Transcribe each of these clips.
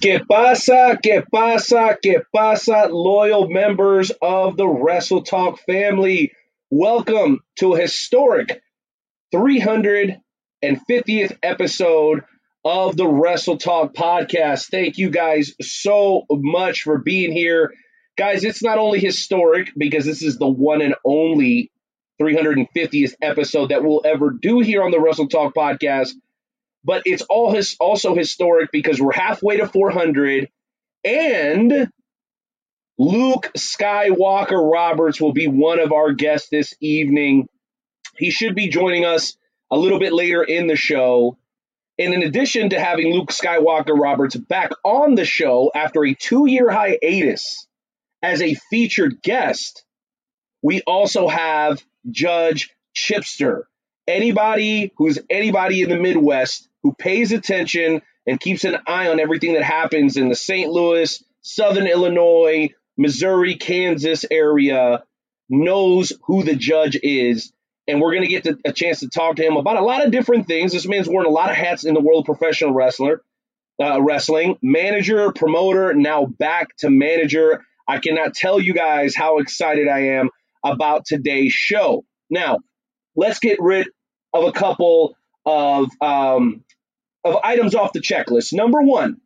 Que pasa, loyal members of the WrestleTalk family. Welcome to a historic 350th episode of the WrestleTalk podcast. Thank you guys so much for being here. Guys, it's not only historic because this is the one and only 350th episode that we'll ever do here on the WrestleTalk podcast. But it's also historic because we're halfway to 400, and Luke Skywalker Roberts will be one of our guests this evening. He should be joining us a little bit later in the show. And in addition to having Luke Skywalker Roberts back on the show after a 2-year hiatus as a featured guest, we also have Judge Chipster. Anybody in the Midwest who pays attention and keeps an eye on everything that happens in the St. Louis, Southern Illinois, Missouri, Kansas area knows who the Judge is. And we're going to get a chance to talk to him about a lot of different things. This man's worn a lot of hats in the world of professional wrestling, manager, promoter, now back to manager. I cannot tell you guys how excited I am about today's show. Now, let's get rid of a couple of items off the checklist. Number one,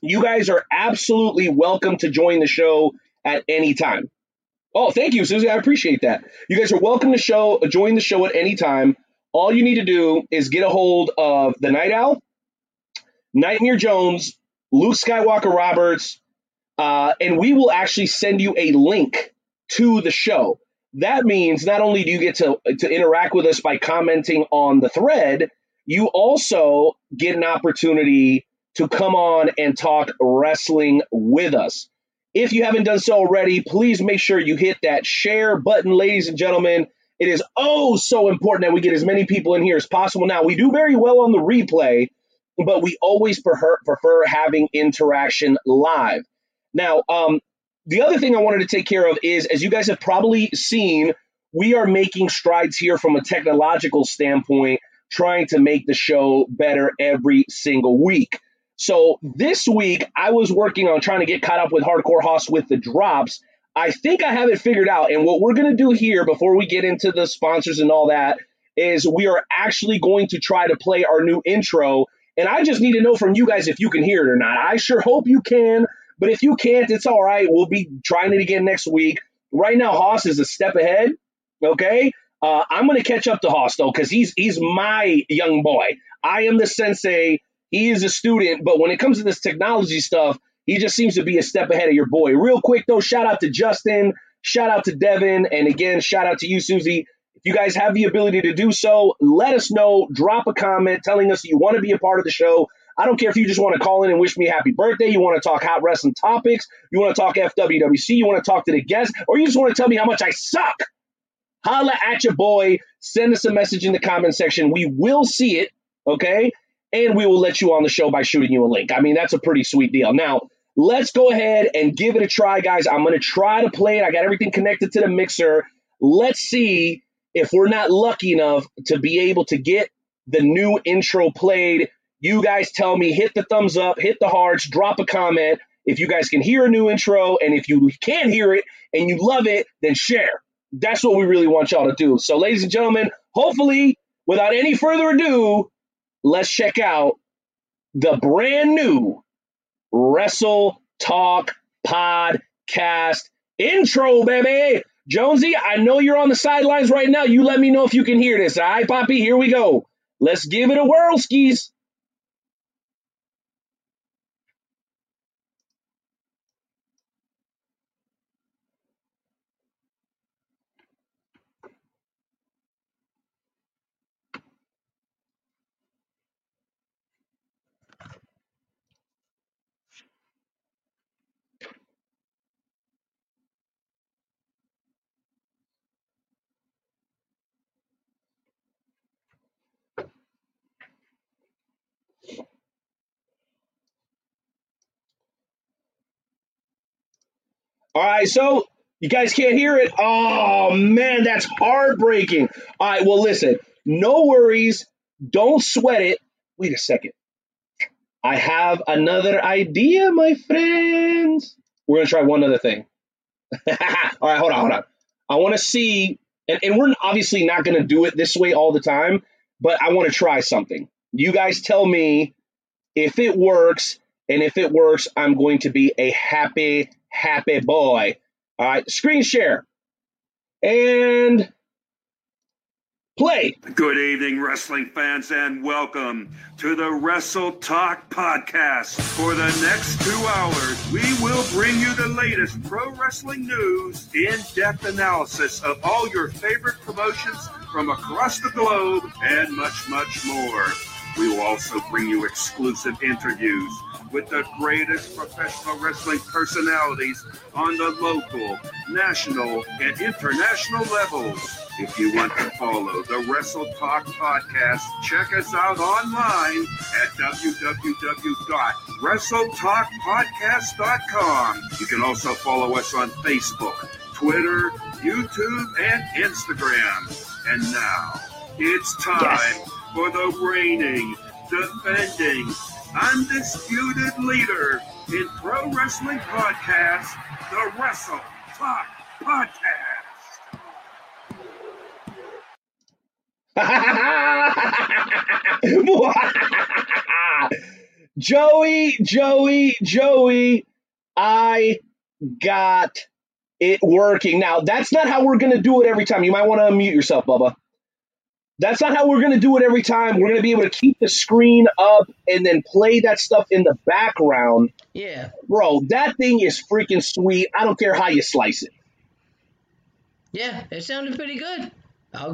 you guys are absolutely welcome to join the show at any time. Oh, thank you, Susie. I appreciate that. You guys are welcome to join the show at any time. All you need to do is get a hold of the Night Owl, Nightmare Jones, Luke Skywalker Roberts, and we will actually send you a link to the show. That means not only do you get to interact with us by commenting on the thread, you also get an opportunity to come on and talk wrestling with us. If you haven't done so already, please make sure you hit that share button, ladies and gentlemen. It is oh so important that we get as many people in here as possible. Now, we do very well on the replay, but we always prefer having interaction live. Now, the other thing I wanted to take care of is, as you guys have probably seen, we are making strides here from a technological standpoint, trying to make the show better every single week. So this week, I was working on trying to get caught up with Hardcore Haas with the drops. I think I have it figured out. And what we're going to do here before we get into the sponsors and all that is we are actually going to try to play our new intro. And I just need to know from you guys if you can hear it or not. I sure hope you can. But if you can't, it's all right. We'll be trying it again next week. Right now, Haas is a step ahead, okay? I'm going to catch up to Haas, though, because he's my young boy. I am the sensei. He is a student. But when it comes to this technology stuff, he just seems to be a step ahead of your boy. Real quick, though, shout out to Justin. Shout out to Devin. And, again, shout out to you, Susie. If you guys have the ability to do so, let us know. Drop a comment telling us you want to be a part of the show. I don't care if you just want to call in and wish me a happy birthday, you want to talk hot wrestling topics, you want to talk FWWC, you want to talk to the guests, or you just want to tell me how much I suck. Holla at your boy. Send us a message in the comment section. We will see it, okay? And we will let you on the show by shooting you a link. I mean, that's a pretty sweet deal. Now, let's go ahead and give it a try, guys. I'm going to try to play it. I got everything connected to the mixer. Let's see if we're not lucky enough to be able to get the new intro played. You guys tell me, hit the thumbs up, hit the hearts, drop a comment. If you guys can hear a new intro, and if you can hear it and you love it, then share. That's what we really want y'all to do. So, ladies and gentlemen, hopefully, without any further ado, let's check out the brand new WrestleTalk podcast intro, baby. Jonesy, I know you're on the sidelines right now. You let me know if you can hear this. All right, Poppy, here we go. Let's give it a whirl, skis. All right, so you guys can't hear it. Oh, man, that's heartbreaking. All right, well, listen, no worries. Don't sweat it. Wait a second. I have another idea, my friends. We're going to try one other thing. All right, hold on. I want to see, and we're obviously not going to do it this way all the time, but I want to try something. You guys tell me if it works, and if it works, I'm going to be a happy, happy boy. All right, screen share. And play. Good evening, wrestling fans, and welcome to the WrestleTalk podcast. For the next 2 hours, we will bring you the latest pro wrestling news, in-depth analysis of all your favorite promotions from across the globe, and much, much more. We will also bring you exclusive interviews with the greatest professional wrestling personalities on the local, national, and international levels. If you want to follow the WrestleTalk podcast, check us out online at www.wrestletalkpodcast.com. You can also follow us on Facebook, Twitter, YouTube, and Instagram. And now, it's time for the reigning, defending, undisputed leader in pro wrestling podcasts, the WrestleTalk podcast. Joey, I got it working. Now, that's not how we're going to do it every time. You might want to unmute yourself, Bubba. That's not how we're going to do it every time. We're going to be able to keep the screen up and then play that stuff in the background. Yeah. Bro, that thing is freaking sweet. I don't care how you slice it. Yeah, it sounded pretty good. I'll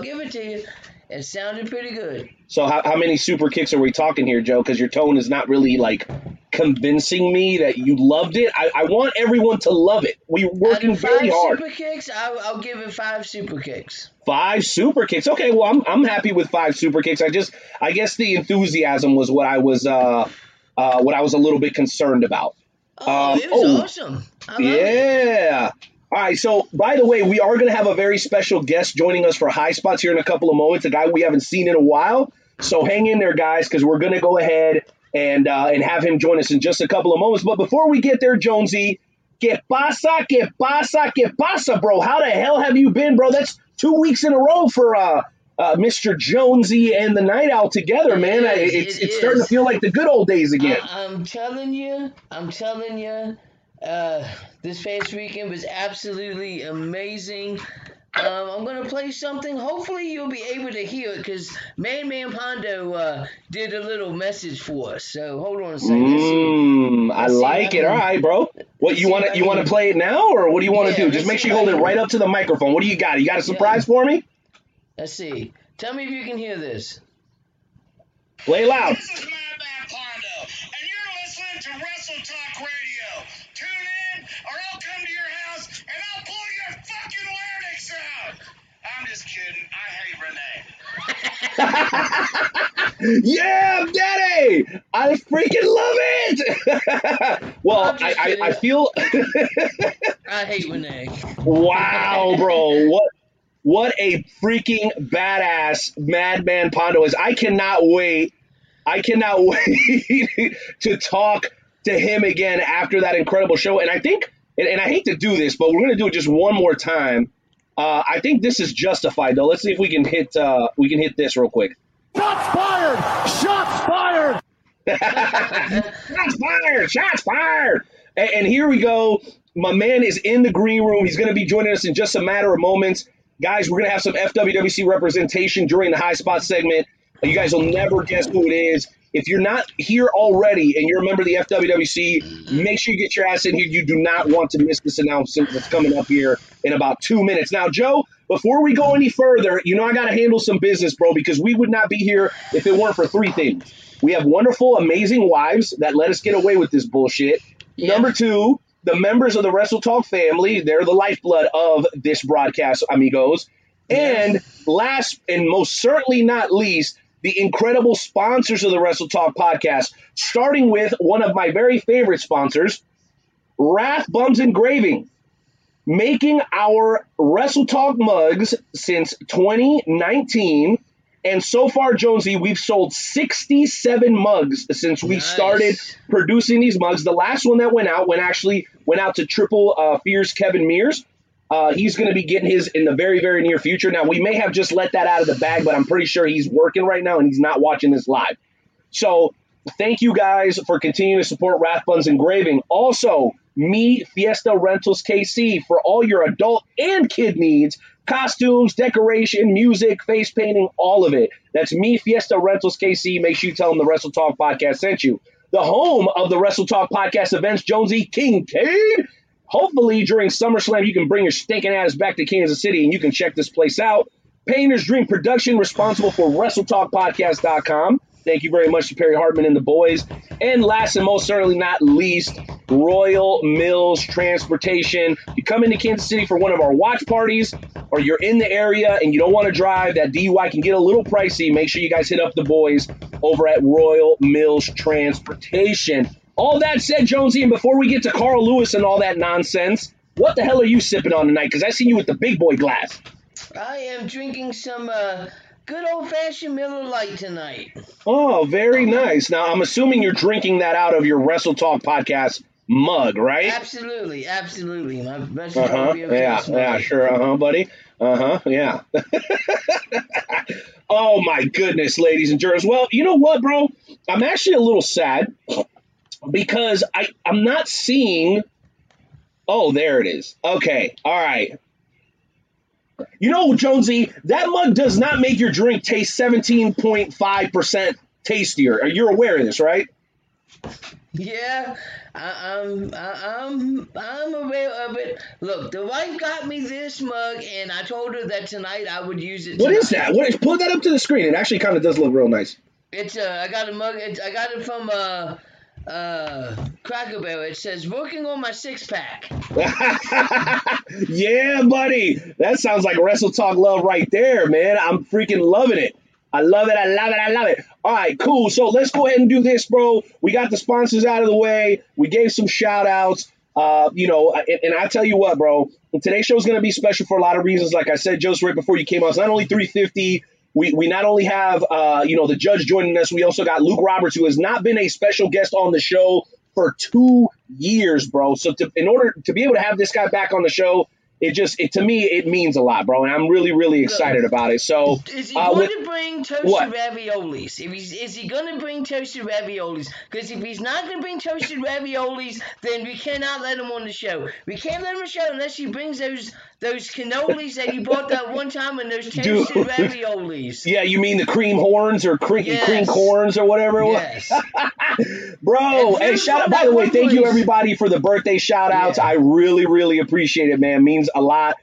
give it to you. It sounded pretty good. So how many super kicks are we talking here, Joe? Because your tone is not really, like, convincing me that you loved it. I want everyone to love it. We're working very hard. 5 super kicks? I'll give it 5 super kicks. 5 super kicks. Okay, well, I'm happy with 5 super kicks. I guess the enthusiasm was what I was a little bit concerned about. Oh, it was awesome. I loved it. All right, so by the way, we are going to have a very special guest joining us for High Spots here in a couple of moments, a guy we haven't seen in a while. So hang in there, guys, because we're going to go ahead and have him join us in just a couple of moments. But before we get there, Jonesy, que pasa, bro? How the hell have you been, bro? That's 2 weeks in a row for Mr. Jonesy and the Night Owl together, man. It's starting to feel like the good old days again. I'm telling you. This past weekend was absolutely amazing. I'm going to play something. Hopefully you'll be able to hear it because Madman Pondo did a little message for us. So hold on a second. I like it. All right, bro. What you want to play it now or what do you want to do? Just make sure you hold it right up to the microphone. What do you got? You got a surprise for me? Let's see. Tell me if you can hear this. Play loud. This is Madman Pondo, and you're listening to WrestleTalk Radio. Tune in, or I'll come to your house and I'll pull your fucking larynx out. I'm just kidding. I hate Renee. Yeah, Daddy! I freaking love it! Well, I feel... I hate Renee. Wow, bro. What a freaking badass Madman Pondo is. I cannot wait to talk to him again after that incredible show. And I think, and I hate to do this, but we're going to do it just one more time. I think this is justified, though. Let's see if we can hit this real quick. Shots fired! Shots fired! And here we go. My man is in the green room. He's going to be joining us in just a matter of moments. Guys, we're going to have some FWWC representation during the High Spot segment. You guys will never guess who it is. If you're not here already and you're a member of the FWWC, make sure you get your ass in here. You do not want to miss this announcement that's coming up here in about 2 minutes. Now, Joe, before we go any further, you know I got to handle some business, bro, because we would not be here if it weren't for 3 things. We have wonderful, amazing wives that let us get away with this bullshit. Yeah. Number 2, the members of the WrestleTalk family, they're the lifeblood of this broadcast, amigos. And last and most certainly not least, the incredible sponsors of the WrestleTalk podcast, starting with one of my very favorite sponsors, Wrath Bums Engraving, making our WrestleTalk mugs since 2019. And so far, Jonesy, we've sold 67 mugs since we started producing these mugs. The last one that went out to Triple Fear's Kevin Mears. He's going to be getting his in the very, very near future. Now, we may have just let that out of the bag, but I'm pretty sure he's working right now and he's not watching this live. So thank you guys for continuing to support Rathbun's Engraving. Also, me, Fiesta Rentals KC, for all your adult and kid needs, costumes, decoration, music, face painting, all of it. That's me, Fiesta Rentals KC. Make sure you tell them the Wrestle Talk podcast sent you. The home of the Wrestle Talk podcast events, Jonesy Kincaid. Hopefully during SummerSlam, you can bring your stinking ass back to Kansas City and you can check this place out. Painter's Dream Production, responsible for WrestleTalkPodcast.com. Thank you very much to Perry Hartman and the boys. And last and most certainly not least, Royal Mills Transportation. You come into Kansas City for one of our watch parties, or you're in the area and you don't want to drive, that DUI can get a little pricey. Make sure you guys hit up the boys over at Royal Mills Transportation. All that said, Jonesy, and before we get to Carl Lewis and all that nonsense, what the hell are you sipping on tonight? Because I seen you with the big boy glass. I am drinking some good old-fashioned Miller Lite tonight. Oh, very nice. Now, I'm assuming you're drinking that out of your Wrestle Talk podcast mug, right? Absolutely, absolutely. My best buddy. Oh, my goodness, ladies and gentlemen. Well, you know what, bro? I'm actually a little sad. Because I'm not seeing – oh, there it is. Okay, all right. You know, Jonesy, that mug does not make your drink taste 17.5% tastier. You're aware of this, right? Yeah, I'm aware of it. Look, the wife got me this mug, and I told her that tonight I would use it. What is that? Pull that up to the screen. It actually kind of does look real nice. It's I got a mug. I got it from Cracker Barrel. It says working on my six pack. Yeah, buddy, that sounds like Wrestle Talk love right there, man. I'm freaking loving it. I love it. I love it. I love it. All right, cool. So let's go ahead and do this, bro. We got the sponsors out of the way. We gave some shout outs. You know, and I tell you what, bro, today's show is going to be special for a lot of reasons. Like I said, Joseph, right before you came on, it's not only 350. We not only have, you know, the judge joining us, we also got Luke Roberts, who has not been a special guest on the show for 2 years, bro. So in order to be able to have this guy back on the show, to me, it means a lot, bro. And I'm really, really excited about it. So is he going to bring toasted raviolis? Is he going to bring toasted raviolis? Because if he's not going to bring toasted raviolis, then we cannot let him on the show. We can't let him on the show unless he brings those cannolis that he bought that one time and those toasted raviolis. Yeah, you mean the cream horns or cream corns or whatever it was? Yes. Bro, hey, shout out. By the way, thank you, everybody, for the birthday shout outs. Yeah. I really, really appreciate it, man. It means a lot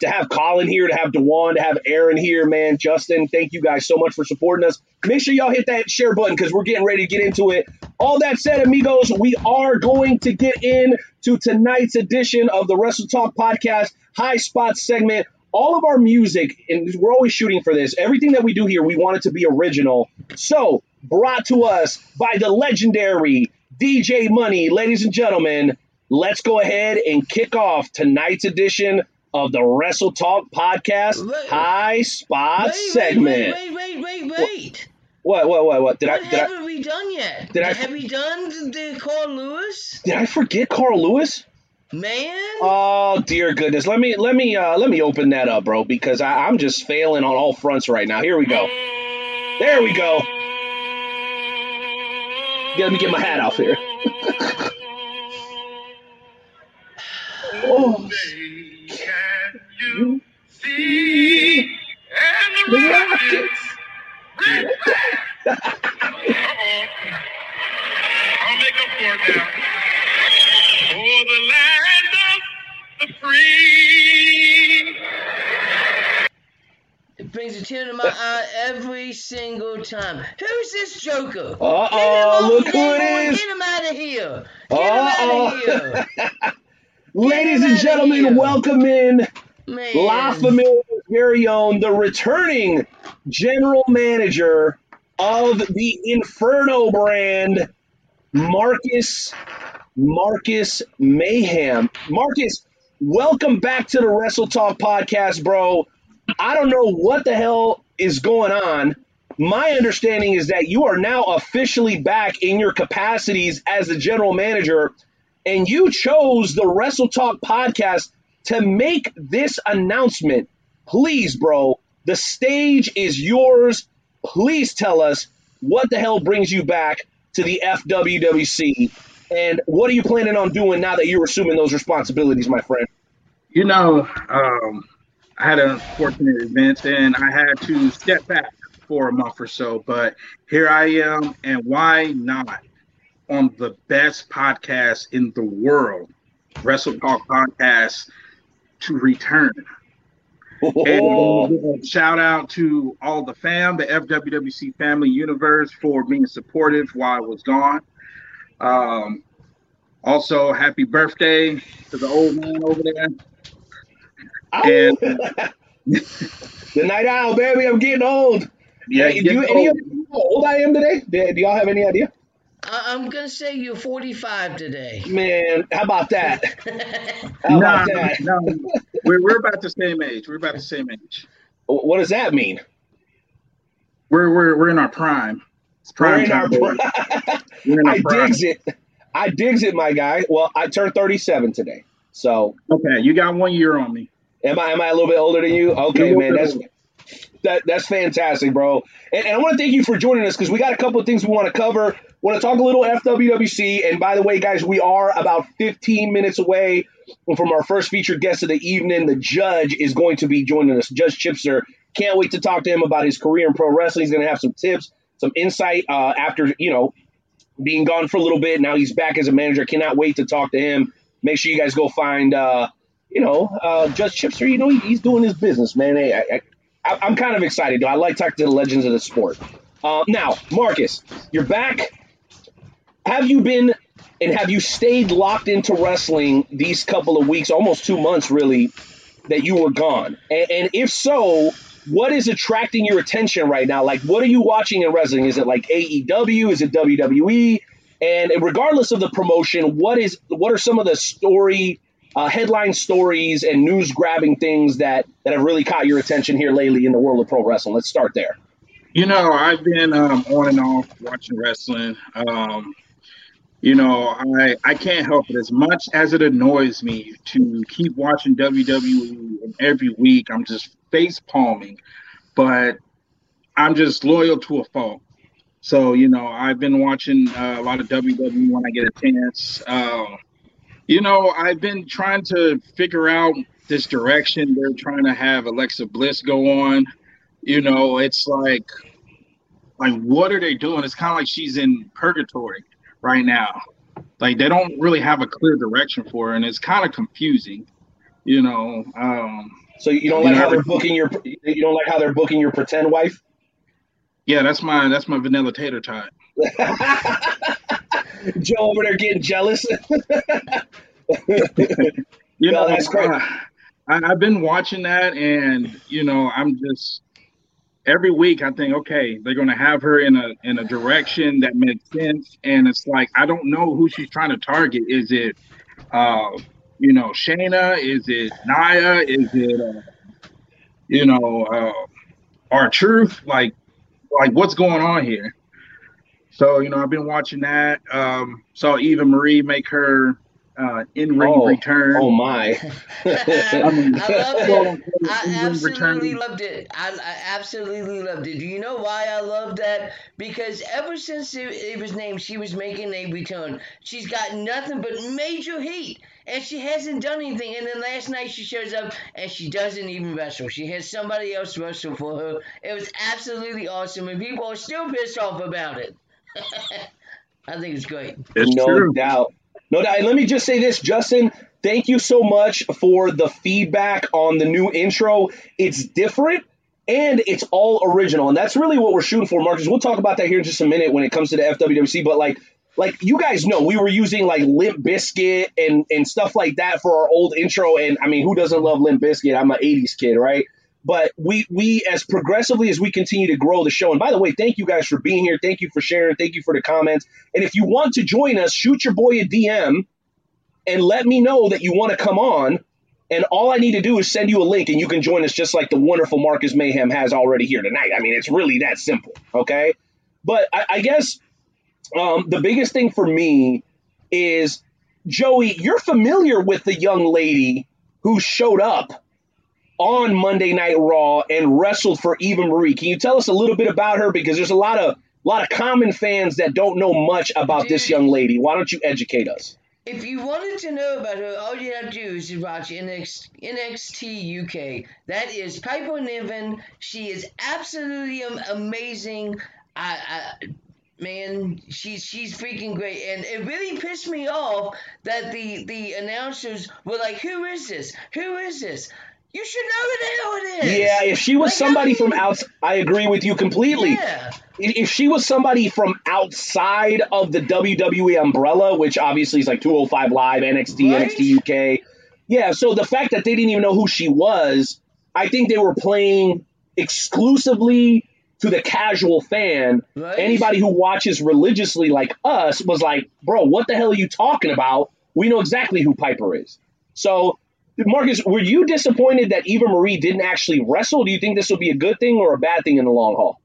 to have Colin here, to have DeJuan, to have Aaron here, man. Justin, thank you guys so much for supporting us. Make sure y'all hit that share button because we're getting ready to get into it. All that said, amigos, we are going to get into tonight's edition of the Wrestle Talk podcast High Spots segment. All of our music, and we're always shooting for this, everything that we do here, we want it to be original. So, brought to us by the legendary DJ Money, ladies and gentlemen. Let's go ahead and kick off tonight's edition of the Wrestle Talk Podcast High Spots segment. Wait. What? Haven't we done yet? Have we done the Carl Lewis? Did I forget Carl Lewis? Man. Oh dear goodness. Let me open that up, bro, because I'm just failing on all fronts right now. Here we go. There we go. Yeah, let me get my hat off here. Oh, can you see? And the rockets. I'll make up for it now. Oh, the land of the free. It brings a tear to my eye every single time. Who's this joker? Uh-oh, look who it is. Get him out of here. Get him out of here. Ladies and gentlemen, welcome in La Familia's very own, the returning general manager of the Inferno brand, Marcus Mayhem. Marcus, welcome back to the Wrestle Talk podcast, bro. I don't know what the hell is going on, My understanding is that you are now officially back in your capacities as the general manager, and you chose the WrestleTalk podcast to make this announcement. Please, bro, the stage is yours. Please tell us what the hell brings you back to the FWWC, and what are you planning on doing now that you're assuming those responsibilities, my friend? You know, I had an unfortunate event, and I had to step back for a month or so, but here I am, and why not? On the best podcast in the world, WrestleTalk Podcast, to return. Oh. And shout out to all the fam, the FWWC family universe, for being supportive while I was gone. Also, happy birthday to the old man over there. The night owl, baby. I'm getting old. Yeah, hey, do you any of you know how old I am today? Do y'all have any idea? I'm going to say you're 45 today. Man, how about that? How about that? No. We're about the same age. We're about the same age. What does that mean? We're in our prime. It's prime time. I digs it. I digs it, my guy. Well, I turned 37 today. So okay, you got 1 year on me. Am I a little bit older than you? Okay, man, that's fantastic, bro. And I want to thank you for joining us because we got a couple of things we want to cover. We want to talk a little FWWC. And by the way, guys, we are about 15 minutes away from our first featured guest of the evening. The Judge is going to be joining us. Judge Chipster. Can't wait to talk to him about his career in pro wrestling. He's going to have some tips, some insight after, being gone for a little bit. Now he's back as a manager. Cannot wait to talk to him. Make sure you guys go find, Judge Chipster. He's doing his business, man. Hey, I'm kind of excited, though. I like talking to the legends of the sport. Now, Marcus, you're back. Have you been and have you stayed locked into wrestling these couple of weeks, almost 2 months, really, that you were gone? And if so, what is attracting your attention right now? Like, what are you watching in wrestling? Is it like AEW? Is it WWE? And regardless of the promotion, what are some of the headline stories and news-grabbing things that have really caught your attention here lately in the world of pro wrestling? Let's start there. I've been on and off watching wrestling. I can't help it. As much as it annoys me to keep watching WWE and every week, I'm just face-palming, but I'm just loyal to a fault. So, I've been watching a lot of WWE when I get a chance. I've been trying to figure out this direction they're trying to have Alexa Bliss go on. It's like what are they doing? It's kind of like she's in purgatory right now. Like they don't really have a clear direction for her, and it's kind of confusing. So you don't like how they're booking your. You don't like how they're booking your pretend wife. Yeah, that's my vanilla tater tot. Joe over there getting jealous. That's great. I've been watching that, and I'm just every week I think, okay, they're gonna have her in a direction that makes sense, and it's like I don't know who she's trying to target. Is it, Shayna? Is it Nia? Is it, R-Truth? Like what's going on here? So, I've been watching that. Saw Eva Marie make her in-ring return. Oh, my. I absolutely loved it. Do you know why I loved that? Because ever since it was named, she was making a return. She's got nothing but major heat. And she hasn't done anything. And then last night she shows up and she doesn't even wrestle. She has somebody else wrestle for her. It was absolutely awesome. And people are still pissed off about it. I think it's great. No doubt. And let me just say this, Justin. Thank you so much for the feedback on the new intro. It's different and it's all original. And that's really what we're shooting for, Marcus. We'll talk about that here in just a minute when it comes to the FWWC. But Like you guys know, we were using Limp Bizkit and stuff like that for our old intro. And I mean, who doesn't love Limp Bizkit? I'm an 80s kid, right? But we as progressively as we continue to grow the show. And by the way, thank you guys for being here. Thank you for sharing. Thank you for the comments. And if you want to join us, shoot your boy a DM and let me know that you want to come on. And all I need to do is send you a link and you can join us just like the wonderful Marcus Mayhem has already here tonight. I mean, it's really that simple, okay? But I guess the biggest thing for me is, Joey, you're familiar with the young lady who showed up on Monday Night Raw and wrestled for Eva Marie. Can you tell us a little bit about her? Because there's a lot of common fans that don't know much about this young lady. Why don't you educate us? If you wanted to know about her, all you have to do is watch NXT UK. That is Piper Niven. She is absolutely amazing. She's freaking great. And it really pissed me off that the announcers were like, who is this? Who is this? You should know who the hell it is. Yeah, if she was somebody from outside, I agree with you completely. Yeah. If she was somebody from outside of the WWE umbrella, which obviously is like 205 Live, NXT, right? NXT UK. Yeah, so the fact that they didn't even know who she was, I think they were playing exclusively to the casual fan. Right? Anybody who watches religiously like us was like, bro, what the hell are you talking about? We know exactly who Piper is. So, Marcus, were you disappointed that Eva Marie didn't actually wrestle? Do you think this will be a good thing or a bad thing in the long haul?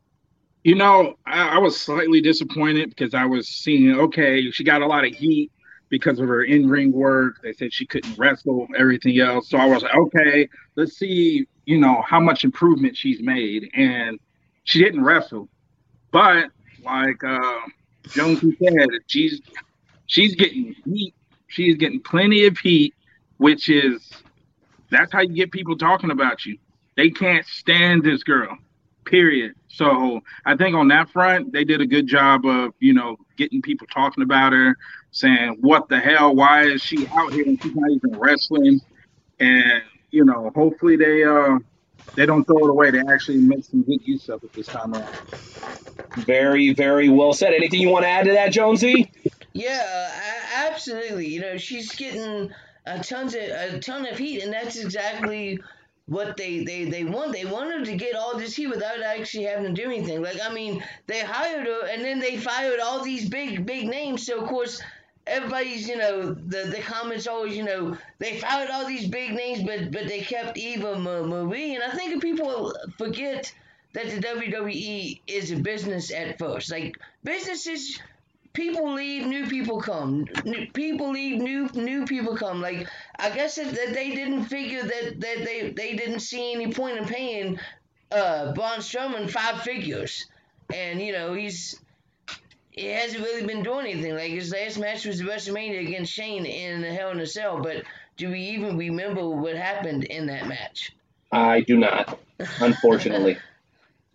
You know, I was slightly disappointed because I was seeing, okay, she got a lot of heat because of her in-ring work. They said she couldn't wrestle, everything else. So I was like, okay, let's see, you know, how much improvement she's made. And she didn't wrestle. But like Jones said, she's getting heat. She's getting plenty of heat, which is, that's how you get people talking about you. They can't stand this girl, period. So I think on that front, they did a good job of, you know, getting people talking about her, saying, what the hell, why is she out here and she's not even wrestling? And, you know, hopefully they don't throw it away. They actually make some good use of it this time around. Very, very well said. Anything you want to add to that, Jonesy? Yeah, absolutely. You know, she's getting a ton of heat, and that's exactly what they want. They wanted to get all this heat without actually having to do anything. Like, I mean, they hired her, and then they fired all these big names. So, of course, everybody's, you know, the comments always, you know, they fired all these big names, but they kept Eva Marie. And I think people forget that the WWE is a business at first. Like, businesses, people leave, new people come. People leave, new people come. Like, I guess that they didn't figure that they didn't see any point in paying Braun Strowman five figures. And, you know, he hasn't really been doing anything. Like, his last match was WrestleMania against Shane in the Hell in a Cell. But do we even remember what happened in that match? I do not, unfortunately.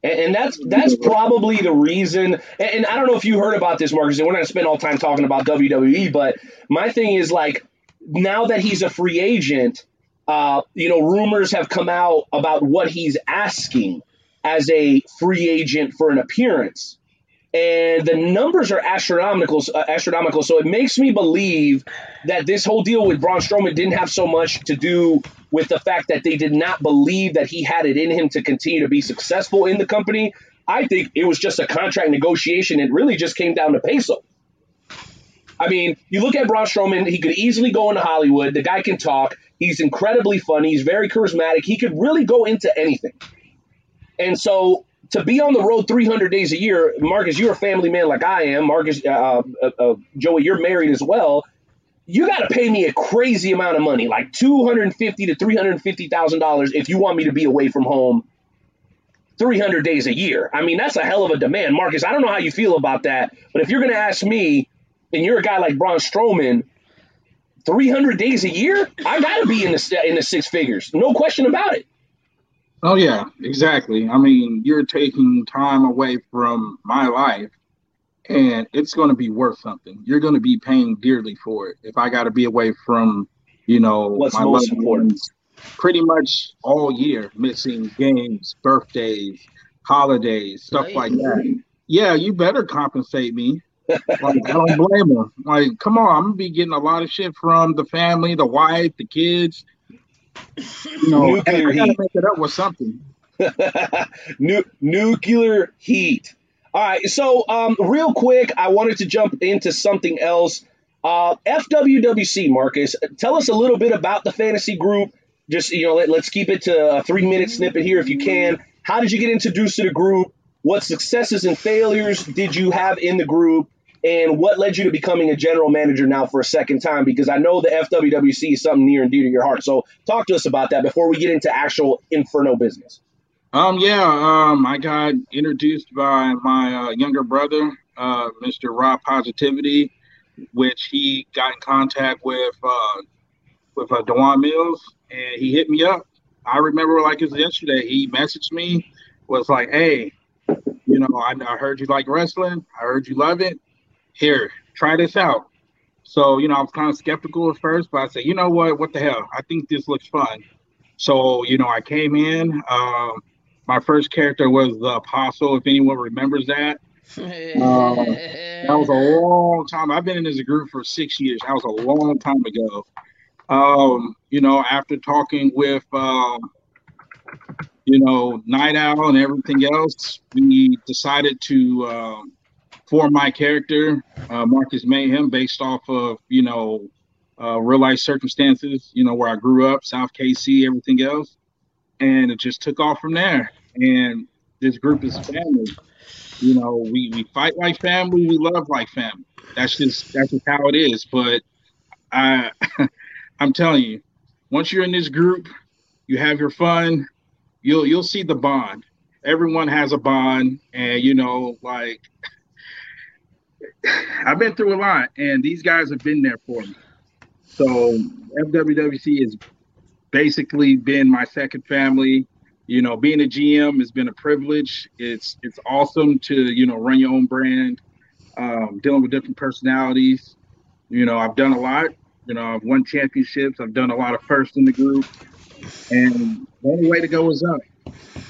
And that's probably the reason, and I don't know if you heard about this, Marcus, and we're not going to spend all time talking about WWE, but my thing is, like, now that he's a free agent, you know, rumors have come out about what he's asking as a free agent for an appearance. And the numbers are astronomical, so it makes me believe that this whole deal with Braun Strowman didn't have so much to do with the fact that they did not believe that he had it in him to continue to be successful in the company. I think it was just a contract negotiation. It really just came down to peso. I mean, you look at Braun Strowman, he could easily go into Hollywood. The guy can talk. He's incredibly funny. He's very charismatic. He could really go into anything. And so, to be on the road 300 days a year, Marcus, you're a family man like I am. Marcus, Joey, you're married as well. You got to pay me a crazy amount of money, like $250,000 to $350,000 if you want me to be away from home 300 days a year. I mean, that's a hell of a demand. Marcus, I don't know how you feel about that, but if you're going to ask me, and you're a guy like Braun Strowman, 300 days a year, I got to be in the six figures. No question about it. Oh, yeah, exactly. I mean, you're taking time away from my life, and it's going to be worth something. You're going to be paying dearly for it. If I got to be away from, you know, what's my most important, pretty much all year, missing games, birthdays, holidays, stuff like that. Yeah, you better compensate me. Like, I don't blame her. Like, come on, I'm going to be getting a lot of shit from the family, the wife, the kids. You know, nuclear heat. Make it up with something. Nuclear heat. All right. So, real quick, I wanted to jump into something else. FWWC, Marcus, tell us a little bit about the fantasy group Just, you know, let's keep it to a 3-minute snippet here if you can. How did you get introduced to the group? What successes and failures did you have in the group? And what led you to becoming a general manager now for a second time? Because I know the FWWC is something near and dear to your heart. So talk to us about that before we get into actual Inferno business. I got introduced by my younger brother, Mr. Rob Positivity, which he got in contact with DeJuan Mills, and he hit me up. I remember like it was yesterday. He messaged me, was like, hey, you know, I heard you like wrestling. I heard you love it. Here, try this out. So, you know, I was kind of skeptical at first, but I said, you know what the hell? I think this looks fun. So, you know, I came in. My first character was the Apostle, if anyone remembers that. That was a long time. I've been in this group for 6 years. That was a long time ago. You know, after talking with, you know, Night Owl and everything else, we decided to for my character, Marcus Mayhem, based off of, you know, real life circumstances, you know, where I grew up, South KC, everything else. And it just took off from there. And this group is family. You know, we fight like family. We love like family. That's just how it is. But I'm telling you, once you're in this group, you have your fun. You'll see the bond. Everyone has a bond. And, you know, like... I've been through a lot, and these guys have been there for me. So FWWC has basically been my second family. You know, being a GM has been a privilege. It's awesome to, you know, run your own brand, dealing with different personalities. You know, I've done a lot. You know, I've won championships. I've done a lot of firsts in the group. And the only way to go is up.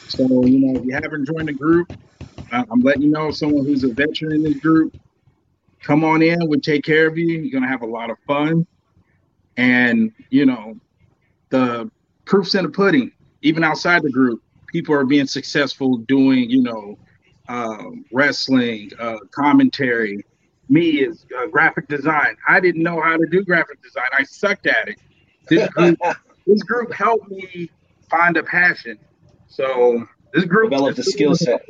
So, you know, if you haven't joined the group, I'm letting you know, someone who's a veteran in this group, come on in. We'll take care of you. You're going to have a lot of fun. And, you know, the proof's in the pudding. Even outside the group, people are being successful doing, you know, wrestling, commentary. Me as graphic design. I didn't know how to do graphic design. I sucked at it. This group helped me find a passion. So this group developed the skill set.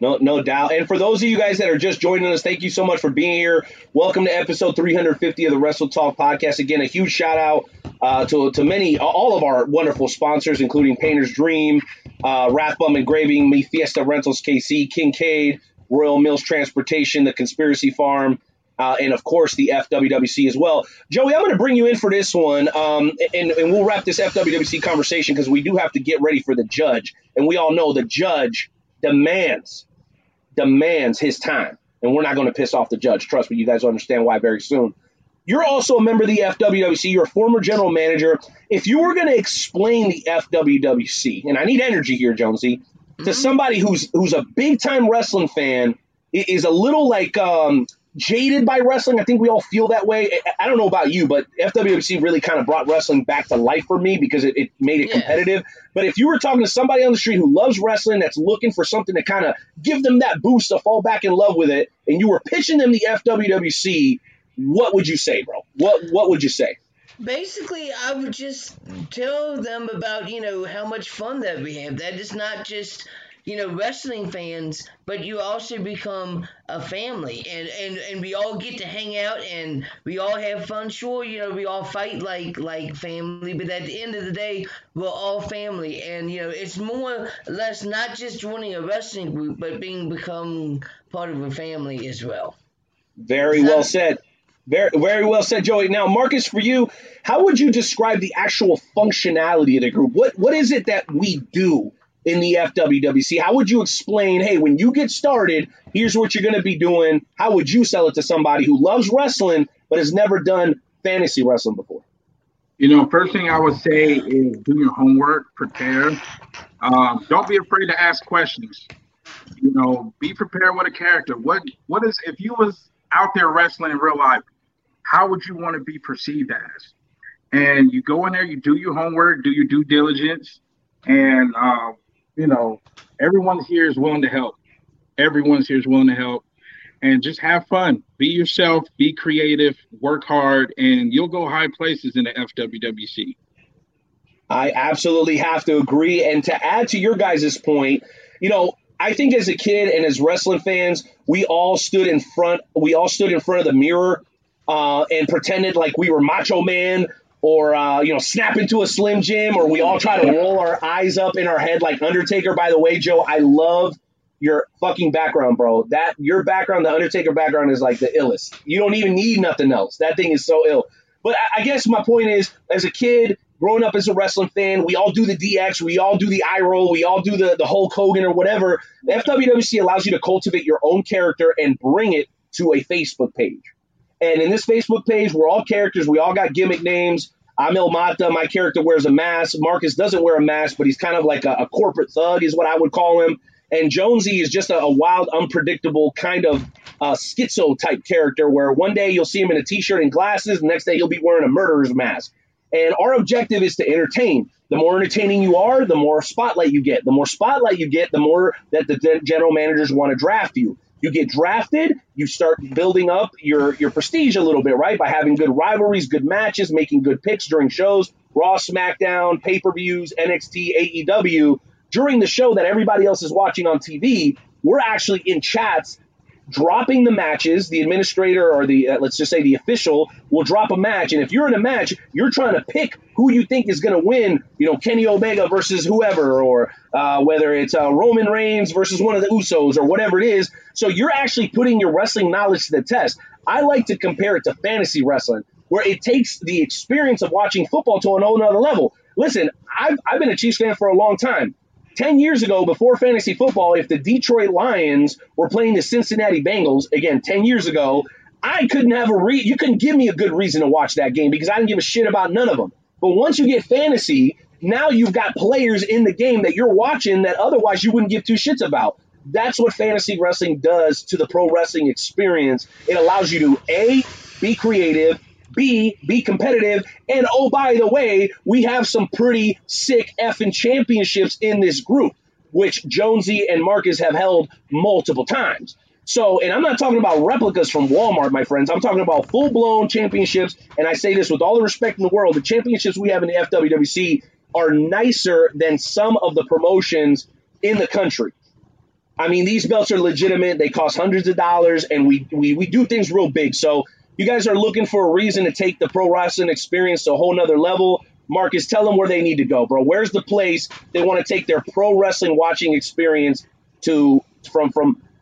No doubt. And for those of you guys that are just joining us, thank you so much for being here. Welcome to episode 350 of the Wrestle Talk podcast. Again, a huge shout out to many, all of our wonderful sponsors, including Painter's Dream, Rathbun Engraving, Me Fiesta Rentals KC, Kincaid, Royal Mills Transportation, The Conspiracy Farm, and of course the FWWC as well. Joey, I'm going to bring you in for this one, and we'll wrap this FWWC conversation because we do have to get ready for the judge. And we all know the judge demands his time, and we're not going to piss off the judge. Trust me, you guys will understand why very soon. You're also a member of the FWWC. You're a former general manager. If you were going to explain the FWWC, and I need energy here, Jonesy, to somebody who's a big-time wrestling fan, is a little, like, jaded by wrestling. I think we all feel that way. I don't know about you, but FWWC really kind of brought wrestling back to life for me because it made it competitive. But if you were talking to somebody on the street who loves wrestling, that's looking for something to kind of give them that boost to fall back in love with it, and you were pitching them the FWWC, what would you say, bro? What would you say? Basically, I would just tell them about, you know, how much fun that we have. That is not just... you know, wrestling fans, but you also become a family, and we all get to hang out and we all have fun. Sure, you know, we all fight like family, but at the end of the day, we're all family. And, you know, it's more or less not just joining a wrestling group, but become part of a family as well. Very well said. Very, very well said, Joey. Now, Marcus, for you, how would you describe the actual functionality of the group? What is it that we do in the FWWC? How would you explain, hey, when you get started, here's what you're going to be doing? How would you sell it to somebody who loves wrestling but has never done fantasy wrestling before? You know, first thing I would say is do your homework, prepare. Don't be afraid to ask questions. You know, be prepared with a character. What is, if you was out there wrestling in real life, how would you want to be perceived as? And you go in there, you do your homework, do your due diligence, and you know, everyone here is willing to help. And just have fun. Be yourself. Be creative. Work hard. And you'll go high places in the FWWC. I absolutely have to agree. And to add to your guys' point, you know, I think as a kid and as wrestling fans, we all stood in front of the mirror and pretended like we were Macho Man or, you know, snap into a Slim Jim, or we all try to roll our eyes up in our head like Undertaker. By the way, Joe, I love your fucking background, bro. Your background, the Undertaker background, is like the illest. You don't even need nothing else. That thing is so ill. But I guess my point is, as a kid, growing up as a wrestling fan, we all do the DX, we all do the eye roll, we all do the Hulk Hogan or whatever. The FWWC allows you to cultivate your own character and bring it to a Facebook page. And in this Facebook page, we're all characters, we all got gimmick names. I'm El Mata, my character wears a mask. Marcus doesn't wear a mask, but he's kind of like a corporate thug is what I would call him. And Jonesy is just a wild, unpredictable kind of schizo-type character where one day you'll see him in a T-shirt and glasses, the next day he'll be wearing a murderer's mask. And our objective is to entertain. The more entertaining you are, the more spotlight you get. The more spotlight you get, the more that the general managers want to draft you. You get drafted, you start building up your prestige a little bit, right? By having good rivalries, good matches, making good picks during shows, Raw, SmackDown, pay-per-views, NXT, AEW. During the show that everybody else is watching on TV, we're actually in chats dropping the matches. The administrator or the, let's just say the official, will drop a match. And if you're in a match, you're trying to pick who you think is going to win, you know, Kenny Omega versus whoever, or whether it's Roman Reigns versus one of the Usos or whatever it is. So you're actually putting your wrestling knowledge to the test. I like to compare it to fantasy wrestling, where it takes the experience of watching football to a whole nother level. Listen, I've been a Chiefs fan for a long time. 10 years ago, before fantasy football, if the Detroit Lions were playing the Cincinnati Bengals, again, 10 years ago, I couldn't have you couldn't give me a good reason to watch that game because I didn't give a shit about none of them. But once you get fantasy, now you've got players in the game that you're watching that otherwise you wouldn't give two shits about. That's what fantasy wrestling does to the pro wrestling experience. It allows you to, A, be creative, B, be competitive, and oh, by the way, we have some pretty sick effing championships in this group, which Jonesy and Marcus have held multiple times. So, and I'm not talking about replicas from Walmart, my friends. I'm talking about full-blown championships, and I say this with all the respect in the world. The championships we have in the FWWC are nicer than some of the promotions in the country. I mean, these belts are legitimate. They cost hundreds of dollars, and we do things real big. So, you guys are looking for a reason to take the pro wrestling experience to a whole nother level. Marcus, tell them where they need to go, bro. Where's the place they want to take their pro wrestling watching experience to from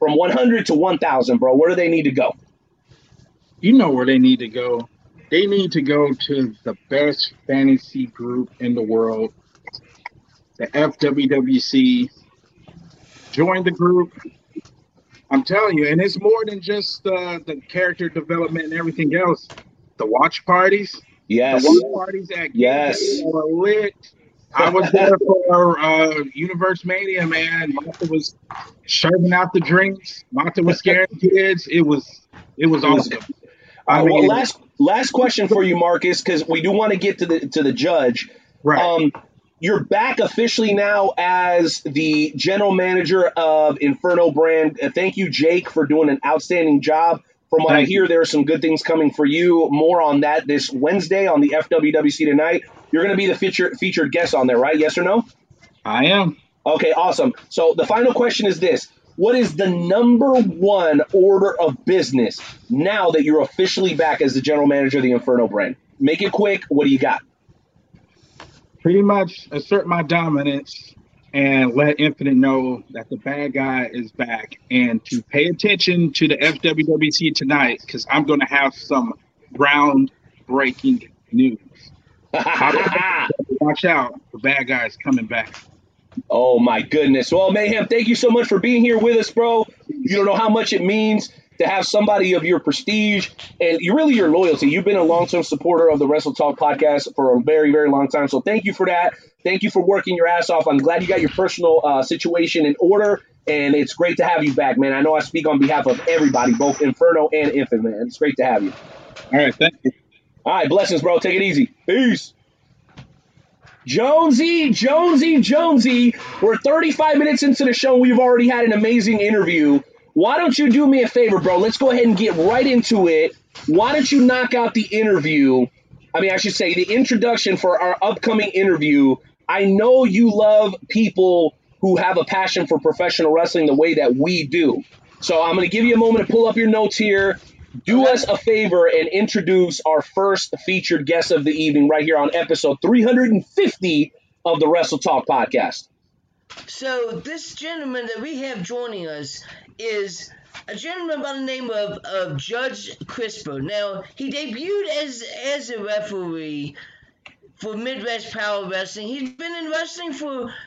100 to 1,000, bro? Where do they need to go? You know where they need to go. They need to go to the best fantasy group in the world, the FWWC. Join the group. I'm telling you, and it's more than just the character development and everything else. The watch parties. Yes. The watch parties at yes. Lit. I was there for Universe Mania, man. Mata was serving out the drinks. Mata was scaring kids. It was awesome. Well, last question for you, Marcus, because we do want to get to the judge. Right. You're back officially now as the general manager of Inferno Brand. Thank you, Jake, for doing an outstanding job. From what I hear, there are some good things coming for you. More on that this Wednesday on the FWWC tonight. You're going to be the featured guest on there, right? Yes or no? I am. Okay, awesome. So the final question is this. What is the number one order of business now that you're officially back as the general manager of the Inferno Brand? Make it quick. What do you got? Pretty much assert my dominance and let Infinite know that the bad guy is back, and to pay attention to the FWWC tonight because I'm going to have some groundbreaking news. Watch out, the bad guy is coming back. Oh, my goodness. Well, Mayhem, thank you so much for being here with us, bro. You don't know how much it means to have somebody of your prestige and your loyalty. You've been a long-term supporter of the Wrestle Talk podcast for a very, very long time. So thank you for that. Thank you for working your ass off. I'm glad you got your personal situation in order. And it's great to have you back, man. I know I speak on behalf of everybody, both Inferno and Infant, man. It's great to have you. All right. Thank you. All right. Blessings, bro. Take it easy. Peace. Jonesy. We're 35 minutes into the show. We've already had an amazing interview. Why don't you do me a favor, bro? Let's go ahead and get right into it. Why don't you knock out the interview? I mean, I should say the introduction for our upcoming interview. I know you love people who have a passion for professional wrestling the way that we do. So I'm going to give you a moment to pull up your notes here. Do us a favor and introduce our first featured guest of the evening right here on episode 350 of the Wrestle Talk podcast. So this gentleman that we have joining us is a gentleman by the name of Judge Crist. Now, he debuted as a referee for Midwest Power Wrestling. He's been in wrestling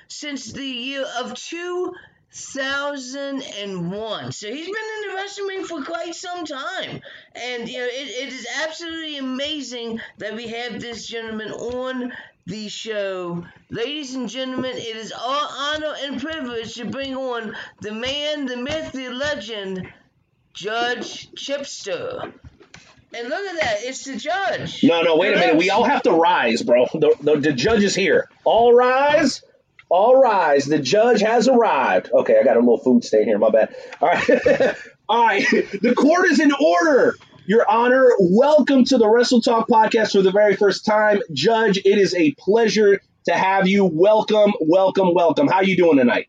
since the year of 2001. So he's been in the wrestling ring for quite some time. And, you know, it is absolutely amazing that we have this gentleman on the show. Ladies and gentlemen, it is our honor and privilege to bring on the man, the myth, the legend, Judge Chipster. And look at that, it's the judge. No, wait a minute. We all have to rise, bro. The judge is here. All rise. All rise. The judge has arrived. Okay, I got a little food stain here. My bad. All right. All right. The court is in order. Your Honor, welcome to the WrestleTalk podcast for the very first time. Judge, it is a pleasure to have you. Welcome, welcome, welcome. How are you doing tonight?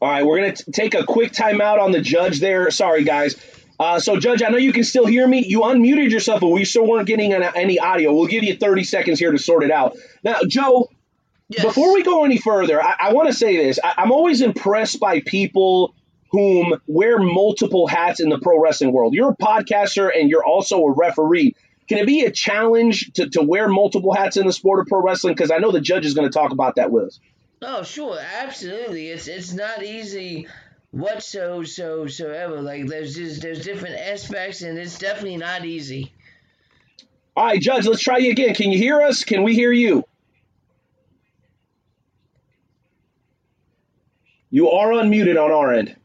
All right, we're going to take a quick timeout on the judge there. Sorry, guys. So, Judge, I know you can still hear me. You unmuted yourself, but we still weren't getting any audio. We'll give you 30 seconds here to sort it out. Now, Joe, yes. Before we go any further, I want to say this. I'm always impressed by people whom wear multiple hats in the pro wrestling world. You're a podcaster, and you're also a referee. Can it be a challenge to wear multiple hats in the sport of pro wrestling? Because I know the judge is going to talk about that with us. Oh, sure, absolutely. It's not easy whatsoever. Like there's different aspects, and it's definitely not easy. All right, Judge, let's try you again. Can you hear us? Can we hear you? You are unmuted on our end.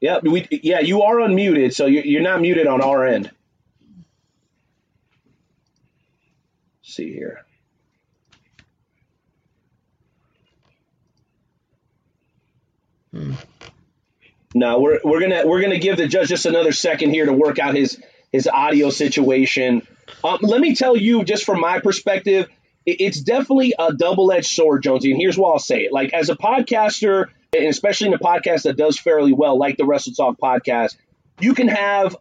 Yep, you are unmuted, so you're not muted on our end. Let's see here. No, we're gonna give the judge just another second here to work out his audio situation. Let me tell you, just from my perspective, it's definitely a double-edged sword, Jonesy. And here's why I'll say it: like as a podcaster, and especially in a podcast that does fairly well, like the WrestleTalk podcast, you can have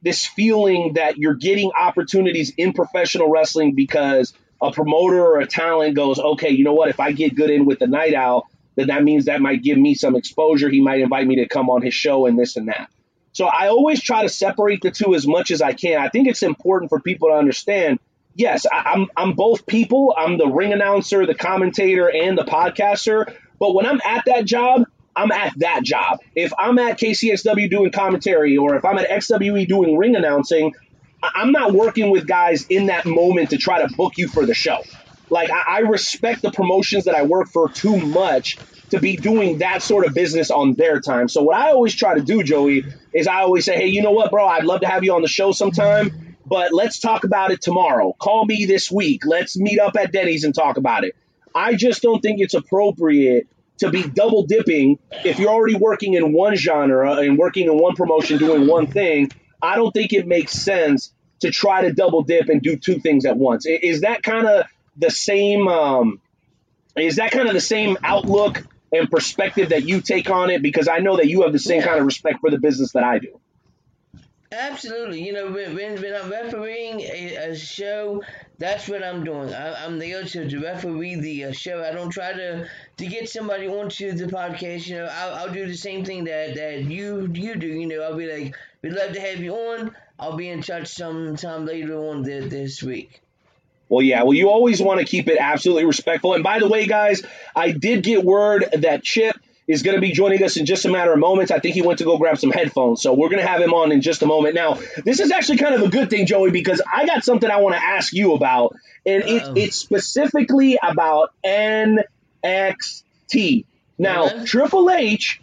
this feeling that you're getting opportunities in professional wrestling because a promoter or a talent goes, okay, you know what? If I get good in with the Night Owl, then that means that might give me some exposure. He might invite me to come on his show and this and that. So I always try to separate the two as much as I can. I think it's important for people to understand, yes, I'm both people. I'm the ring announcer, the commentator, and the podcaster. But when I'm at that job, I'm at that job. If I'm at KCSW doing commentary or if I'm at XWE doing ring announcing, I'm not working with guys in that moment to try to book you for the show. Like, I respect the promotions that I work for too much to be doing that sort of business on their time. So what I always try to do, Joey, is I always say, hey, you know what, bro? I'd love to have you on the show sometime, but let's talk about it tomorrow. Call me this week. Let's meet up at Denny's and talk about it. I just don't think it's appropriate to be double dipping if you're already working in one genre and working in one promotion, doing one thing. I don't think it makes sense to try to double dip and do two things at once. Is that kind of the same is that kind of the same outlook and perspective that you take on it? Because I know that you have the same kind of respect for the business that I do. Absolutely. You know, when I'm refereeing a show, that's what I'm doing. I'm there to referee the show. I don't try to get somebody onto the podcast. You know, I'll do the same thing that you do. You know, I'll be like, we'd love to have you on. I'll be in touch sometime later on this week. Well, yeah. Well, you always want to keep it absolutely respectful. And by the way, guys, I did get word that Chip is going to be joining us in just a matter of moments. I think he went to go grab some headphones. So we're going to have him on in just a moment. Now, this is actually kind of a good thing, Joey, because I got something I want to ask you about. And it's specifically about NXT. Now, Triple H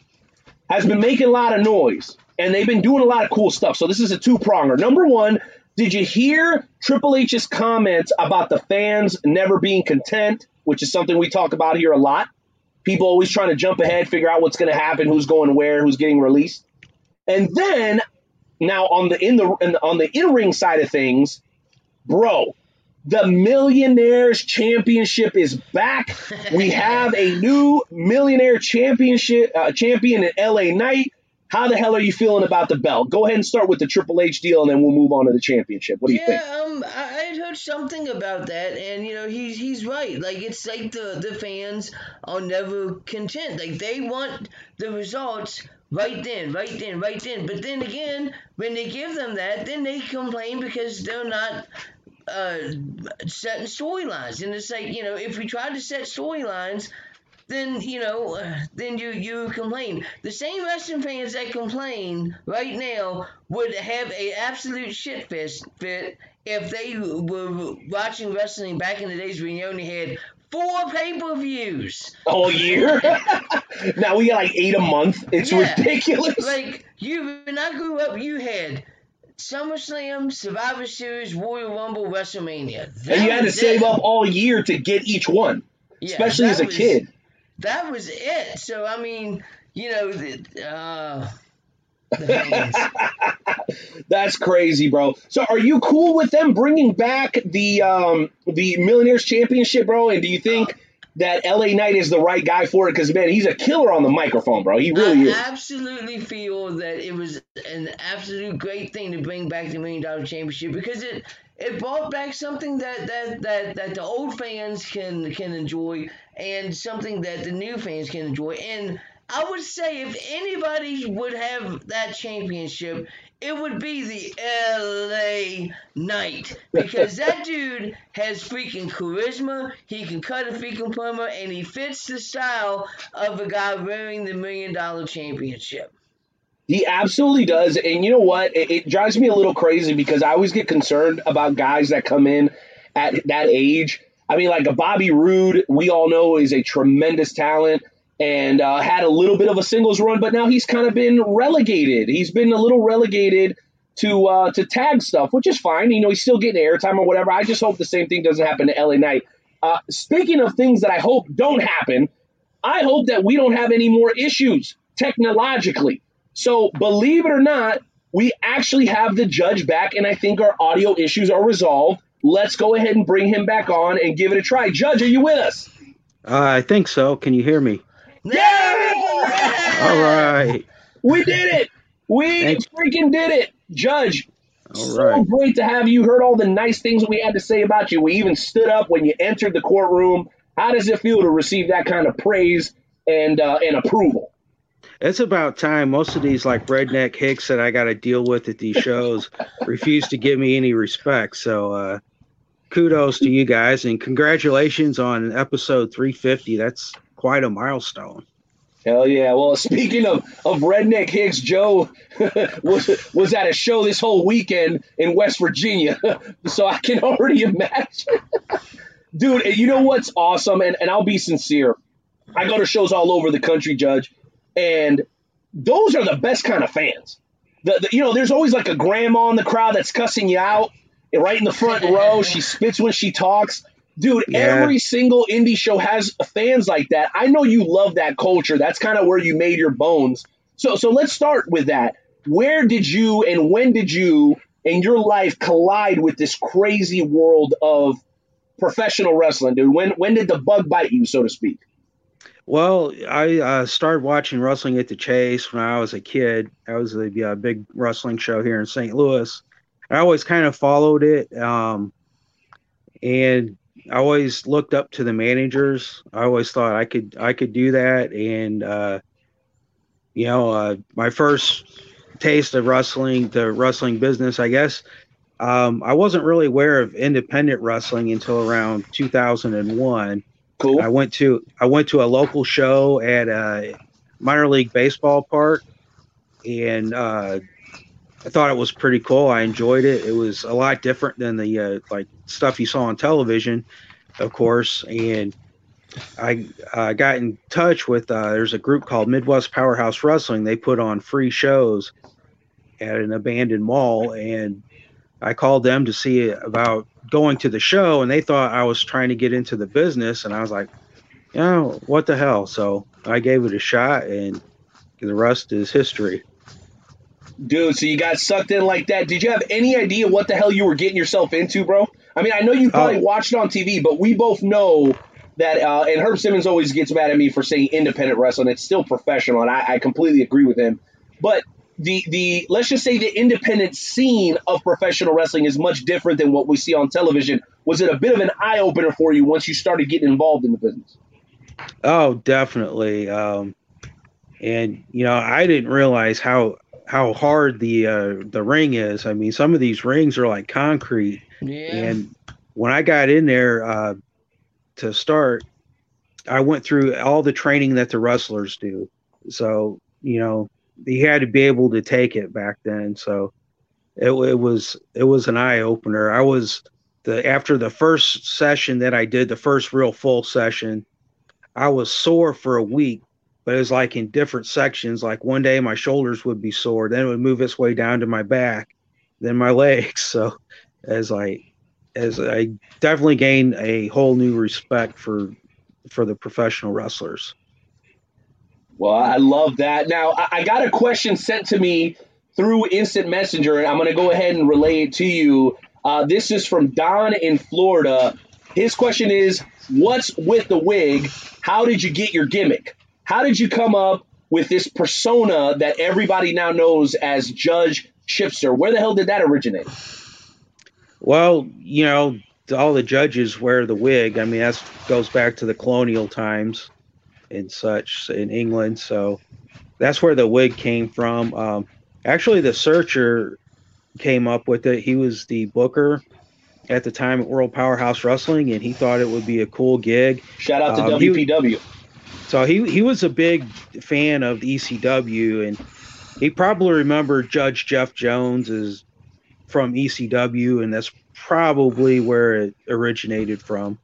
has been making a lot of noise. And they've been doing a lot of cool stuff. So this is a two-pronger. Number one, did you hear Triple H's comments about the fans never being content, which is something we talk about here a lot? People always trying to jump ahead, figure out what's going to happen, who's going where, who's getting released. And then now on the in-ring side of things, bro, the Millionaires Championship is back. We have a new Millionaire Championship champion in LA Knight. How the hell are you feeling about the belt? Go ahead and start with the Triple H deal, and then we'll move on to the championship. What do you think? Yeah, I heard something about that, and you know he's right. Like it's like the fans are never content. Like they want the results right then. But then again, when they give them that, then they complain because they're not setting storylines. And it's like, you know, if we try to set storylines, then, you know, then you complain. The same wrestling fans that complain right now would have an absolute shit fit if they were watching wrestling back in the days when you only had 4 pay-per-views. All year? Now we got like 8 a month. It's ridiculous. Like, when I grew up, you had SummerSlam, Survivor Series, Royal Rumble, WrestleMania. And you had to save up all year to get each one, especially as a kid. That was it. So, I mean, you know, that's crazy, bro. So, are you cool with them bringing back the Millionaires Championship, bro? And do you think that LA Knight is the right guy for it? Because, man, he's a killer on the microphone, bro. He really is. I absolutely feel that it was an absolute great thing to bring back the $1 Million Championship because it brought back something that the old fans can enjoy and something that the new fans can enjoy. And I would say if anybody would have that championship, it would be the LA Knight because that dude has freaking charisma. He can cut a freaking promo, and he fits the style of a guy wearing the $1 Million Championship. He absolutely does. And you know what? It drives me a little crazy because I always get concerned about guys that come in at that age. I mean, like a Bobby Roode, we all know is a tremendous talent and had a little bit of a singles run, but now he's kind of been relegated. He's been a little relegated to tag stuff, which is fine. You know, he's still getting airtime or whatever. I just hope the same thing doesn't happen to LA Knight. Speaking of things that I hope don't happen, I hope that we don't have any more issues technologically. So believe it or not, we actually have the judge back, and I think our audio issues are resolved. Let's go ahead and bring him back on and give it a try. Judge, are you with us? I think so. Can you hear me? Yeah! All right. We did it. We freaking did it. Judge, so great to have you. Heard all the nice things we had to say about you. We even stood up when you entered the courtroom. How does it feel to receive that kind of praise and approval? It's about time. Most of these like redneck hicks that I got to deal with at these shows refuse to give me any respect. So kudos to you guys and congratulations on episode 350. That's quite a milestone. Hell yeah. Well, speaking of redneck hicks, Joe was at a show this whole weekend in West Virginia. So I can already imagine. Dude, you know what's awesome? And I'll be sincere. I go to shows all over the country, Judge. And those are the best kind of fans. You know, there's always like a grandma in the crowd that's cussing you out right in the front row. She spits when she talks. Dude, every single indie show has fans like that. I know you love that culture. That's kind of where you made your bones. So let's start with that. Where did you and when did you in your life collide with this crazy world of professional wrestling, dude? When did the bug bite you, so to speak? Well, I started watching wrestling at The Chase when I was a kid. That was a big wrestling show here in St. Louis. I always kind of followed it, and I always looked up to the managers. I always thought I could do that, and my first taste of wrestling, the wrestling business, I guess. I wasn't really aware of independent wrestling until around 2001. Cool. I went to a local show at a minor league baseball park, and I thought it was pretty cool. I enjoyed it. It was a lot different than the stuff you saw on television, of course. And I got in touch with there's a group called Midwest Powerhouse Wrestling. They put on free shows at an abandoned mall, and I called them to see about going to the show, and they thought I was trying to get into the business, and I was like, you know, what the hell? So I gave it a shot, and the rest is history. Dude, so you got sucked in like that. Did you have any idea what the hell you were getting yourself into, bro? I mean, I know you probably watched it on TV, but we both know that, and Herb Simmons always gets mad at me for saying independent wrestling. It's still professional, and I completely agree with him. But the let's just say the independent scene of professional wrestling is much different than what we see on television. Was it a bit of an eye-opener for you once you started getting involved in the business? Oh, definitely. And, you know, I didn't realize how hard the ring is. I mean, some of these rings are like concrete. Yeah. And when I got in there to start, I went through all the training that the wrestlers do. So, you know, he had to be able to take it back then. So it was an eye opener. I was after the first session that I did, the first real full session, I was sore for a week. But it was like in different sections. Like one day my shoulders would be sore, then it would move its way down to my back, then my legs. So as I definitely gained a whole new respect for the professional wrestlers. Well, I love that. Now I got a question sent to me through Instant Messenger, and I'm going to go ahead and relay it to you. This is from Don in Florida. His question is, what's with the wig? How did you get your gimmick? How did you come up with this persona that everybody now knows as Judge Chipster? Where the hell did that originate? Well, you know, all the judges wear the wig. I mean, that goes back to the colonial times and such in England. So that's where the wig came from. Actually, the Searcher came up with it. He was the booker at the time at World Powerhouse Wrestling, and he thought it would be a cool gig. Shout out to WPW. So he was a big fan of ECW, and he probably remembered Judge Jeff Jones is from ECW, and that's probably where it originated from.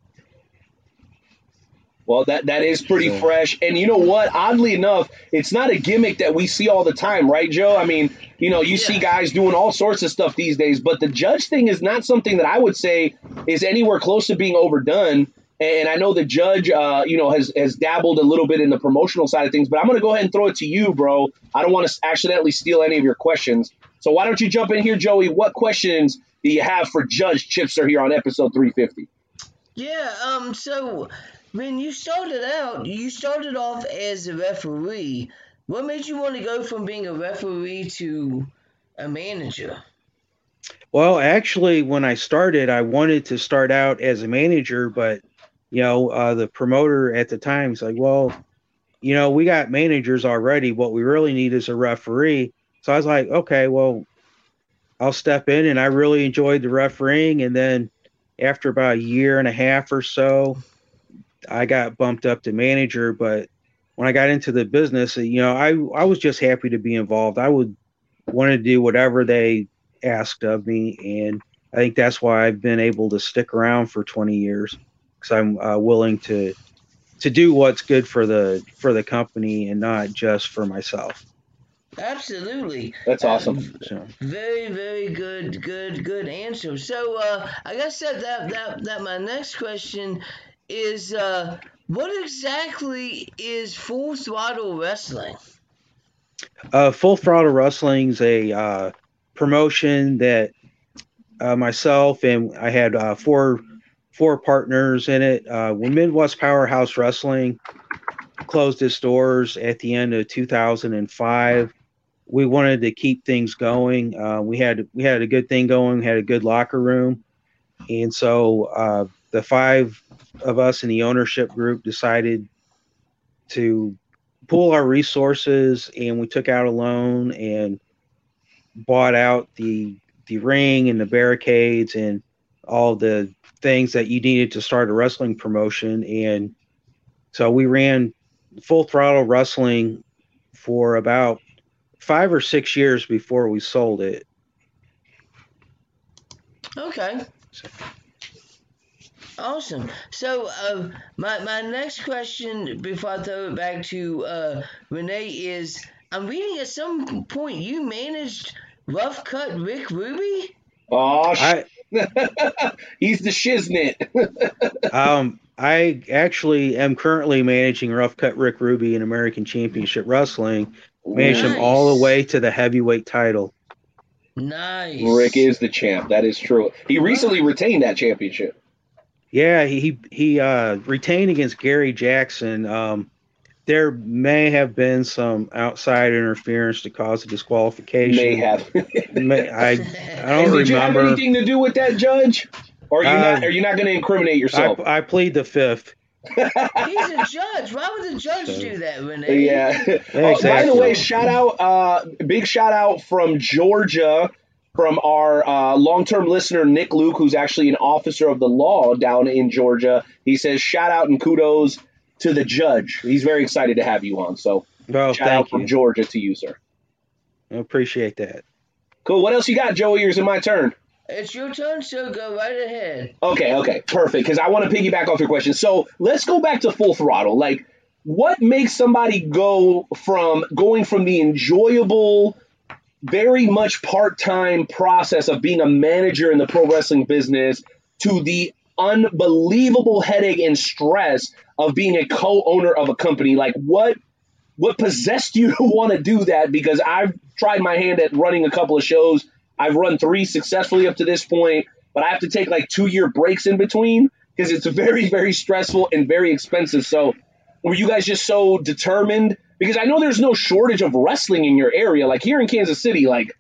Well, that is pretty fresh. And you know what? Oddly enough, it's not a gimmick that we see all the time, right, Joe? I mean, you know, you see guys doing all sorts of stuff these days, but the judge thing is not something that I would say is anywhere close to being overdone. And I know the judge, you know, has dabbled a little bit in the promotional side of things, but I'm going to go ahead and throw it to you, bro. I don't want to accidentally steal any of your questions. So why don't you jump in here, Joey? What questions do you have for Judge Chipster here on episode 350? Yeah, so when you started off as a referee. What made you want to go from being a referee to a manager? Well, actually, when I started, I wanted to start out as a manager, but you know, the promoter at the time is like, well, you know, we got managers already. What we really need is a referee. So I was like, okay, well, I'll step in. And I really enjoyed the refereeing. And then after about a year and a half or so, I got bumped up to manager. But when I got into the business, you know, I was just happy to be involved. I would want to do whatever they asked of me. And I think that's why I've been able to stick around for 20 years. Because I'm willing to do what's good for the company and not just for myself. Absolutely, that's awesome. Very, very good answer. So I guess that my next question is, what exactly is Full Throttle Wrestling? Full Throttle Wrestling is a promotion that myself and I had four partners in it. When Midwest Powerhouse Wrestling closed its doors at the end of 2005, we wanted to keep things going. We had a good thing going, had a good locker room. And so the five of us in the ownership group decided to pool our resources, and we took out a loan and bought out the ring and the barricades and all the things that you needed to start a wrestling promotion. And so we ran Full Throttle Wrestling for about 5 or 6 years before we sold it. Okay. Awesome. So my next question before I throw it back to Renee is, I'm reading at some point you managed Rough Cut Rick Ruby? Oh, shit. He's the shiznit. I actually am currently managing Rough Cut Rick Ruby in American Championship Wrestling. Managed him all the way to the heavyweight title. Nice. Rick is the champ. That is true. He recently retained that championship. Yeah, he retained against Gary Jackson. There may have been some outside interference to cause a disqualification. May have. I don't remember. Did you have anything to do with that, Judge? Or are you not? Are you not going to incriminate yourself? I plead the fifth. He's a judge. Why would a judge do that, Renee? Yeah. Exactly. By the way, big shout out from Georgia, from our long-term listener, Nick Luke, who's actually an officer of the law down in Georgia. He says, shout out and kudos to the judge. He's very excited to have you on. So shout out from Georgia to you, sir. I appreciate that. Cool. What else you got, Joey? Or is it my turn? It's your turn, so go right ahead. Okay, perfect, because I want to piggyback off your question. So let's go back to Full Throttle. Like, what makes somebody go from the enjoyable, very much part-time process of being a manager in the pro wrestling business to the unbelievable headache and stress of being a co-owner of a company? Like, what possessed you to want to do that? Because I've tried my hand at running a couple of shows. I've run 3 successfully up to this point, but I have to take like 2-year breaks in between because it's very, very stressful and very expensive. So were you guys just so determined? Because I know there's no shortage of wrestling in your area. Like here in Kansas City, like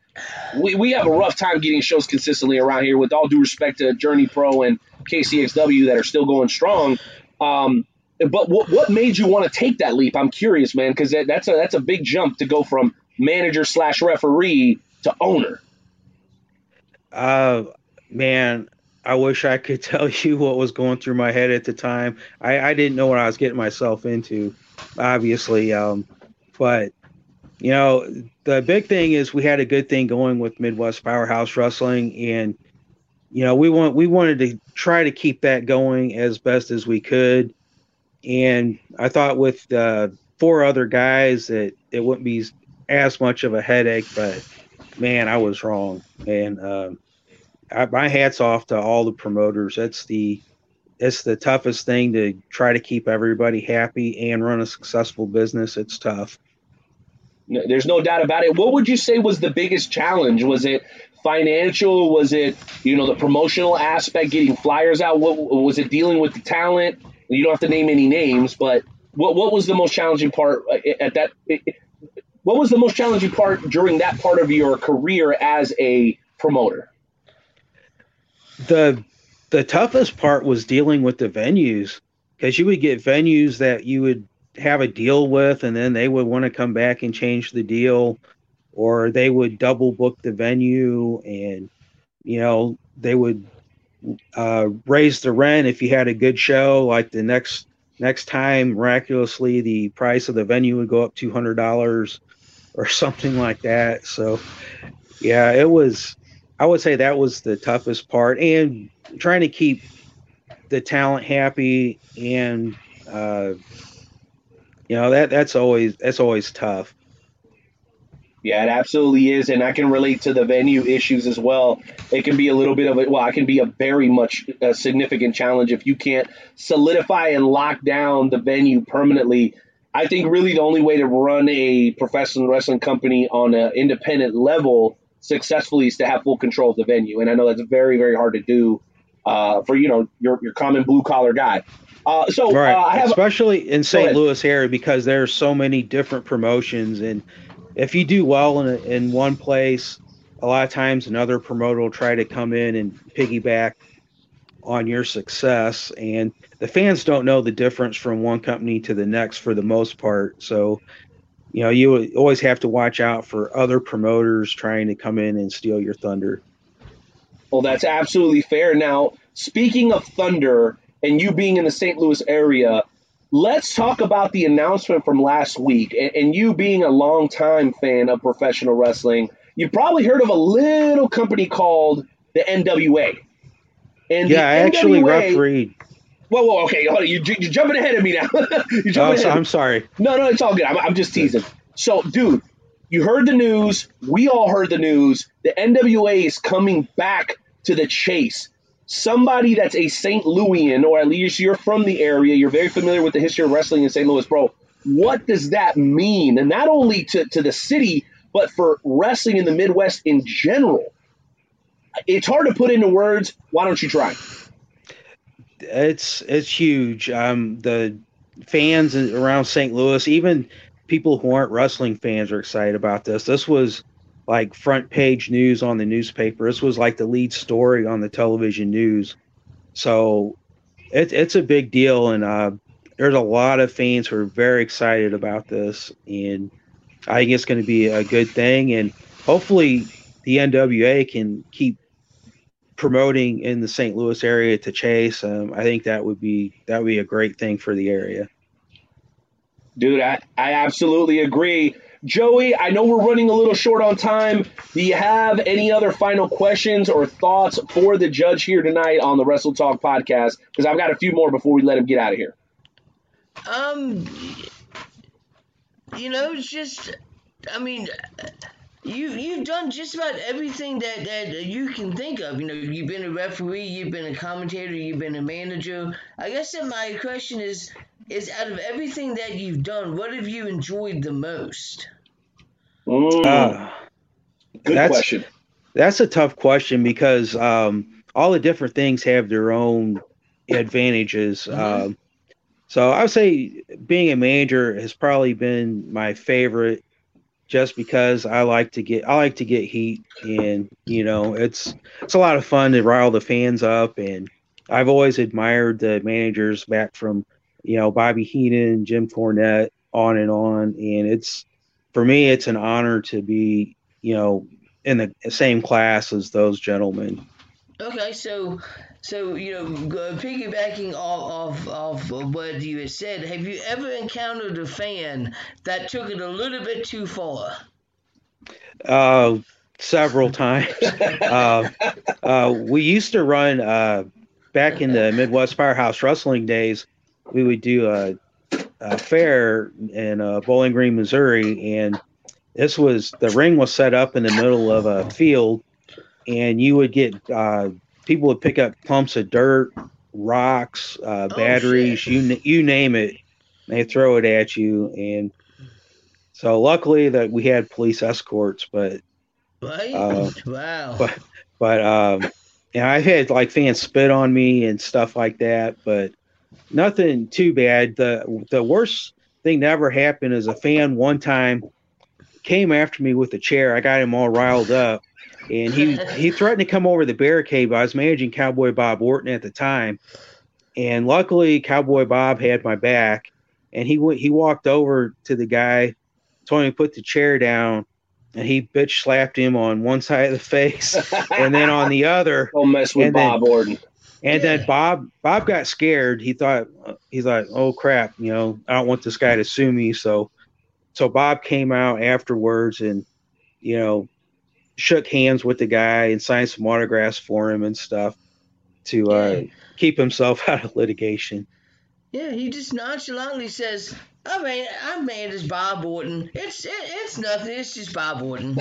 we have a rough time getting shows consistently around here, with all due respect to Journey Pro and KCXW that are still going strong. But what made you want to take that leap? I'm curious, man, because that's a big jump to go from manager / referee to owner. Man, I wish I could tell you what was going through my head at the time. I didn't know what I was getting myself into, obviously. But, you know, the big thing is we had a good thing going with Midwest Powerhouse Wrestling. And, you know, we wanted to try to keep that going as best as we could. And I thought with 4 other guys that it wouldn't be as much of a headache, but man, I was wrong. And my hat's off to all the promoters. That's the toughest thing, to try to keep everybody happy and run a successful business. It's tough. There's no doubt about it. What would you say was the biggest challenge? Was it financial? Was it, you know, the promotional aspect, getting flyers out? What was it, dealing with the talent? You don't have to name any names, but what was the most challenging part at that? What was the most challenging part during that part of your career as a promoter? The toughest part was dealing with the venues, because you would get venues that you would have a deal with, and then they would want to come back and change the deal, or they would double book the venue, and you know they would raise the rent if you had a good show. Like the next time, miraculously, the price of the venue would go up $200 or something like that. So, yeah, it was. I would say that was the toughest part, and trying to keep the talent happy, and you know that's always tough. Yeah, it absolutely is, and I can relate to the venue issues as well. It can be a little bit of it can be a very much a significant challenge if you can't solidify and lock down the venue permanently. I think really the only way to run a professional wrestling company on an independent level successfully is to have full control of the venue, and I know that's very, very hard to do for your common blue collar guy. Especially in St. Louis area, because there are so many different promotions, and if you do well in one place, a lot of times another promoter will try to come in and piggyback on your success. And the fans don't know the difference from one company to the next for the most part. So, you know, you always have to watch out for other promoters trying to come in and steal your thunder. Well, that's absolutely fair. Now, speaking of thunder and you being in the St. Louis area, let's talk about the announcement from last week. And you being a longtime fan of professional wrestling, you probably heard of a little company called the NWA. And yeah, I actually refereed. Whoa, okay, hold on. You're jumping ahead of me now. I'm sorry. No, it's all good. I'm just teasing. So, dude, you heard the news. We all heard the news. The NWA is coming back to the Chase. somebody that's a St. Louian, or at least you're from the area, you're very familiar with the history of wrestling in St. Louis, bro, what does that mean? And not only to the city, but for wrestling in the Midwest in general. It's hard to put into words. Why don't you try? It's huge. The fans around St. Louis, even people who aren't wrestling fans, are excited about this. This was like front page news on the newspaper. This was like the lead story on the television news. So it's a big deal. And there's a lot of fans who are very excited about this. And I think it's going to be a good thing. And hopefully the NWA can keep promoting in the St. Louis area to Chase. I think that would be a great thing for the area. Dude, I absolutely agree. Joey, I know we're running a little short on time. Do you have any other final questions or thoughts for the judge here tonight on the Wrestle Talk podcast? Because I've got a few more before we let him get out of here. It's just, I mean, You've done just about everything that you can think of. You know, you've been a referee, you've been a commentator, you've been a manager. I guess that my question is out of everything that you've done, what have you enjoyed the most? Good question. That's a tough question because all the different things have their own advantages. Mm-hmm. So I would say being a manager has probably been my favorite. Just because I like to get heat, and it's a lot of fun to rile the fans up, and I've always admired the managers back from Bobby Heenan, Jim Cornette, on, and it's, for me, it's an honor to be in the same class as those gentlemen. Okay, so piggybacking off of what you had said, have you ever encountered a fan that took it a little bit too far? Several times. We used to run back in the Midwest Powerhouse Wrestling days. We would do a fair in Bowling Green, Missouri, and the ring was set up in the middle of a field, and you would get people would pick up clumps of dirt, rocks, batteries, you name it. They throw it at you. And so luckily that we had police escorts, but wow. But I've had like fans spit on me and stuff like that, but nothing too bad. The worst thing that ever happened is a fan one time came after me with a chair. I got him all riled up. And he threatened to come over the barricade, but I was managing Cowboy Bob Orton at the time. And luckily, Cowboy Bob had my back. And he walked over to the guy, told him to put the chair down, and he bitch slapped him on one side of the face and then on the other. Don't mess with Bob Orton. And then Bob got scared. He's like, oh, crap, I don't want this guy to sue me. So Bob came out afterwards and, shook hands with the guy and signed some autographs for him and stuff to keep himself out of litigation. Yeah, he just nonchalantly says, I mean, it's Bob Orton. It's nothing. It's just Bob Orton.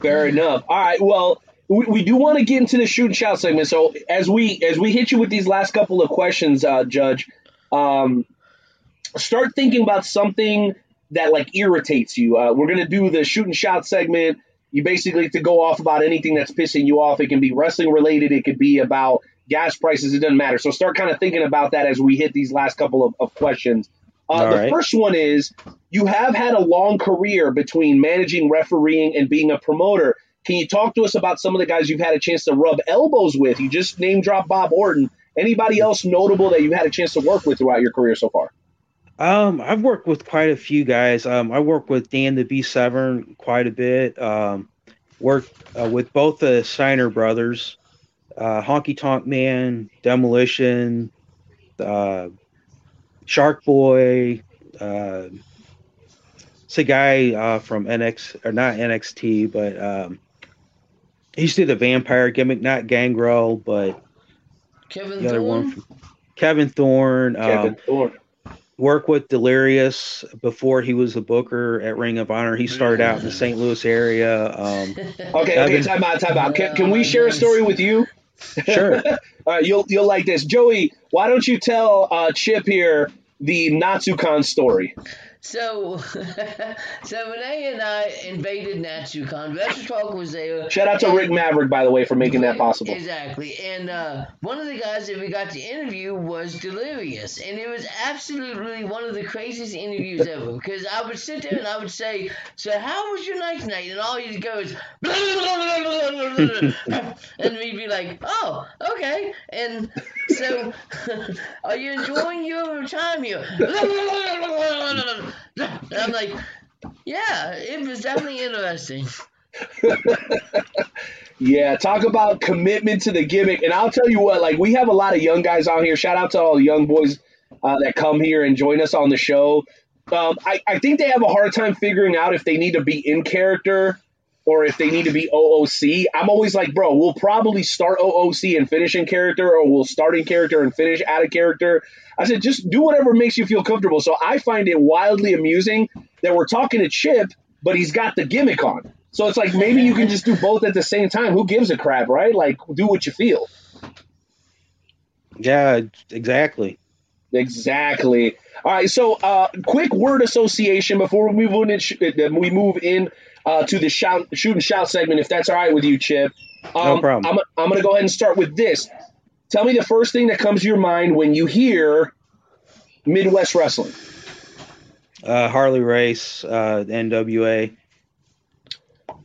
Fair enough. All right. Well, we do want to get into the shoot and shout segment. So as we hit you with these last couple of questions, Judge, start thinking about something that like irritates you. We're going to do the shoot and shout segment. You basically have to go off about anything that's pissing you off. It can be wrestling related. It could be about gas prices. It doesn't matter. So start kind of thinking about that as we hit these last couple of questions. The first one is, you have had a long career between managing, refereeing, and being a promoter. Can you talk to us about some of the guys you've had a chance to rub elbows with? You just name dropped Bob Orton. Anybody else notable that you've had a chance to work with throughout your career so far? I've worked with quite a few guys. I worked with Dan the B Severn quite a bit. Worked with both the Steiner brothers, Honky Tonk Man, Demolition, Shark Boy, it's a guy from NXT, but he used to do the vampire gimmick, not Gangrel, but Kevin Thorne. work with Delirious before he was the booker at Ring of Honor. He started out in the St. Louis area. Okay, time out. Can we share a story with you? Sure. All right, you'll like this. Joey, why don't you tell Chip here the Natsukan story? So Renee and I invaded Natsukan. WrestleTalk was there. Shout out to Rick Maverick, by the way, for making that possible. Exactly. And one of the guys that we got to interview was Delirious. And it was absolutely one of the craziest interviews ever. Because I would sit there and I would say, so how was your night tonight? And all he'd go is, blah, blah, blah, blah, blah, blah. And we'd be like, oh, okay. And so, are you enjoying your time here? Blah, blah, blah, blah, blah, blah. And I'm like, yeah, it was definitely interesting. Yeah, talk about commitment to the gimmick. And I'll tell you what, like, we have a lot of young guys on here. Shout out to all the young boys that come here and join us on the show. I think they have a hard time figuring out if they need to be in character or if they need to be OOC. I'm always like, bro, we'll probably start OOC and finish in character, or we'll start in character and finish out of character. I said, just do whatever makes you feel comfortable. So I find it wildly amusing that we're talking to Chip, but he's got the gimmick on. So it's like, maybe you can just do both at the same time. Who gives a crap, right? Like, do what you feel. Yeah, exactly. Exactly. All right, so quick word association before we move in. To the shoot and shout segment, if that's all right with you, Chip. No problem. I'm going to go ahead and start with this. Tell me the first thing that comes to your mind when you hear Midwest Wrestling. Harley Race, NWA.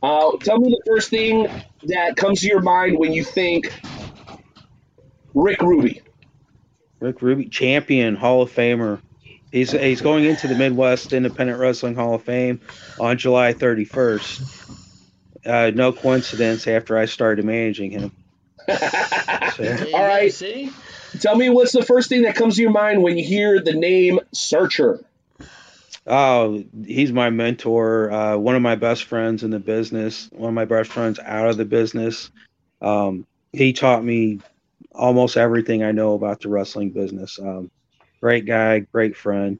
Tell me the first thing that comes to your mind when you think Rick Ruby. Rick Ruby, champion, Hall of Famer. He's going into the Midwest Independent Wrestling Hall of Fame on July 31st. No coincidence after I started managing him. All right. See? Tell me what's the first thing that comes to your mind when you hear the name Searcher? Oh, he's my mentor, one of my best friends in the business, one of my best friends out of the business. He taught me almost everything I know about the wrestling business. Great guy, great friend.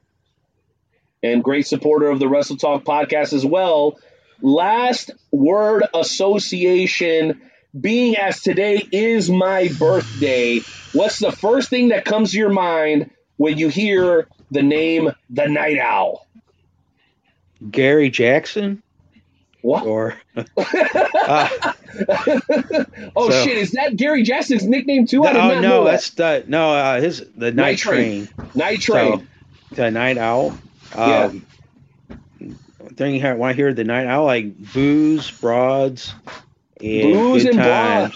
And great supporter of the WrestleTalk podcast as well. Last word association, being as today is my birthday, what's the first thing that comes to your mind when you hear the name The Night Owl? Gary Jackson? What? Or, shit! Is that Gary Jackson's nickname too? I did not know that. The Night Train. The Night Owl. Thing you want to hear the Night Owl, like booze, broads, and good times.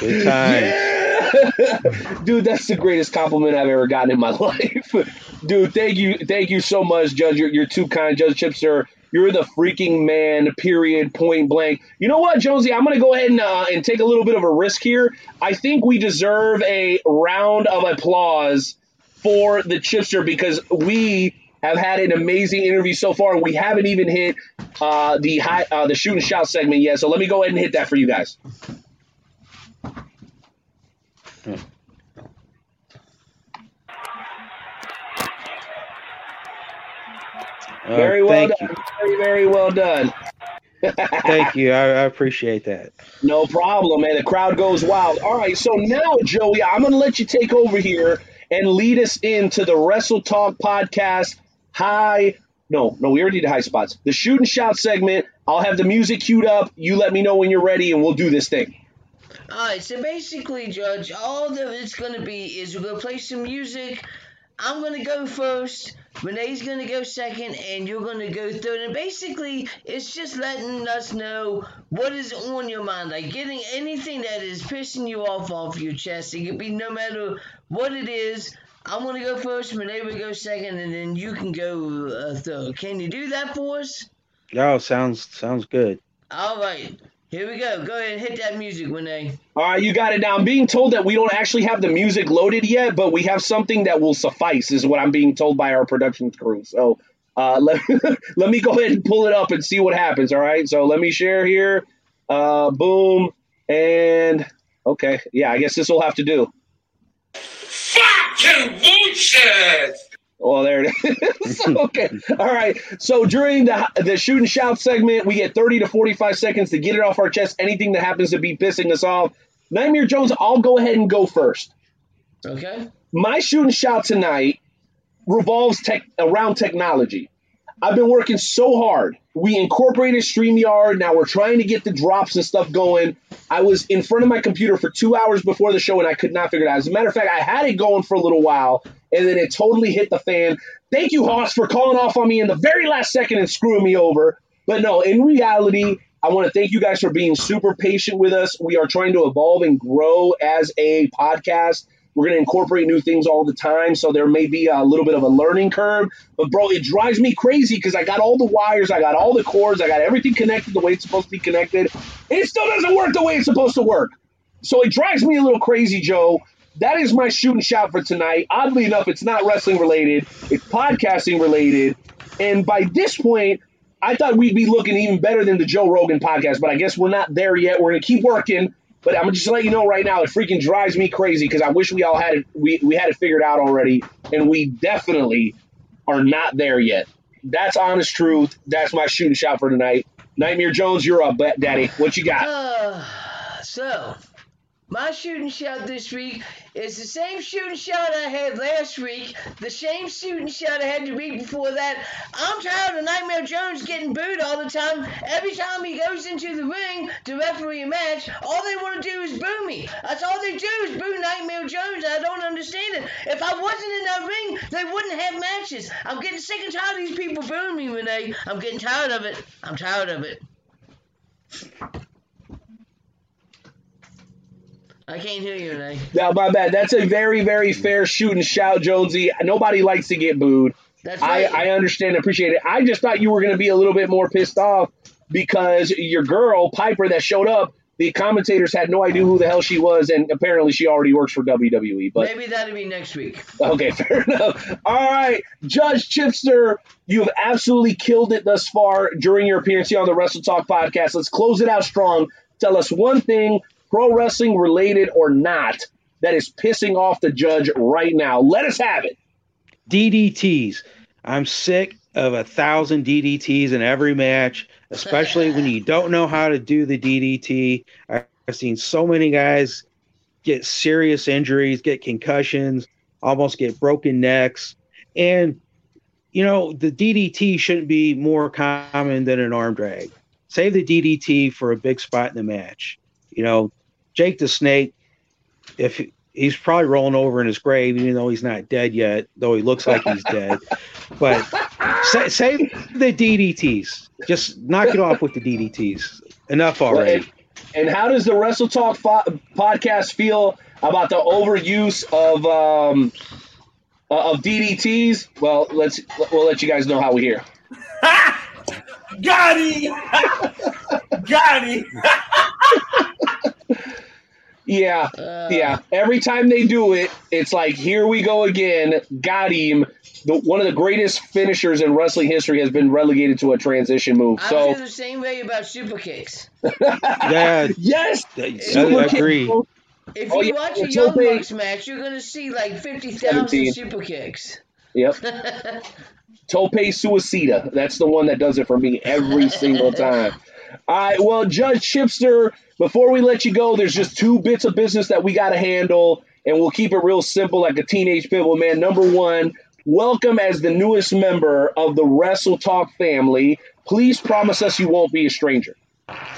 Good times. Yeah. Dude, that's the greatest compliment I've ever gotten in my life. Dude, thank you so much, Judge. You're too kind, Judge Chipster. You're the freaking man, period, point blank. You know what, Jonesy? I'm going to go ahead and take a little bit of a risk here. I think we deserve a round of applause for the Chipster because we have had an amazing interview so far. We haven't even hit the shoot and shout segment yet, so let me go ahead and hit that for you guys. Very well done. Very, very well done. Thank you. I appreciate that. No problem, man. The crowd goes wild. All right, so now, Joey, I'm going to let you take over here and lead us into the WrestleTalk podcast. We already did high spots. The shoot and shout segment. I'll have the music queued up. You let me know when you're ready, and we'll do this thing. All right, so basically, Judge, all that it's going to be is we're going to play some music. I'm going to go first. Renee's going to go second, and you're going to go third. And basically, it's just letting us know what is on your mind. Like, getting anything that is pissing you off your chest. It could be no matter what it is. I'm going to go first, Renee will go second, and then you can go third. Can you do that for us? Oh, sounds good. All right. Here we go. Go ahead and hit that music, Renee. All right, you got it. Now, I'm being told that we don't actually have the music loaded yet, but we have something that will suffice, is what I'm being told by our production crew. So let me go ahead and pull it up and see what happens, all right? So let me share here. Boom. And, okay. Yeah, I guess this will have to do. Fuck you, bullshit! Well, there it is. Okay. All right. So during the shoot and shout segment, we get 30 to 45 seconds to get it off our chest. Anything that happens to be pissing us off. Nightmare Jones, I'll go ahead and go first. Okay. My shoot and shout tonight revolves around technology. I've been working so hard. We incorporated StreamYard. Now we're trying to get the drops and stuff going. I was in front of my computer for 2 hours before the show, and I could not figure it out. As a matter of fact, I had it going for a little while, and then it totally hit the fan. Thank you, Haas, for calling off on me in the very last second and screwing me over. But no, in reality, I want to thank you guys for being super patient with us. We are trying to evolve and grow as a podcast. We're going to incorporate new things all the time, so there may be a little bit of a learning curve. But, bro, it drives me crazy because I got all the wires, I got all the cords, I got everything connected the way it's supposed to be connected. And it still doesn't work the way it's supposed to work. So it drives me a little crazy, Joe. That is my shoot and shout for tonight. Oddly enough, it's not wrestling related. It's podcasting related. And by this point, I thought we'd be looking even better than the Joe Rogan podcast, but I guess we're not there yet. We're going to keep working. But I'm just letting you know right now, it freaking drives me crazy because I wish we all had it. We had it figured out already, and we definitely are not there yet. That's honest truth. That's my shoot and shout for tonight. Nightmare Jones, you're up, Daddy. What you got? So my shoot and shout this week is the same shoot and shout I had last week, the same shoot and shout I had the week before that. I'm tired of Nightmare Jones getting booed all the time. Every time he goes into the ring to referee a match, all they want to do is boo me. That's all they do is boo Nightmare Jones. I don't understand it. If I wasn't in that ring, they wouldn't have matches. I'm getting sick and tired of these people booing me, Renee. I'm getting tired of it. I'm tired of it. I can't hear you, Renee. No, my bad. That's a very, very fair shoot and shout, Jonesy. Nobody likes to get booed. That's right. I understand and appreciate it. I just thought you were going to be a little bit more pissed off because your girl, Piper, that showed up, the commentators had no idea who the hell she was, and apparently she already works for WWE. But maybe that'll be next week. Okay, fair enough. All right, Judge Chipster, you have absolutely killed it thus far during your appearance here on the WrestleTalk podcast. Let's close it out strong. Tell us one thing, pro wrestling related or not, that is pissing off the judge right now. Let us have it. DDTs. I'm sick of 1,000 DDTs in every match, especially when you don't know how to do the DDT. I've seen so many guys get serious injuries, get concussions, almost get broken necks. And, you know, the DDT shouldn't be more common than an arm drag. Save the DDT for a big spot in the match. You know, Jake the Snake, if he's probably rolling over in his grave, even though he's not dead yet, though he looks like he's dead. But save the DDTs. Just knock it off with the DDTs. Enough already. Well, and how does the WrestleTalk podcast feel about the overuse of DDTs? Well, we'll let you guys know how we hear. Got it! Got it! Yeah. Every time they do it, it's like, here we go again. Got him. One of the greatest finishers in wrestling history has been relegated to a transition move. I feel the same way about super kicks. Yeah. Yes. I agree. If you watch a Young Bucks match, you're going to see like 50,000 super kicks. Yep. Tope Suicida. That's the one that does it for me every single time. All right, well, Judge Chipster, before we let you go, there's just two bits of business that we got to handle, and we'll keep it real simple like a teenage pibble, man. Number one, welcome as the newest member of the WrestleTalk family. Please promise us you won't be a stranger.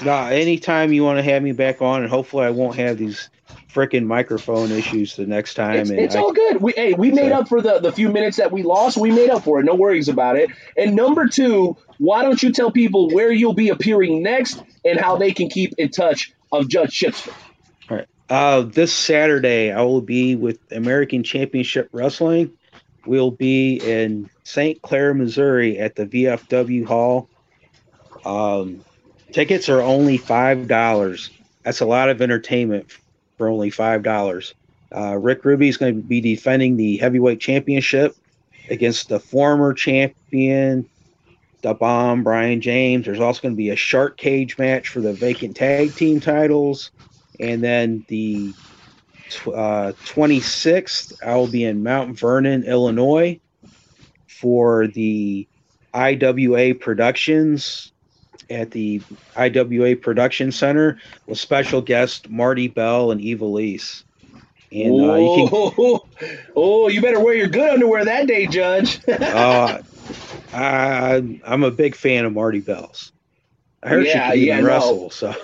Nah, anytime you want to have me back on, and hopefully I won't have these freaking microphone issues the next time. It's all good. We made up for the few minutes that we lost. We made up for it. No worries about it. And number two, why don't you tell people where you'll be appearing next and how they can keep in touch of Judge Chipster? All right. This Saturday, I will be with American Championship Wrestling. We'll be in St. Clair, Missouri at the VFW Hall. Tickets are only $5. That's a lot of entertainment for only $5. Rick Ruby is going to be defending the heavyweight championship against the former champion, the Bomb, Brian James. There's also going to be a shark cage match for the vacant tag team titles. And then the 26th, I will be in Mount Vernon, Illinois for the IWA Productions at the IWA Production Center with special guest Marty Bell and Eva Lise. And you better wear your good underwear that day, Judge. I'm a big fan of Marty Bell's. I heard she can even wrestle. So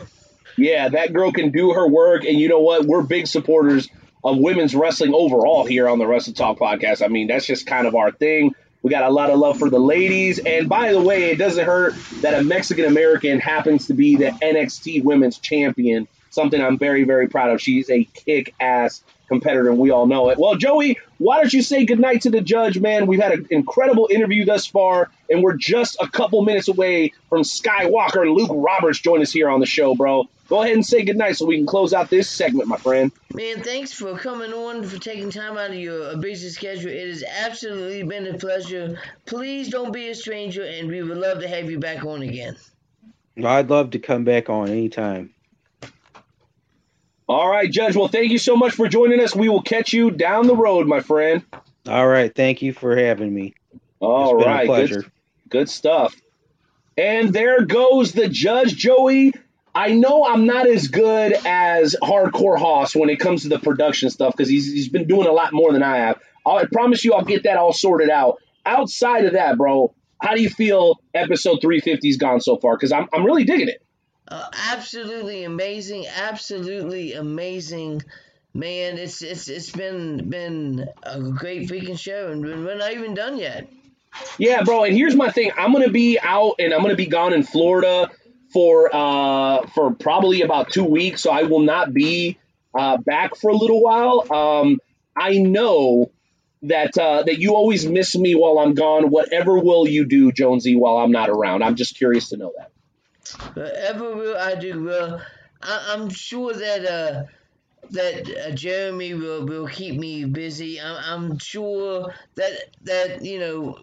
yeah, that girl can do her work. And you know what? We're big supporters of women's wrestling overall here on the Wrestle Talk podcast. I mean, that's just kind of our thing. We got a lot of love for the ladies. And by the way, it doesn't hurt that a Mexican-American happens to be the NXT Women's Champion, something I'm very, very proud of. She's a kick-ass competitor, and we all know it. Well, Joey, why don't you say goodnight to the Judge, man? We've had an incredible interview thus far, and we're just a couple minutes away from Skywalker Luke Roberts joining us here on the show, bro. Go ahead and say goodnight so we can close out this segment, my friend. Man, thanks for coming on, for taking time out of your busy schedule. It has absolutely been a pleasure. Please don't be a stranger, and we would love to have you back on again. I'd love to come back on anytime. All right, Judge. Well, thank you so much for joining us. We will catch you down the road, my friend. All right. Thank you for having me. All right. It's been a pleasure. Good stuff. And there goes the Judge, Joey. I know I'm not as good as Hardcore Haas when it comes to the production stuff because he's been doing a lot more than I have. I promise you I'll get that all sorted out. Outside of that, bro, how do you feel episode 350's gone so far? Because I'm really digging it. Absolutely amazing, man. It's been a great freaking show, and we're not even done yet. Yeah, bro. And here's my thing: I'm gonna be out, and I'm gonna be gone in Florida for probably about 2 weeks, so I will not be back for a little while. I know that you always miss me while I'm gone. Whatever will you do, Jonesy, while I'm not around? I'm just curious to know that. Whatever will I do, well, I'm sure that Jeremy will keep me busy. I'm sure that you know,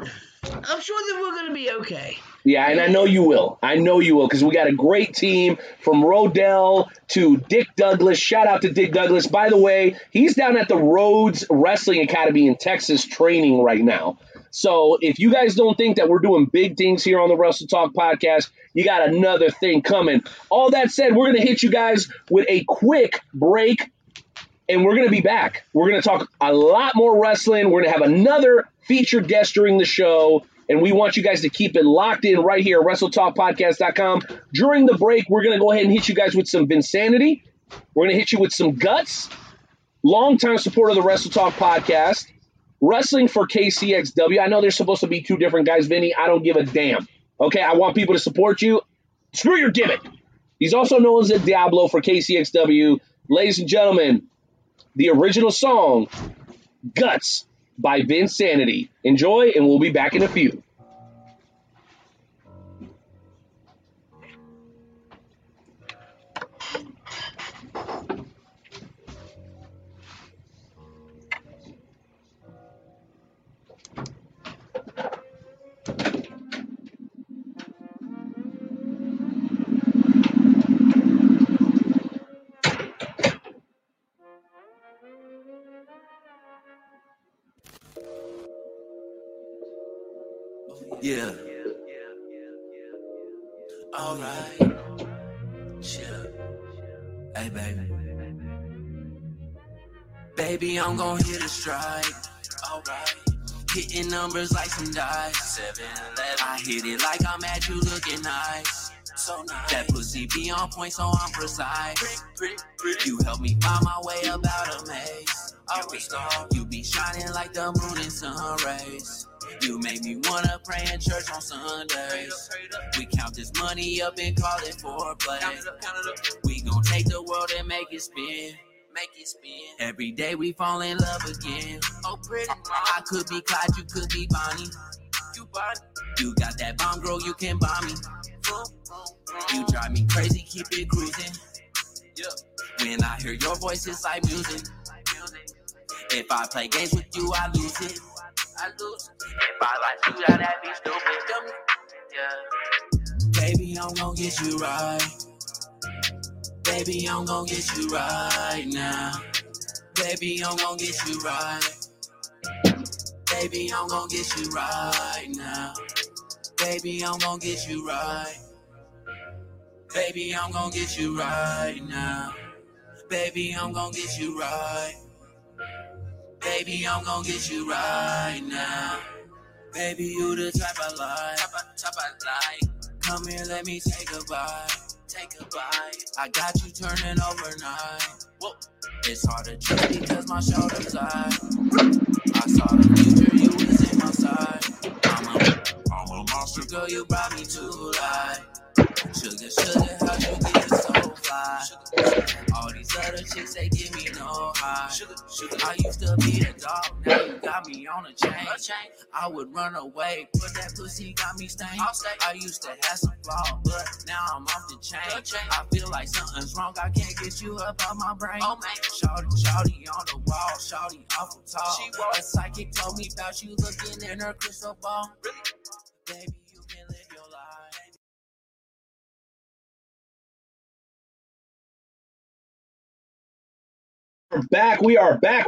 I'm sure that we're gonna be okay. Yeah, and I know you will. Because we got a great team from Rodell to Dick Douglas. Shout out to Dick Douglas. By the way, he's down at the Rhodes Wrestling Academy in Texas training right now. So if you guys don't think that we're doing big things here on the Wrestle Talk podcast, you got another thing coming. All that said, we're going to hit you guys with a quick break, and we're going to be back. We're going to talk a lot more wrestling. We're going to have another featured guest during the show, and we want you guys to keep it locked in right here at WrestleTalkPodcast.com. During the break, we're going to go ahead and hit you guys with some Vinsanity. We're going to hit you with some Guts, longtime supporter of the Wrestle Talk podcast. Wrestling for KCXW. I know there's supposed to be two different guys, Vinny. I don't give a damn. Okay, I want people to support you. Screw your gimmick. He's also known as Diablo for KCXW. Ladies and gentlemen, the original song, Guts by Vinsanity. Enjoy, and we'll be back in a few. Yeah. All right. Chill. Hey, baby. Baby, I'm gonna hit a stride. All right. Hitting numbers like some dice. 7-11. I hit it like I'm at you looking nice. So nice. That pussy be on point, so I'm precise. Pretty. You help me find my way about a maze. Always star. You be shining like the moon and sun rays. You make me wanna pray in church on Sundays. We count this money up and call it foreplay. We gon' take the world and make it spin. Every day we fall in love again. Oh, pretty. I could be Clyde, you could be Bonnie. You got that bomb, girl, you can bomb me. You drive me crazy, keep it cruising. When I hear your voice, it's like music. If I play games with you, I lose it. If I like you, that'd be stupid. Yeah. Baby, I'm gon' get you right. Baby, I'm gon' get you right now. Baby, I'm gon' get you right. Baby, I'm gonna get you right now. Baby, I'm gonna get you right. Baby, I'm gonna get you right now. Baby, I'm gonna get you right. Baby, I'm gonna get you right now. Baby, you the type I like. Type I like. Come here, let me take a bite. Take a bite. I got you turning overnight. Whoa. It's hard to trust because my shoulders lie. I saw the future, you was in my side. I'm a monster, girl, you brought me to life. Sugar, how'd you get so fly? All these other chicks, they give me no high. I used to be a dog, now you got me on a chain. I would run away, but that pussy got me stained. I used to have some flaws, but now I'm off the chain. I feel like something's wrong, I can't get you up out my brain. Shawty on the wall, shawty awful tall. A psychic told me about you looking in her crystal ball. Baby. We are back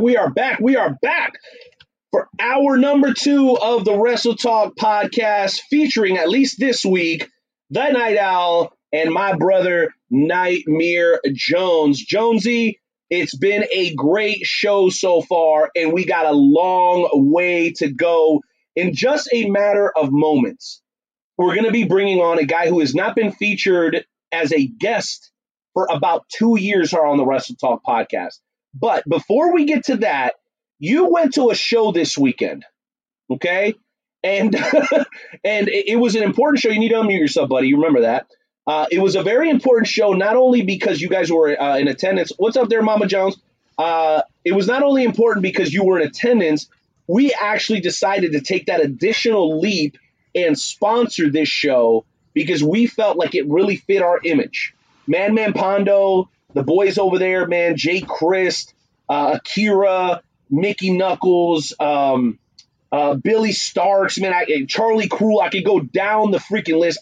for hour number 2 of the WrestleTalk podcast, featuring, at least this week, the Night Owl and my brother Nightmare Jones. Jonesy, it's been a great show so far, and we got a long way to go. In just a matter of moments, we're going to be bringing on a guy who has not been featured as a guest for about 2 years here on the WrestleTalk podcast. But before we get to that, you went to a show this weekend, okay? And and it was an important show. You need to unmute yourself, buddy. You remember that. It was a very important show, not only because you guys were in attendance. What's up there, Mama Jones? It was not only important because you were in attendance. We actually decided to take that additional leap and sponsor this show because we felt like it really fit our image. Madman Pondo, the boys over there, man, Jake Crist, Akira, Mickey Knuckles, Billy Starks, man, Charlie Crew. I could go down the freaking list.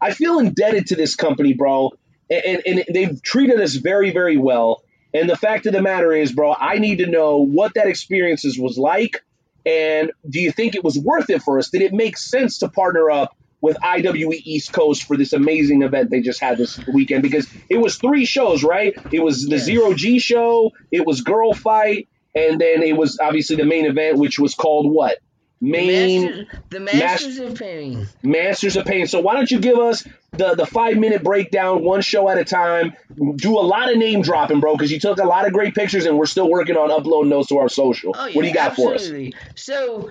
I feel indebted to this company, bro, and they've treated us very, very well. And the fact of the matter is, bro, I need to know what that experience was like, and do you think it was worth it for us? Did it make sense to partner up with IWE East Coast for this amazing event they just had this weekend? Because it was 3 shows, right? It was the Zero G show, it was Girl Fight, and then it was obviously the main event, which was called what? The Masters of Pain. Masters of Pain. So why don't you give us the 5-minute breakdown, one show at a time. Do a lot of name dropping, bro, because you took a lot of great pictures, and we're still working on uploading those to our social. Oh, yeah, what do you got for us? So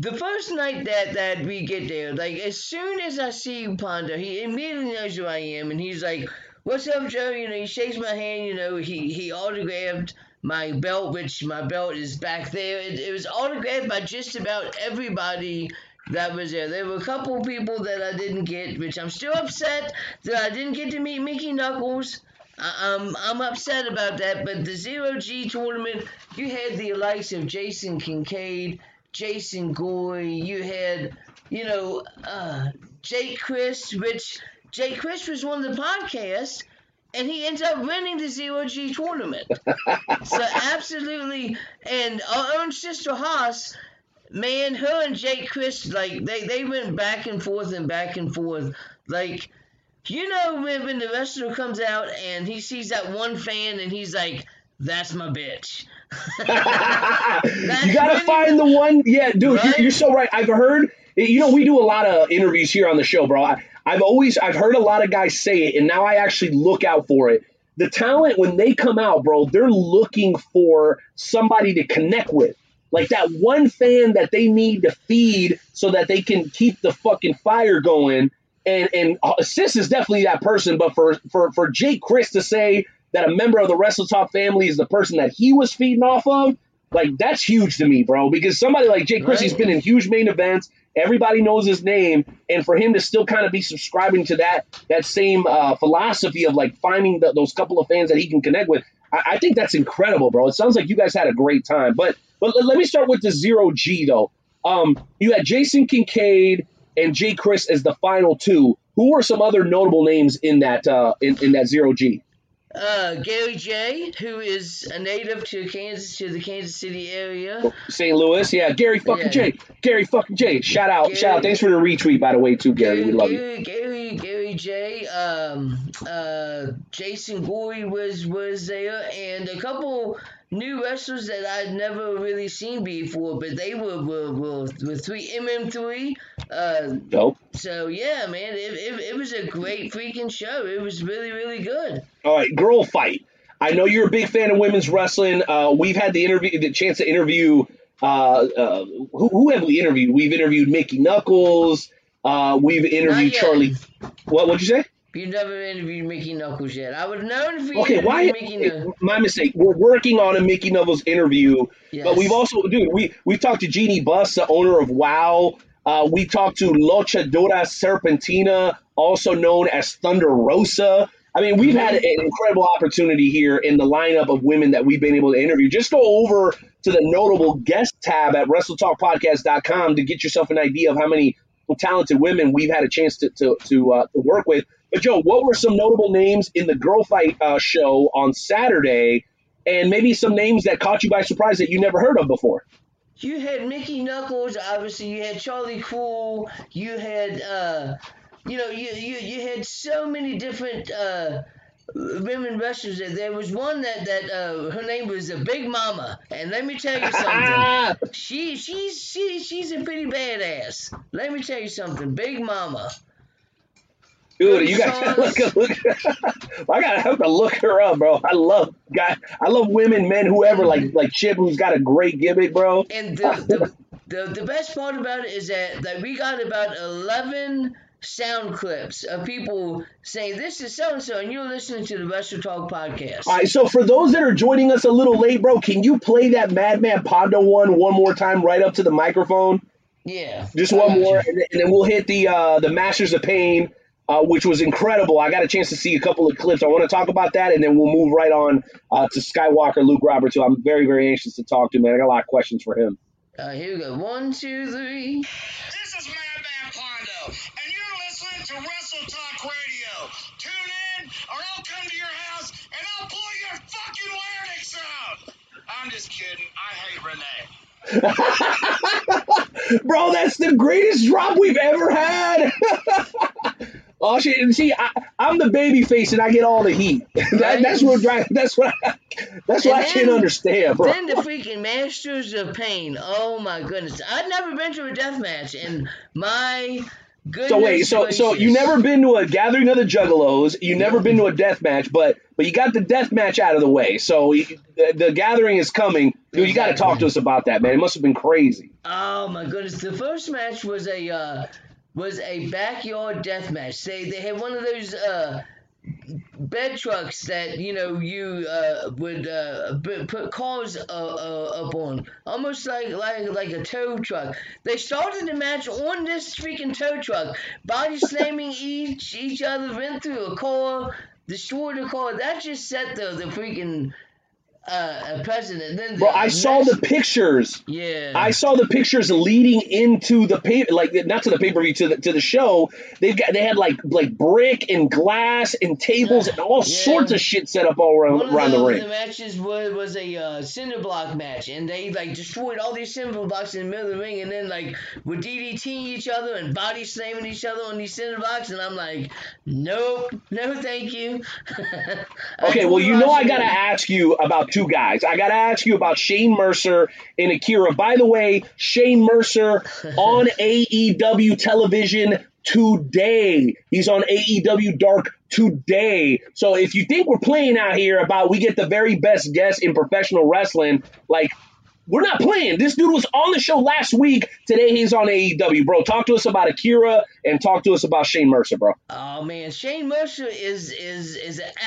the first night that we get there, like, as soon as I see Pondo, he immediately knows who I am, and he's like, what's up, Joe? You know, he shakes my hand, you know, he autographed my belt, which my belt is back there. It was autographed by just about everybody that was there. There were a couple people that I didn't get, which I'm still upset that I didn't get to meet Mickey Knuckles. I'm upset about that, but the Zero G tournament, you had the likes of Jason Kincaid, Jason Goy, you had, you know, Jake Crist, which Jake Crist was on the podcast, and he ends up winning the Zero G tournament. So absolutely, and our own sister Haas, man, her and Jake Crist, like, they went back and forth and back and forth. Like, you know when the wrestler comes out and he sees that one fan and he's like, that's my bitch. You gotta find the one. Yeah, dude, right? You're so right. I've heard, you know, we do a lot of interviews here on the show, bro. I've heard a lot of guys say it, and now I actually look out for it. The talent, when they come out, bro, they're looking for somebody to connect with. Like that one fan that they need to feed so that they can keep the fucking fire going. And Sis is definitely that person, but for Jake Crist to say that a member of the WrestleTalk family is the person that he was feeding off of, like, that's huge to me, bro, because somebody like Jake Crist, he's been in huge main events. Everybody knows his name. And for him to still kind of be subscribing to that same philosophy of, like, finding those couple of fans that he can connect with, I think that's incredible, bro. It sounds like you guys had a great time. But let me start with the Zero G, though. You had Jason Kincaid and Jake Crist as the final 2. Who were some other notable names in that Zero G? Gary J, who is a native to Kansas, to the Kansas City area. St. Louis, yeah. Gary fucking J. Gary fucking J. Shout out, shout out. Thanks for the retweet, by the way, too, Gary. We love you. Gary J. Jason Gorey was there, and a couple new wrestlers that I'd never really seen before, but they were 3MM3. Dope. So, yeah, man, it was a great freaking show. It was really, really good. All right, Girl Fight. I know you're a big fan of women's wrestling. We've had the chance to interview who have we interviewed? We've interviewed Mickey Knuckles. We've interviewed Charlie. What'd you say? You've never interviewed Mickey Knuckles yet. I would have known if you Mickey Knuckles. My mistake. We're working on a Mickey Knuckles interview. Yes. But we've also, dude, we've talked to Jeannie Buss, the owner of WOW. We talked to Luchadora Serpentina, also known as Thunder Rosa. I mean, we've had an incredible opportunity here in the lineup of women that we've been able to interview. Just go over to the notable guest tab at WrestleTalkPodcast.com to get yourself an idea of how many talented women we've had a chance to work with. But, Joe, what were some notable names in the Girl Fight show on Saturday, and maybe some names that caught you by surprise that you never heard of before? You had Mickey Knuckles, obviously. You had Charlie Cool. You had, you had so many different women wrestlers. There was one that her name was the Big Mama, and let me tell you something. she's a pretty badass. Let me tell you something, Big Mama. Dude, you got to look. I gotta have to look her up, bro. I love women, men, whoever, like Chip, who's got a great gimmick, bro. And the best part about it is that we got about 11 sound clips of people saying, "This is so and so," and you're listening to the Wrestle Talk podcast. All right, so for those that are joining us a little late, bro, can you play that Madman Pondo one more time, right up to the microphone? Yeah, just one more, and then we'll hit the Masters of Pain. Which was incredible. I got a chance to see a couple of clips. I want to talk about that, and then we'll move right on to Skywalker Luke Roberts, who I'm very, very anxious to talk to, man. I got a lot of questions for him. Here we go. 1, 2, 3. This is Madman Pondo, and you're listening to Wrestle Talk Radio. Tune in, or I'll come to your house, and I'll pull your fucking larynx out. I'm just kidding. I hate Renee. Bro, that's the greatest drop we've ever had. Oh shit! And see, I'm the baby face, and I get all the heat. That's what I can't understand, bro. Then the freaking Masters of Pain. Oh my goodness! I've never been to a death match, and my goodness. So wait, so you never been to a gathering of the Juggalos? You never been to a death match, but you got the death match out of the way. So the gathering is coming. Dude, you got to talk to us about that, man. It must have been crazy. Oh, my goodness. The first match was a backyard death match. They had one of those bed trucks that, you would put cars up on. Almost like a tow truck. They started the match on this freaking tow truck, body slamming each other, went through a car, destroyed a car. That just set the freaking... president. Then bro, I saw the pictures. Yeah, I saw the pictures leading into the pay, like not to the pay per view, to the show. They had like brick and glass and tables and all sorts of shit set up all around the ring. One of the matches was a cinder block match, and they destroyed all these cinder blocks in the middle of the ring, and then were DDTing each other and body slamming each other on these cinder blocks, and I'm like, nope, no, thank you. Okay, well, I gotta ask you about. Two guys. I got to ask you about Shane Mercer and Akira. By the way, Shane Mercer on AEW television today. He's on AEW Dark today. So if you think we're playing out here about we get the very best guest in professional wrestling, we're not playing. This dude was on the show last week. Today he's on AEW, bro. Talk to us about Akira and talk to us about Shane Mercer, bro. Oh, man. Shane Mercer is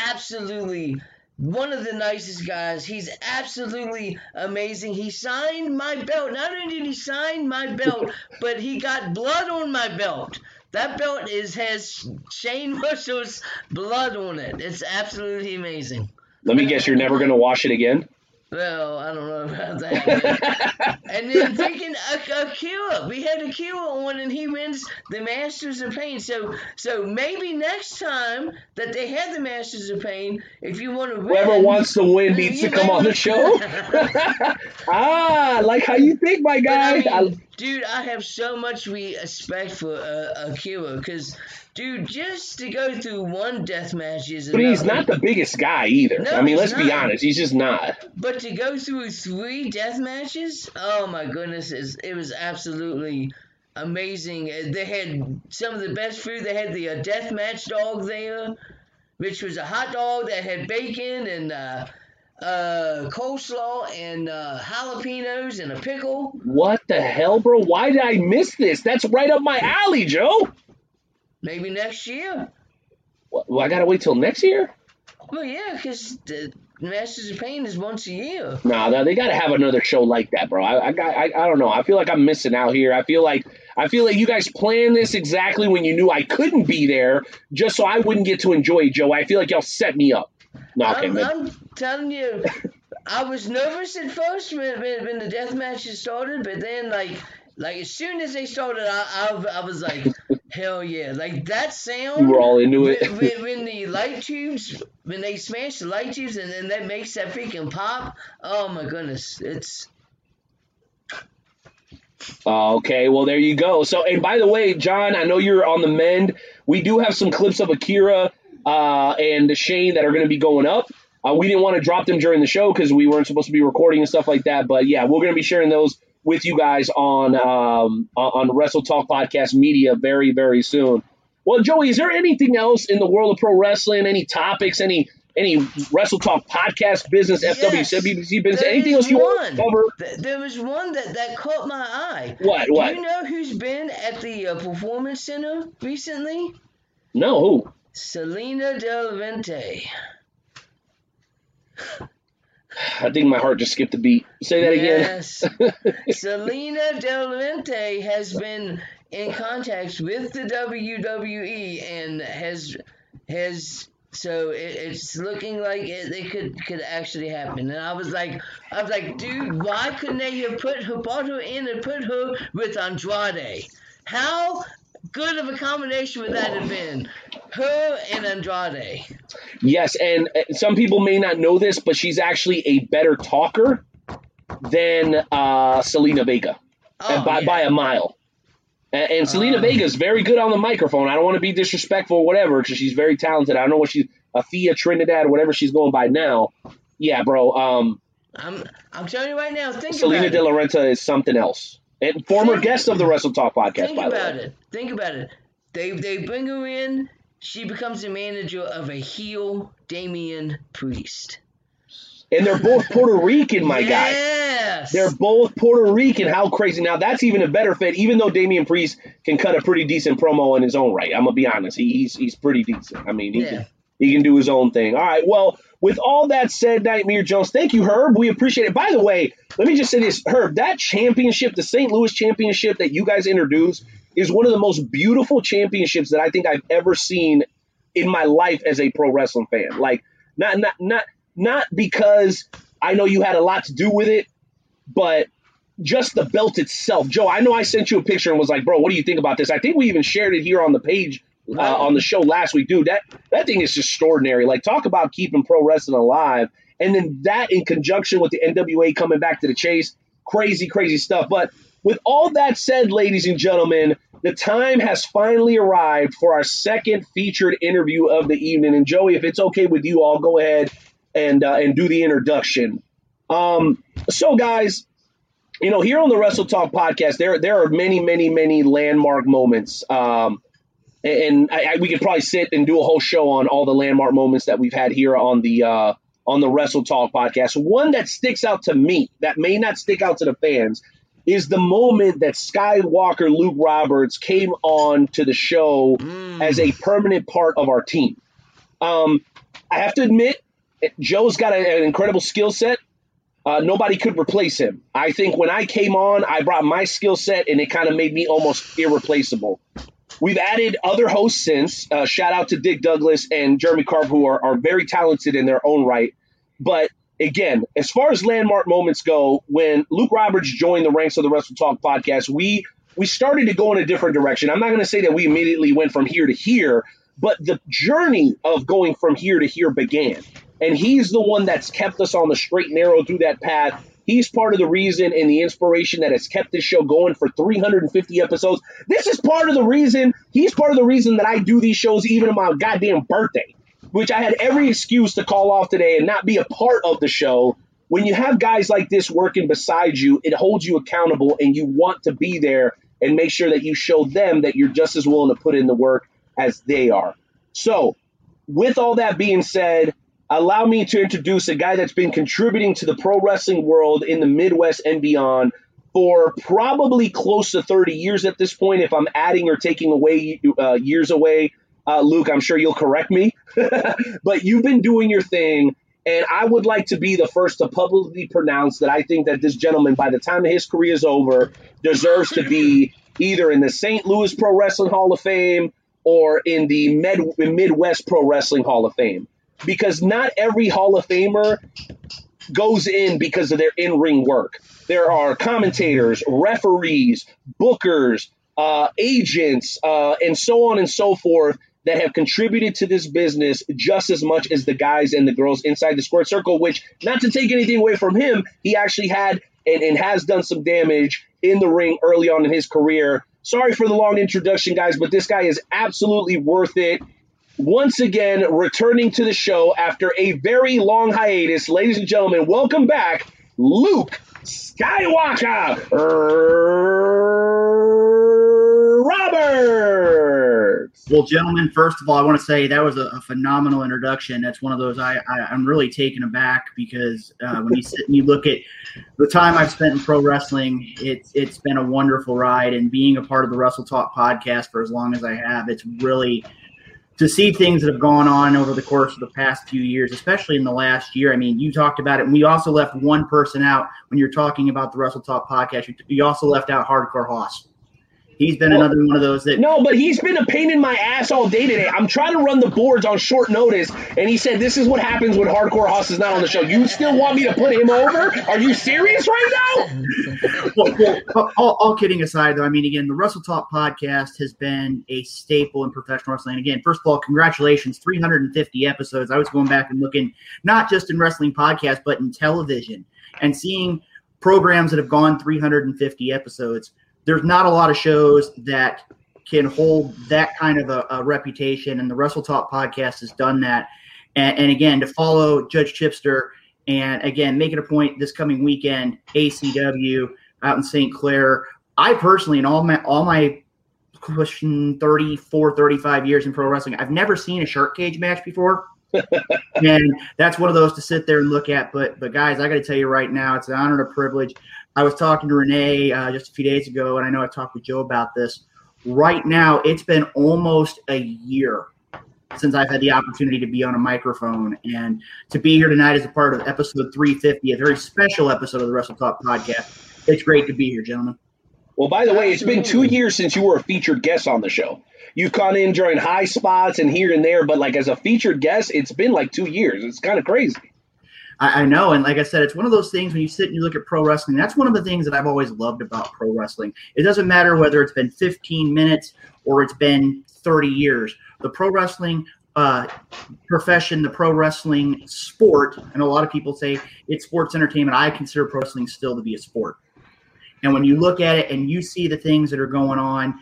absolutely one of the nicest guys. He's absolutely amazing. He signed my belt. Not only did he sign my belt, but he got blood on my belt. That belt has Shane Mercer's blood on it. It's absolutely amazing. Let me guess, you're never going to wash it again? Well, I don't know about that. And then freaking Akira. We had Akira on, and he wins the Masters of Pain. So maybe next time that they have the Masters of Pain, if you want to win. Whoever wants to win needs to come on the show. I like how you think, my guy. I mean, dude, I have so much respect for Akira because... Dude, just to go through one death match is enough. But he's not the biggest guy either. No, I mean, let's be honest. He's just not. But to go through 3 death matches, oh, my goodness. It was absolutely amazing. They had some of the best food. They had the death match dog there, which was a hot dog that had bacon and coleslaw and jalapenos and a pickle. What the hell, bro? Why did I miss this? That's right up my alley, Joe. Maybe next year. Well, I gotta wait till next year? Well, yeah, because the Masters of Pain is once a year. No, they gotta have another show like that, bro. I don't know. I feel like I'm missing out here. I feel like you guys planned this exactly when you knew I couldn't be there, just so I wouldn't get to enjoy it, Joe. I feel like y'all set me up. No, okay, I'm telling you, I was nervous at first when the death matches started, but then like as soon as they started, I was like. Hell yeah. Like that sound. We're all into it. when the light tubes, when they smash the light tubes and then that makes that freaking pop. Oh my goodness. It's. Okay. Well, there you go. So, and by the way, John, I know you're on the mend. We do have some clips of Akira and Shane that are going to be going up. We didn't want to drop them during the show because we weren't supposed to be recording and stuff like that. But yeah, we're going to be sharing those with you guys on the WrestleTalk podcast media very, very soon. Well, Joey, is there anything else in the world of pro wrestling, any topics, any WrestleTalk podcast business, FWWC business, anything else you want to cover? There was one that caught my eye. What? Do you know who's been at the Performance Center recently? No, who? Selena Del Rente. I think my heart just skipped a beat. Say that again. Yes. Selena Del Rente has been in contact with the WWE and has so it's looking like it could actually happen. And I was like, dude, why couldn't they have brought her in and put her with Andrade? How good of a combination would that have been? Her and Andrade. Yes, and some people may not know this, but she's actually a better talker than Selena Vega by a mile. And Selena Vega is very good on the microphone. I don't want to be disrespectful or whatever, because she's very talented. I don't know what she's Afia Trinidad, whatever she's going by now. Yeah, bro. I'm telling you right now, think Selena De La Renta is something else. And former guest of the WrestleTalk podcast, by the way. Think about it. They bring her in. She becomes the manager of a heel Damian Priest. And they're both Puerto Rican, my yes! guy. They're both Puerto Rican. How crazy. Now, that's even a better fit, even though Damian Priest can cut a pretty decent promo in his own right. I'm going to be honest. He's pretty decent. I mean, he can do his own thing. All right, well, with all that said, Nightmare Jones, thank you, Herb. We appreciate it. By the way, let me just say this, Herb, that championship, the St. Louis championship that you guys introduced is one of the most beautiful championships that I think I've ever seen in my life as a pro wrestling fan. Like, not because I know you had a lot to do with it, but just the belt itself. Joe, I know I sent you a picture and was like, bro, what do you think about this? I think we even shared it here on the page. On the show last week, dude, that thing is just extraordinary. Like, talk about keeping pro wrestling alive. And then that in conjunction with the NWA coming back to the Chase, crazy, crazy stuff. But with all that said, ladies and gentlemen, the time has finally arrived for our second featured interview of the evening. And Joey, if it's okay with you, I'll go ahead and do the introduction. So guys, you know, here on the WrestleTalk podcast, there are many, many, many landmark moments. And we could probably sit and do a whole show on all the landmark moments that we've had here on the WrestleTalk podcast. One that sticks out to me that may not stick out to the fans is the moment that Skywalker Luke Roberts came on to the show as a permanent part of our team. I have to admit, Joe's got an incredible skill set. Nobody could replace him. I think when I came on, I brought my skill set, and it kind of made me almost irreplaceable. We've added other hosts since. Shout out to Dick Douglas and Jeremy Carver, who are very talented in their own right. But again, as far as landmark moments go, when Luke Roberts joined the ranks of the WrestleTalk podcast, we started to go in a different direction. I'm not going to say that we immediately went from here to here, but the journey of going from here to here began. And he's the one that's kept us on the straight and narrow through that path. He's part of the reason and the inspiration that has kept this show going for 350 episodes. This is part of the reason. He's part of the reason that I do these shows even on my goddamn birthday, which I had every excuse to call off today and not be a part of the show. When you have guys like this working beside you, it holds you accountable and you want to be there and make sure that you show them that you're just as willing to put in the work as they are. So with all that being said, allow me to introduce a guy that's been contributing to the pro wrestling world in the Midwest and beyond for probably close to 30 years at this point, if I'm adding or taking away years away. Luke, I'm sure you'll correct me, but you've been doing your thing, and I would like to be the first to publicly pronounce that I think that this gentleman, by the time his career is over, deserves to be either in the St. Louis Pro Wrestling Hall of Fame or in the Midwest Pro Wrestling Hall of Fame. Because not every Hall of Famer goes in because of their in-ring work. There are commentators, referees, bookers, agents, and so on and so forth that have contributed to this business just as much as the guys and the girls inside the squared circle, which, not to take anything away from him, he actually had and has done some damage in the ring early on in his career. Sorry for the long introduction, guys, but this guy is absolutely worth it. Once again, returning to the show after a very long hiatus, ladies and gentlemen, welcome back, Luke Skywalker Roberts. Well, gentlemen, first of all, I want to say that was a phenomenal introduction. That's one of those I'm really taken aback because when you sit and you look at the time I've spent in pro wrestling, it's been a wonderful ride. And being a part of the WrestleTalk podcast for as long as I have, it's really – to see things that have gone on over the course of the past few years, especially in the last year. I mean, you talked about it, and we also left one person out when you're talking about the WrestleTalk podcast. You also left out Hardcore Haas. He's been another one of those that... No, but he's been a pain in my ass all day today. I'm trying to run the boards on short notice, and he said, this is what happens when Hardcore Haas is not on the show. You still want me to put him over? Are you serious right now? Well, all kidding aside, though, I mean, again, the WrestleTalk podcast has been a staple in professional wrestling. Again, first of all, congratulations, 350 episodes. I was going back and looking, not just in wrestling podcasts, but in television, and seeing programs that have gone 350 episodes. There's not a lot of shows that can hold that kind of a reputation, and the WrestleTalk podcast has done that. And again, to follow Judge Chipster, and again, make it a point this coming weekend, ACW out in St. Clair. I personally, in all my 34, 35 years in pro wrestling, I've never seen a shark cage match before. And that's one of those to sit there and look at. But guys, I got to tell you right now, it's an honor and a privilege. I was talking to Renee just a few days ago, and I know I talked with Joe about this. Right now, it's been almost a year since I've had the opportunity to be on a microphone. And to be here tonight as a part of episode 350, a very special episode of the WrestleTalk podcast. It's great to be here, gentlemen. Well, by the way, it's been 2 years since you were a featured guest on the show. You've gone in during high spots and here and there, but like as a featured guest, it's been like 2 years. It's kind of crazy. I know, and like I said, it's one of those things when you sit and you look at pro wrestling, that's one of the things that I've always loved about pro wrestling. It doesn't matter whether it's been 15 minutes or it's been 30 years. The pro wrestling profession, the pro wrestling sport, and a lot of people say it's sports entertainment. I consider pro wrestling still to be a sport. And when you look at it and you see the things that are going on,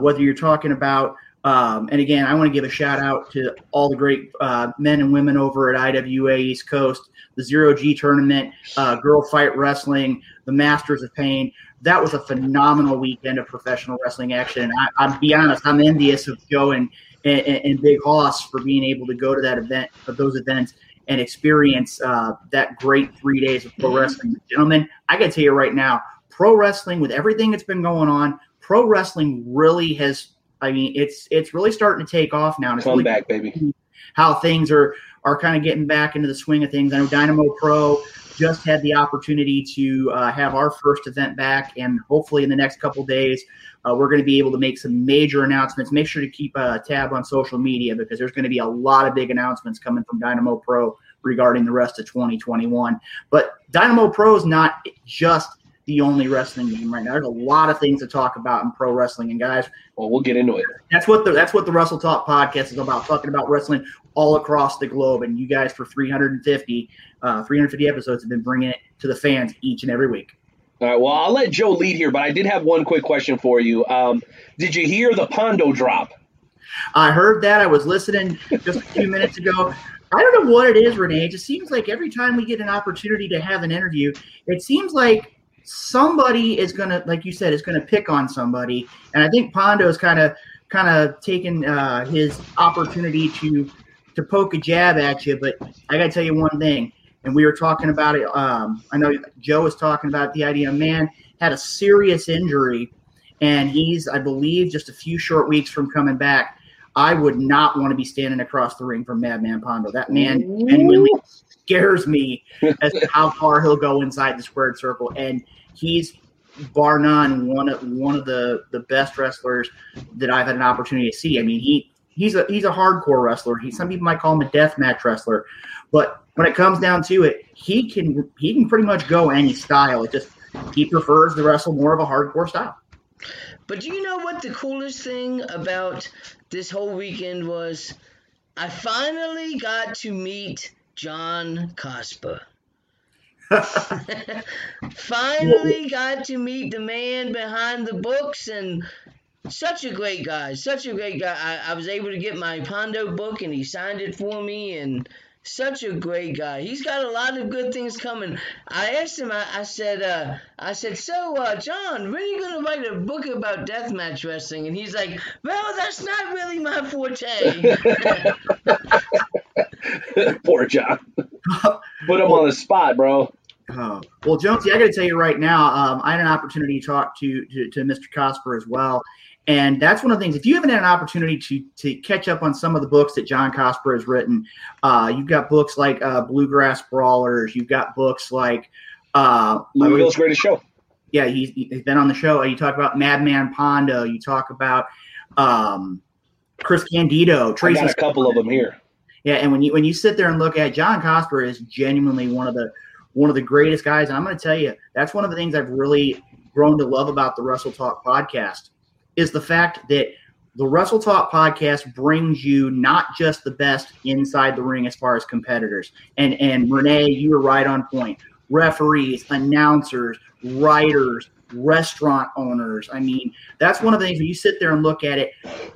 whether you're talking about and again, I want to give a shout out to all the great men and women over at IWA East Coast, the Zero G Tournament, Girl Fight Wrestling, the Masters of Pain. That was a phenomenal weekend of professional wrestling action. And I'll be honest, I'm envious of Joe and Big Hoss for being able to go to that event, of those events, and experience that great 3 days of pro wrestling. Gentlemen, I got to tell you right now, pro wrestling, with everything that's been going on, pro wrestling really has. I mean, it's really starting to take off now. And it's come really back, baby. How things are kind of getting back into the swing of things. I know Dynamo Pro just had the opportunity to have our first event back, and hopefully in the next couple of days, we're going to be able to make some major announcements. Make sure to keep a tab on social media because there's going to be a lot of big announcements coming from Dynamo Pro regarding the rest of 2021. But Dynamo Pro is not just the only wrestling game right now. There's a lot of things to talk about in pro wrestling, and guys, well, we'll get into it. That's what the WrestleTalk podcast is about, talking about wrestling all across the globe. And you guys for 350 episodes have been bringing it to the fans each and every week. All right, well, I'll let Joe lead here, but I did have one quick question for you. Did you hear the Pondo drop? I heard that. I was listening just a few minutes ago. I don't know what it is, Renee. It just seems like every time we get an opportunity to have an interview, it seems like somebody is going to, like you said, is going to pick on somebody. And I think Pondo's kind of taken his opportunity to poke a jab at you. But I got to tell you one thing, and we were talking about it. I know Joe was talking about the idea, man had a serious injury, and he's, I believe, just a few short weeks from coming back. I would not want to be standing across the ring from Madman Pondo. That man genuinely scares me as to how far he'll go inside the squared circle. And he's bar none one of the best wrestlers that I've had an opportunity to see. I mean, he's a hardcore wrestler. Some people might call him a deathmatch wrestler, but when it comes down to it, he can pretty much go any style. It just, he prefers to wrestle more of a hardcore style. But do you know what the coolest thing about this whole weekend was? I finally got to meet John Cosper. Finally got to meet the man behind the books, and such a great guy. I was able to get my Pondo book, and he signed it for me, and such a great guy. He's got a lot of good things coming. I asked him, I said, so, John, when are you going to write a book about deathmatch wrestling? And he's like, well, that's not really my forte. Poor John. Put him on the spot, bro. Well, Jonesy, I got to tell you right now, I had an opportunity to talk to Mr. Cosper as well. And that's one of the things, if you haven't had an opportunity to catch up on some of the books that John Cosper has written, you've got books like Bluegrass Brawlers. You've got books like Louisville's Greatest Show. Yeah, he's been on the show. You talk about Madman Pondo. You talk about Chris Candido. Tracy, I got a couple of them here. Yeah, and when you sit there and look at John Cosper, is genuinely one of the greatest guys. And I'm going to tell you, that's one of the things I've really grown to love about the WrestleTalk podcast, is the fact that the WrestleTalk podcast brings you not just the best inside the ring as far as competitors. And Renee, you were right on point. Referees, announcers, writers, restaurant owners. I mean, that's one of the things when you sit there and look at it,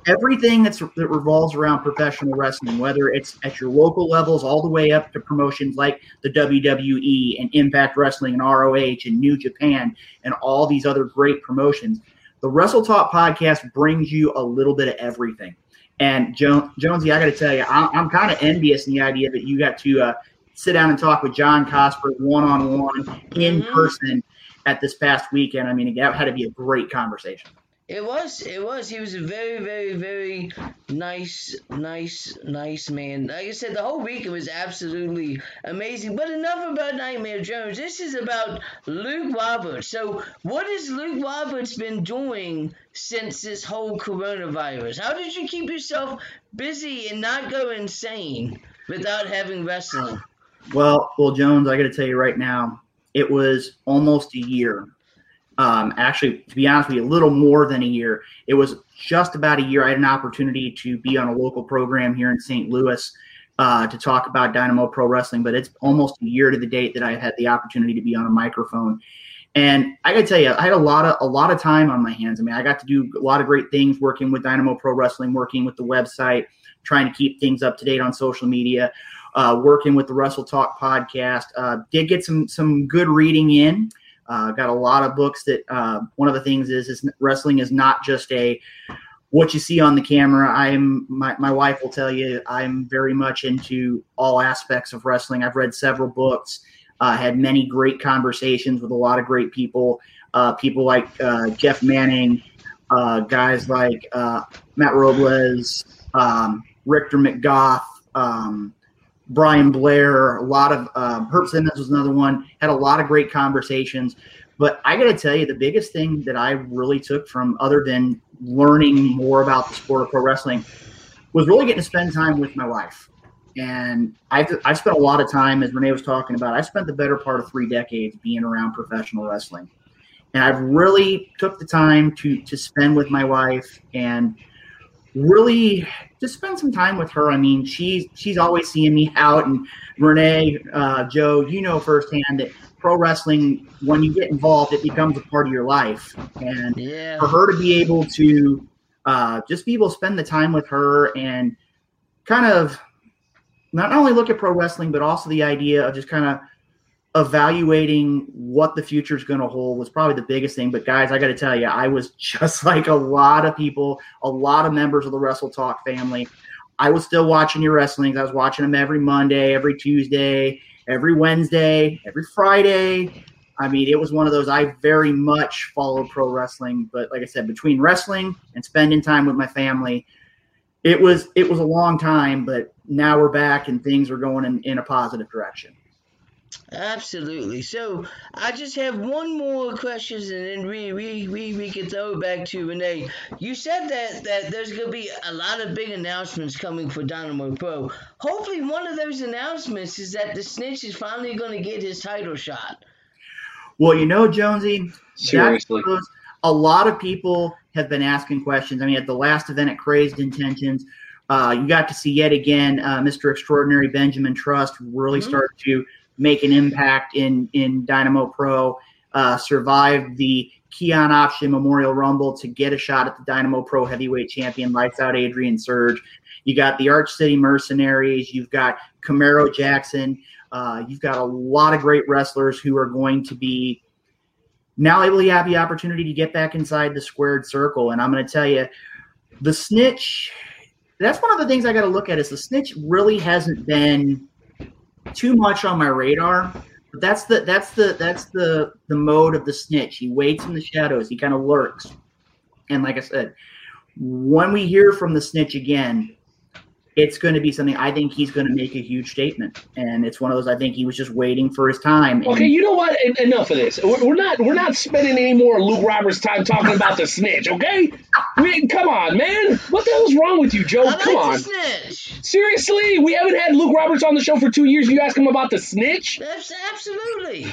everything that revolves around professional wrestling, whether it's at your local levels all the way up to promotions like the WWE and Impact Wrestling and ROH and New Japan and all these other great promotions. The WrestleTalk podcast brings you a little bit of everything. And Jonesy, I got to tell you, I'm kind of envious in the idea that you got to sit down and talk with John Cosper one-on-one in person at this past weekend. I mean, that had to be a great conversation. It was. He was a very, very, very nice man. Like I said, the whole week it was absolutely amazing. But enough about Nightmare Jones. This is about Luke Roberts. So what has Luke Roberts been doing since this whole coronavirus? How did you keep yourself busy and not go insane without having wrestling? Well, Jones, I got to tell you right now, it was almost a year. Actually, to be honest with you, a little more than a year. It was just about a year. I had an opportunity to be on a local program here in St. Louis to talk about Dynamo Pro Wrestling, but it's almost a year to the date that I had the opportunity to be on a microphone. And I got to tell you, I had a lot of time on my hands. I mean, I got to do a lot of great things working with Dynamo Pro Wrestling, working with the website, trying to keep things up to date on social media, working with the WrestleTalk podcast. Did get some good reading in. Got a lot of books that one of the things is wrestling is not just what you see on the camera. My wife will tell you I'm very much into all aspects of wrestling. I've read several books, had many great conversations with a lot of great people, people like Jeff Manning, guys like Matt Robles, Richter McGough, Brian Blair, a lot of Herb Simmons was another one, had a lot of great conversations. But I got to tell you, the biggest thing that I really took from, other than learning more about the sport of pro wrestling, was really getting to spend time with my wife. And I've spent a lot of time, as Renee was talking about, I've spent the better part of 3 decades being around professional wrestling. And I've really took the time to spend with my wife and really just spend some time with her. I mean, she's always seeing me out. And Renee, Joe, you know firsthand that pro wrestling, when you get involved, it becomes a part of your life. And for her to be able to just be able to spend the time with her and kind of not only look at pro wrestling, but also the idea of just kind of evaluating what the future is going to hold was probably the biggest thing. But guys, I got to tell you, I was just like a lot of people, a lot of members of the WrestleTalk family. I was still watching your wrestlings. I was watching them every Monday, every Tuesday, every Wednesday, every Friday. I mean, it was one of those, I very much followed pro wrestling, but like I said, between wrestling and spending time with my family, it was a long time, but now we're back and things are going in a positive direction. Absolutely. So I just have one more question, and then we can throw it back to Renee. You said that there's going to be a lot of big announcements coming for Dynamo Pro. Hopefully one of those announcements is that the Snitch is finally going to get his title shot. Well, you know, Jonesy, seriously, a lot of people have been asking questions. I mean, at the last event at Crazed Intentions, you got to see yet again Mr. Extraordinary Benjamin Trust really start to make an impact in Dynamo Pro, survived the Keon Option Memorial Rumble to get a shot at the Dynamo Pro heavyweight champion, Lights Out Adrian Surge. You got the Arch City Mercenaries. You've got Camaro Jackson. You've got a lot of great wrestlers who are going to be now able to have the opportunity to get back inside the squared circle. And I'm going to tell you, the Snitch, that's one of the things I got to look at is the Snitch really hasn't been too much on my radar, but that's the mode of the Snitch. He waits in the shadows. He kind of lurks. And like I said, when we hear from the Snitch again, it's going to be something. I think he's going to make a huge statement, and it's one of those. I think he was just waiting for his time. Okay, you know what? Enough of this. We're not spending any more Luke Roberts time talking about the Snitch. Okay, come on, man. What the hell's wrong with you, Joe? Come on. The Snitch. Seriously, we haven't had Luke Roberts on the show for 2 years. You ask him about the Snitch? Absolutely.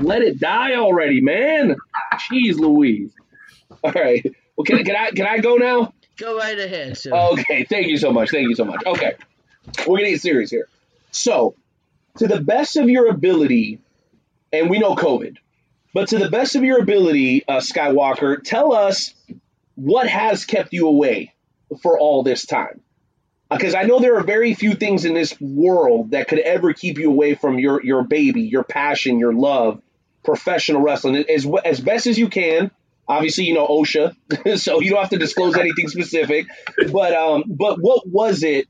Let it die already, man. Jeez, Louise. All right. Well, can I go now? Go right ahead, sir. Okay, thank you so much. Okay, we're going to get serious here. So, to the best of your ability, and we know COVID, but to the best of your ability, Skywalker, tell us what has kept you away for all this time. Because I know there are very few things in this world that could ever keep you away from your baby, your passion, your love, professional wrestling. As best as you can. Obviously, you know OSHA, so you don't have to disclose anything specific. But what was it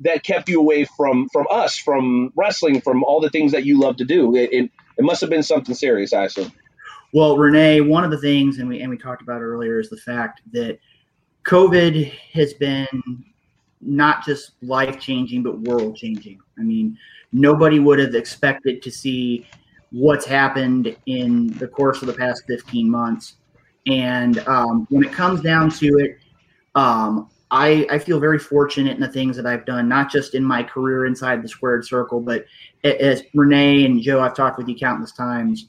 that kept you away from us, from wrestling, from all the things that you love to do? It must have been something serious, I assume. Well, Renee, one of the things, and we talked about earlier, is the fact that COVID has been not just life-changing, but world-changing. I mean, nobody would have expected to see what's happened in the course of the past 15 months. And when it comes down to it, I feel very fortunate in the things that I've done, not just in my career inside the squared circle, but as Renee and Joe, I've talked with you countless times.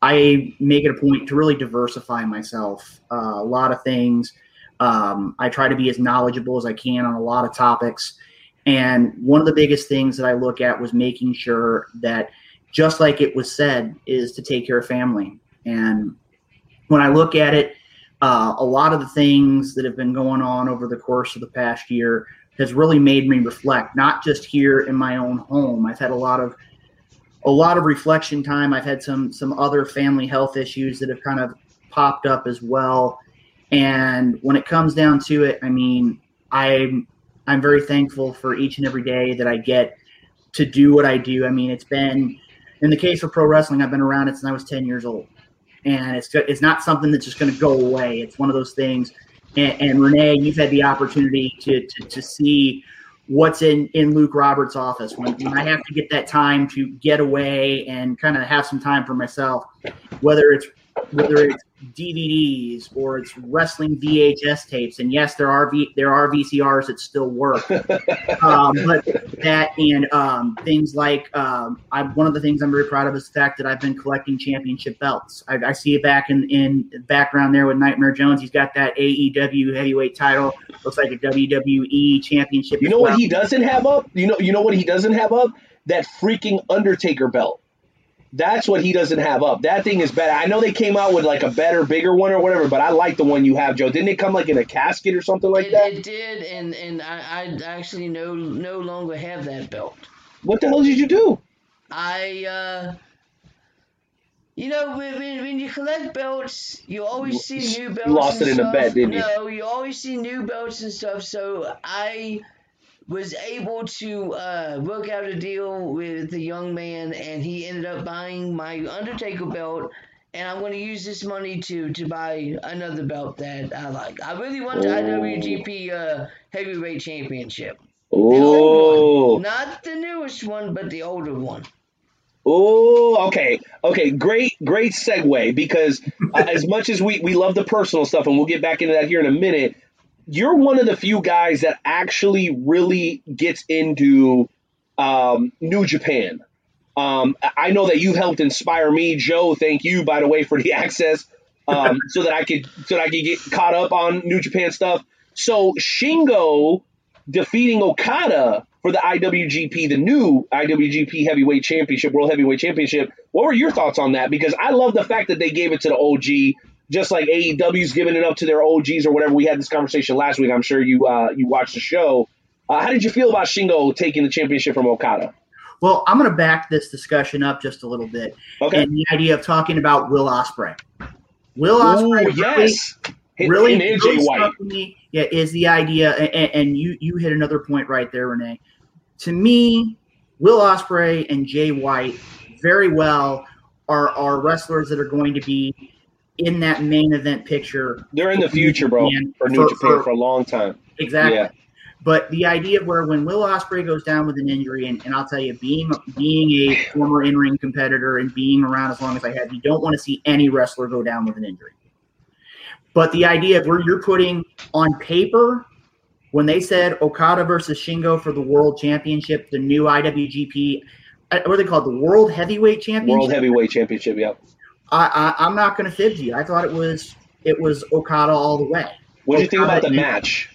I make it a point to really diversify myself, a lot of things. I try to be as knowledgeable as I can on a lot of topics. And one of the biggest things that I look at was making sure that, just like it was said, is to take care of family. And when I look at it, a lot of the things that have been going on over the course of the past year has really made me reflect, not just here in my own home. I've had a lot of reflection time. I've had some other family health issues that have kind of popped up as well. And when it comes down to it, I mean, I'm very thankful for each and every day that I get to do what I do. I mean, it's been, in the case of pro wrestling, I've been around it since I was 10 years old. And it's not something that's just going to go away. It's one of those things. And Renee, you've had the opportunity to see what's in Luke Roberts' office. When I have to get that time to get away and kind of have some time for myself, whether it's whether it's DVDs or it's wrestling VHS tapes, and yes, there are VCRs that still work, but that and things like one of the things I'm very proud of is the fact that I've been collecting championship belts. I see it back in the background there with Nightmare Jones. He's got that AEW heavyweight title. Looks like a WWE championship. You know what he doesn't have up? You know what he doesn't have up? That freaking Undertaker belt. That's what he doesn't have up. That thing is better. I know they came out with like a better, bigger one or whatever, but I like the one you have, Joe. Didn't it come like in a casket or something like that? It did, and I actually no longer have that belt. What the hell did you do? When you collect belts, you always see new belts. You lost it in a bet, didn't you? No, you always see new belts and stuff, so I was able to work out a deal with the young man, and he ended up buying my Undertaker belt, and I'm going to use this money to buy another belt that I like. I really want the IWGP Heavyweight Championship. Oh. The old one. Not the newest one, but the older one. Oh, okay. Okay, great segue, because as much as we love the personal stuff, and we'll get back into that here in a minute, you're one of the few guys that actually really gets into New Japan. I know that you've helped inspire me, Joe. Thank you, by the way, for the access, so that I could get caught up on New Japan stuff. So Shingo defeating Okada for the IWGP, the new IWGP Heavyweight Championship, World Heavyweight Championship. What were your thoughts on that? Because I love the fact that they gave it to the OG. Just like AEW's giving it up to their OGs or whatever. We had this conversation last week. I'm sure you watched the show. How did you feel about Shingo taking the championship from Okada? Well, I'm going to back this discussion up just a little bit. Okay. And the idea of talking about Will Ospreay. Will Ospreay, is the idea, and you hit another point right there, Renee. To me, Will Ospreay and Jay White very well are wrestlers that are going to be in that main event picture. They're in the future, bro, for New Japan for a long time. Exactly. Yeah. But the idea of where when Will Ospreay goes down with an injury, and I'll tell you, being a former in-ring competitor and being around as long as I have, you don't want to see any wrestler go down with an injury. But the idea of where you're putting on paper, when they said Okada versus Shingo for the World Championship, the new IWGP, what are they called? The World Heavyweight Championship? World Heavyweight Championship, yep. I'm not going to fib to you. I thought it was Okada all the way. What did you think about the match?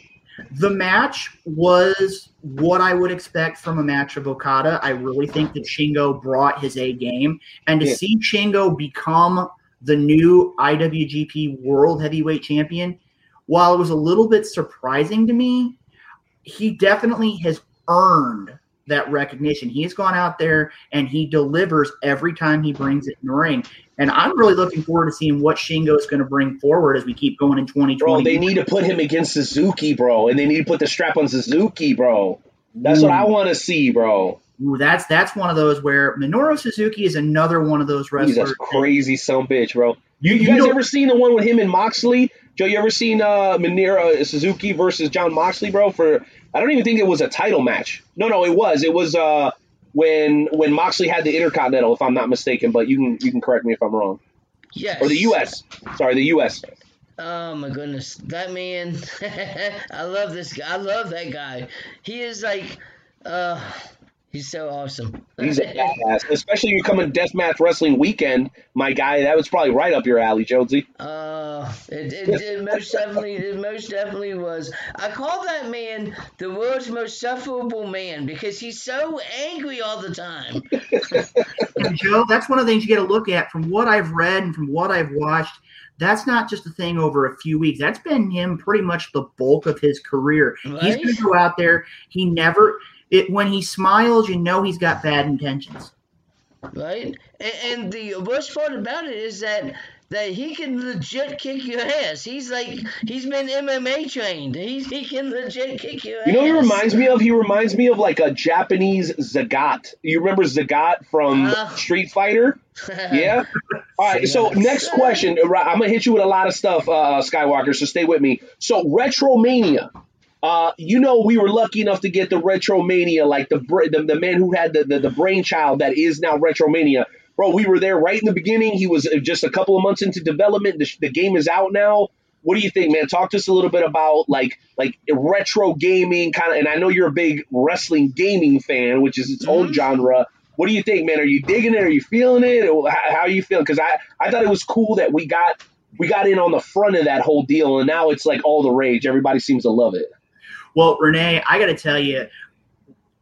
The match was what I would expect from a match of Okada. I really think that Shingo brought his A game. And to see Shingo become the new IWGP World Heavyweight Champion, while it was a little bit surprising to me, he definitely has earned that recognition. He has gone out there and he delivers every time he brings it in the ring. And I'm really looking forward to seeing what Shingo is going to bring forward as we keep going in 2020. Bro, they need to put him against Suzuki, bro. And they need to put the strap on Suzuki, bro. That's what I want to see, bro. Ooh, that's one of those where Minoru Suzuki is another one of those wrestlers. He's a crazy son of a bitch, bro. You guys ever seen the one with him and Moxley? Joe, you ever seen Minoru Suzuki versus John Moxley, bro? For I don't even think it was a title match. No, it was. It was when Moxley had the Intercontinental, if I'm not mistaken. But you can correct me if I'm wrong. Yes. Or the U.S. Sorry, the U.S. Oh my goodness, that man! I love this guy. I love that guy. He is like, he's so awesome. He's a badass, especially you coming Deathmatch Wrestling Weekend, my guy. That was probably right up your alley, Jonesy. It most definitely was. I call that man the world's most sufferable man because he's so angry all the time. Joe, that's one of the things you got to look at. From what I've read and from what I've watched, that's not just a thing over a few weeks. That's been him pretty much the bulk of his career. Right? He's going to go out there. He never. When he smiles, you know he's got bad intentions. Right? And the worst part about it is that he can legit kick your ass. He's been MMA trained. He can legit kick your ass. You know what he reminds me of? He reminds me of like a Japanese Zagat. You remember Zagat from Street Fighter? Yeah? All right, so next question. I'm going to hit you with a lot of stuff, Skywalker, so stay with me. So Retromania. We were lucky enough to get the Retromania, like the man who had the brainchild that is now Retromania. Bro, we were there right in the beginning. He was just a couple of months into development. The game is out now. What do you think, man? Talk to us a little bit about like retro gaming kind of, and I know you're a big wrestling gaming fan, which is its own genre. What do you think, man? Are you digging it? Are you feeling it? Or how are you feeling? Because I thought it was cool that we got in on the front of that whole deal, and now it's like all the rage. Everybody seems to love it. Well, Renee, I got to tell you,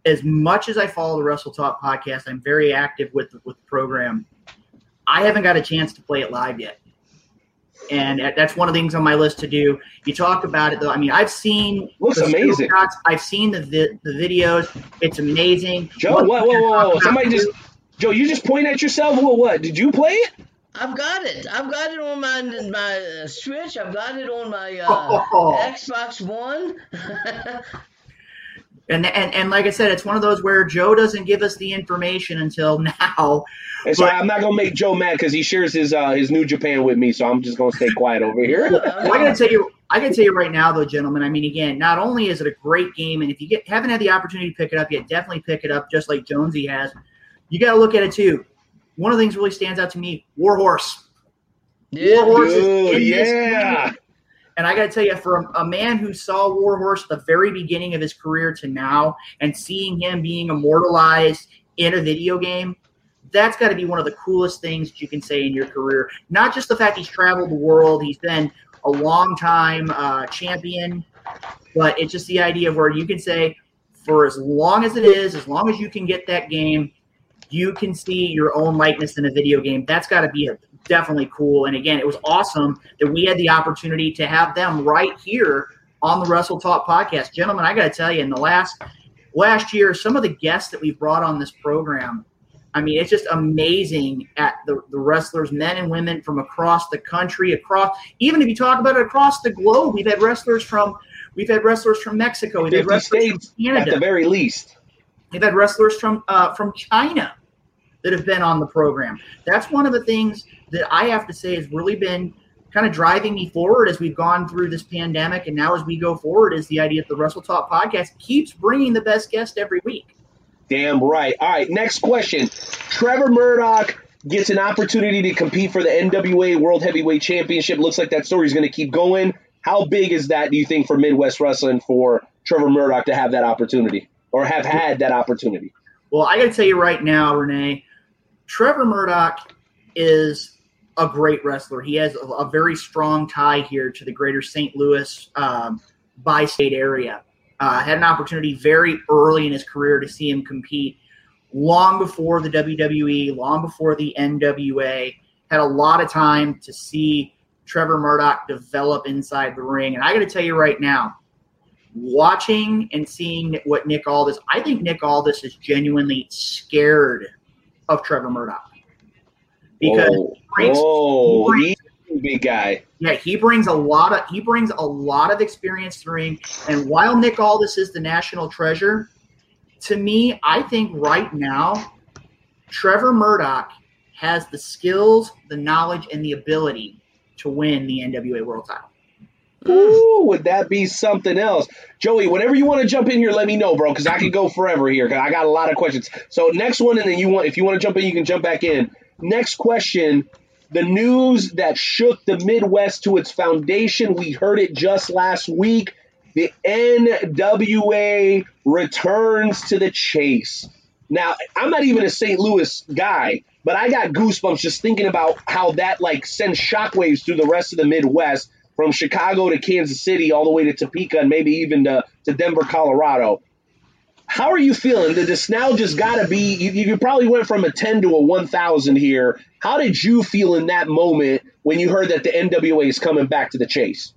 as much as I follow the WrestleTalk podcast, I'm very active with the program. I haven't got a chance to play it live yet. And that's one of the things on my list to do. You talk about it, though. I mean, I've seen the amazing shots. I've seen the videos. It's amazing. Joe, whoa. Somebody just – Joe, you just point at yourself? What? Did you play it? I've got it. I've got it on my Switch. I've got it on my Xbox One. And like I said, it's one of those where Joe doesn't give us the information until now. And so I'm not going to make Joe mad because he shares his New Japan with me, so I'm just going to stay quiet over here. Well, I got to tell you right now, though, gentlemen, I mean, again, not only is it a great game, and if you haven't had the opportunity to pick it up yet, definitely pick it up just like Jonesy has. You got to look at it, too. One of the things really stands out to me, Warhorse. Yeah, Warhorse is in this game. And I got to tell you, for a man who saw Warhorse at the very beginning of his career to now and seeing him being immortalized in a video game, that's got to be one of the coolest things that you can say in your career. Not just the fact he's traveled the world, he's been a long-time champion, but it's just the idea of where you can say, for as long as it is, as long as you can get that game, you can see your own likeness in a video game. That's got to be definitely cool. And, again, it was awesome that we had the opportunity to have them right here on the WrestleTalk podcast. Gentlemen, I got to tell you, in the last year, some of the guests that we've brought on this program, I mean, it's just amazing at the wrestlers, men and women from across the country, even if you talk about it across the globe, we've had wrestlers from Mexico, we've had wrestlers from Canada. At the very least. We've had wrestlers from China that have been on the program. That's one of the things that I have to say has really been kind of driving me forward as we've gone through this pandemic. And now as we go forward is the idea that the WrestleTalk podcast keeps bringing the best guest every week. Damn right. All right, next question. Trevor Murdoch gets an opportunity to compete for the NWA World Heavyweight Championship. Looks like that story is going to keep going. How big is that, do you think, for Midwest Wrestling for Trevor Murdoch to have that opportunity or have had that opportunity? Well, I got to tell you right now, Renee, Trevor Murdoch is a great wrestler. He has a very strong tie here to the greater St. Louis bi-state area. Had an opportunity very early in his career to see him compete long before the WWE, long before the NWA. Had a lot of time to see Trevor Murdoch develop inside the ring. And I got to tell you right now, watching and seeing what Nick Aldis, I think Nick Aldis is genuinely scared of Trevor Murdoch because he's a big guy. Yeah, he brings a lot of experience to the ring. And while Nick Aldis is the national treasure, to me, I think right now Trevor Murdoch has the skills, the knowledge, and the ability to win the NWA World Title. Ooh, would that be something else? Joey, whenever you want to jump in here, let me know, bro, because I could go forever here because I got a lot of questions. So next one, and then if you want to jump in, you can jump back in. Next question, the news that shook the Midwest to its foundation. We heard it just last week. The NWA returns to the Chase. Now, I'm not even a St. Louis guy, but I got goosebumps just thinking about how that sends shockwaves through the rest of the Midwest, from Chicago to Kansas City, all the way to Topeka, and maybe even to Denver, Colorado. How are you feeling? The nostalgia's got to be, you probably went from a 10 to a 1,000 here. How did you feel in that moment when you heard that the NWA is coming back to the Chase?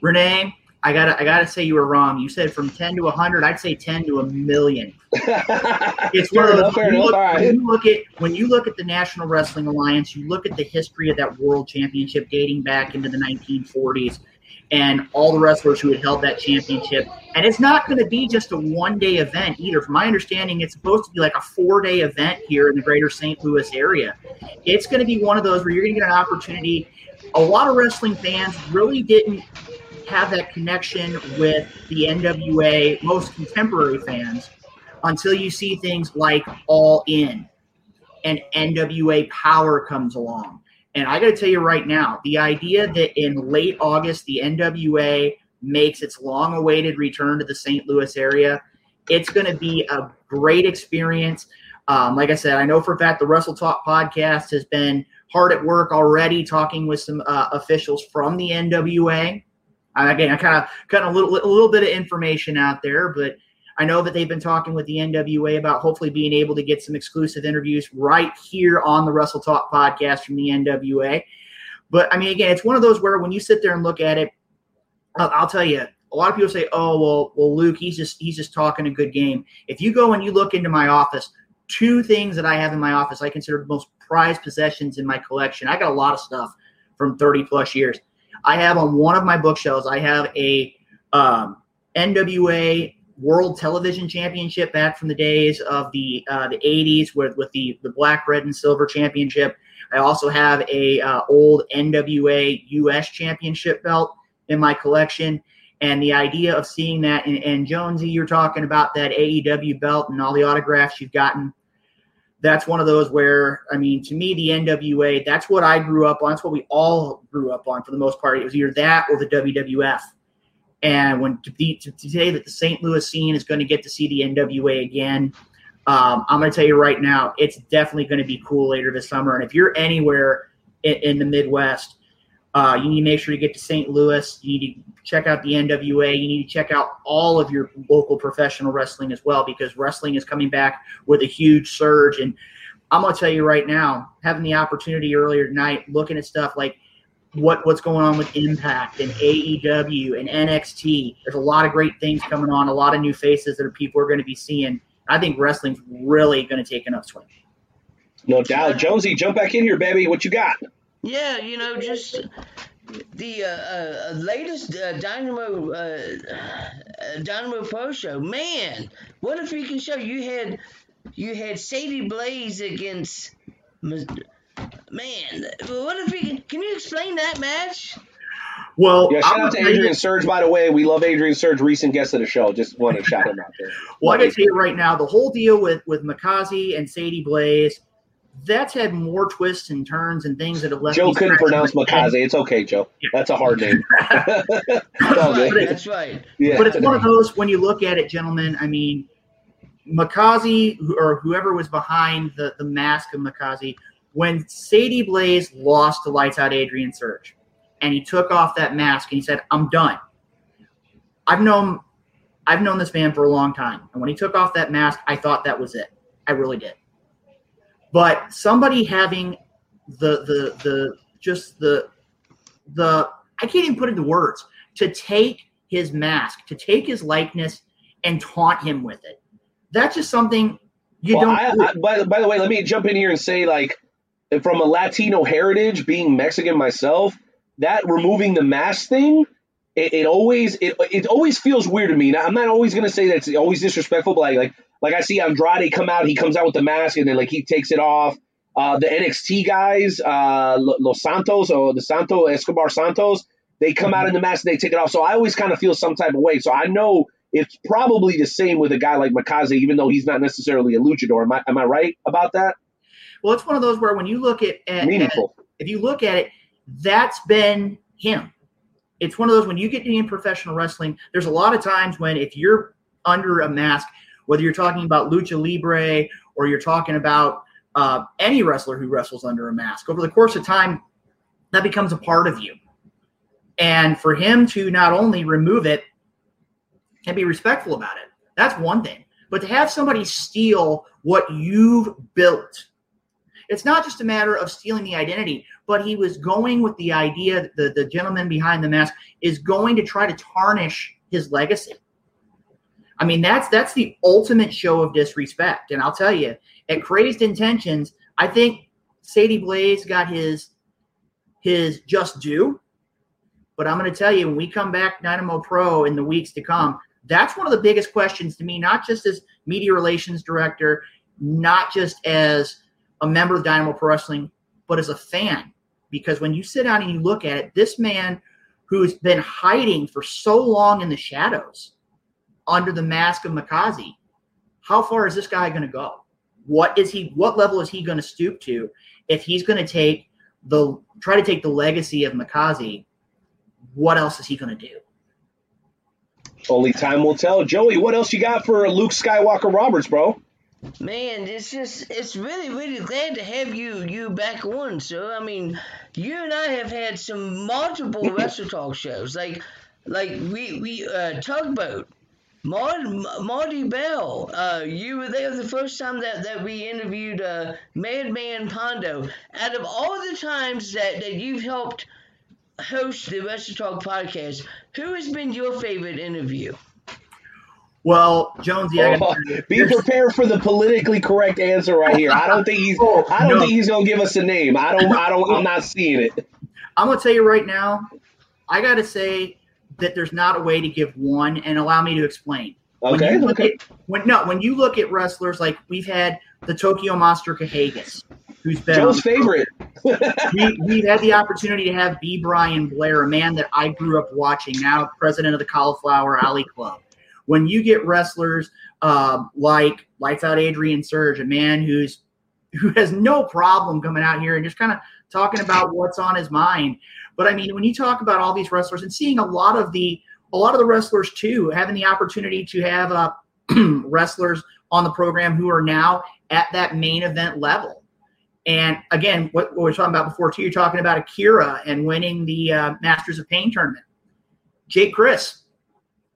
Renee, I gotta say you were wrong. You said from 10 to 100. I'd say 10 to a million. It's one of when you look at the National Wrestling Alliance, you look at the history of that world championship dating back into the 1940s and all the wrestlers who had held that championship. And it's not going to be just a one-day event either. From my understanding, it's supposed to be like a 4-day event here in the greater St. Louis area. It's going to be one of those where you're going to get an opportunity. A lot of wrestling fans really didn't have that connection with the NWA, most contemporary fans, until you see things like All In and NWA Power comes along. And I got to tell you right now, the idea that in late August, the NWA makes its long-awaited return to the St. Louis area, it's going to be a great experience. Like I said, I know for a fact the WrestleTalk podcast has been hard at work already talking with some officials from the NWA. Again, I kind of got a little bit of information out there, but I know that they've been talking with the NWA about hopefully being able to get some exclusive interviews right here on the WrestleTalk podcast from the NWA. But, I mean, again, it's one of those where when you sit there and look at it, I'll tell you, a lot of people say, oh, well, Luke, he's just talking a good game. If you go and you look into my office, two things that I have in my office I consider the most prized possessions in my collection. I got a lot of stuff from 30-plus years. I have on one of my bookshelves, I have a NWA World Television Championship back from the days of the 80s with the black, red, and silver championship. I also have a old NWA U.S. championship belt in my collection. And the idea of seeing that, and Jonesy, you're talking about that AEW belt and all the autographs you've gotten. That's one of those where, I mean, to me, the NWA, that's what I grew up on. That's what we all grew up on for the most part. It was either that or the WWF. And when to say that the St. Louis scene is going to get to see the NWA again, I'm going to tell you right now, it's definitely going to be cool later this summer. And if you're anywhere in the Midwest, you need to make sure you get to St. Louis. You need to check out the NWA. You need to check out all of your local professional wrestling as well, because wrestling is coming back with a huge surge. And I'm going to tell you right now, having the opportunity earlier tonight, looking at stuff like what's going on with Impact and AEW and NXT, there's a lot of great things coming on, a lot of new faces that people are going to be seeing. I think wrestling's really going to take an upswing. No doubt. Jonesy, jump back in here, baby. What you got? Yeah, you know, just the latest Dynamo Pro show. Man, what a freaking show! You had Sadie Blaze against man. What a freaking! Can you explain that match? Well, yeah, shout out to Adrian Surge, by the way. We love Adrian Surge, recent guest of the show. Just want to shout him out there. Well, I got to tell you right now, the whole deal with Mikaze and Sadie Blaze, that's had more twists and turns and things that have left. Joe couldn't pronounce Mikaze. It's okay, Joe. That's a hard name. That's right. Yeah. But it's one of those, when you look at it, gentlemen, I mean, Mikaze, or whoever was behind the mask of Mikaze, when Sadie Blaze lost to Lights Out Adrian Surge, and he took off that mask and he said, I'm done. I've known this man for a long time. And when he took off that mask, I thought that was it. I really did. But somebody having the I can't even put into words, to take his mask, to take his likeness and taunt him with it. That's just something you don't do. By the way, let me jump in here and say, like, from a Latino heritage, being Mexican myself, that removing the mask thing, it always feels weird to me. Now, I'm not always going to say that it's always disrespectful, but like I see Andrade come out, he comes out with the mask, and then like he takes it off. The NXT guys, Los Santos or the Escobar Santos, they come out in the mask and they take it off. So I always kind of feel some type of way. So I know it's probably the same with a guy like Mikaze, even though he's not necessarily a luchador. Am I right about that? Well, it's one of those where when you look at meaningful. If you look at it, that's been him. It's one of those when you get into professional wrestling, there's a lot of times when if you're under a mask, whether you're talking about Lucha Libre or you're talking about any wrestler who wrestles under a mask, over the course of time, that becomes a part of you. And for him to not only remove it and be respectful about it, that's one thing. But to have somebody steal what you've built, it's not just a matter of stealing the identity, but he was going with the idea that the gentleman behind the mask is going to try to tarnish his legacy. I mean, that's the ultimate show of disrespect. And I'll tell you, at Crazed Intentions, I think Sadie Blaze got his just due. But I'm going to tell you, when we come back Dynamo Pro in the weeks to come, that's one of the biggest questions to me, not just as media relations director, not just as a member of Dynamo Pro Wrestling, but as a fan. Because when you sit down and you look at it, this man who's been hiding for so long in the shadows – under the mask of Mikaze, how far is this guy going to go? What level is he going to stoop to if he's going to try to take the legacy of Mikaze? What else is he going to do? Only time will tell. Joey, what else you got for Luke Skywalker Roberts, bro? Man, it's really, really glad to have you back on, sir. I mean, you and I have had some multiple WrestleTalk shows. Like we Tugboat, Marty Bell. You were there the first time that we interviewed Madman Pondo. Out of all the times that you've helped host the WrestleTalk podcast, who has been your favorite interview? Well, Jonesy, be prepared for the politically correct answer right here. I don't think he's gonna give us a name. I'm not seeing it. I'm gonna tell you right now, I gotta say that there's not a way to give one, and allow me to explain. Okay. When you look at wrestlers, like we've had the Tokyo Monster Kahagas, who's been Joe's favorite. We've had the opportunity to have B. Brian Blair, a man that I grew up watching, now president of the Cauliflower Alley Club. When you get wrestlers like Lights Out Adrian Surge, a man who has no problem coming out here and just kind of talking about what's on his mind. But I mean, when you talk about all these wrestlers and seeing a lot of the wrestlers too, having the opportunity to have wrestlers on the program who are now at that main event level. And again, what we were talking about before too, you're talking about Akira and winning the Masters of Pain tournament. Jake Crist,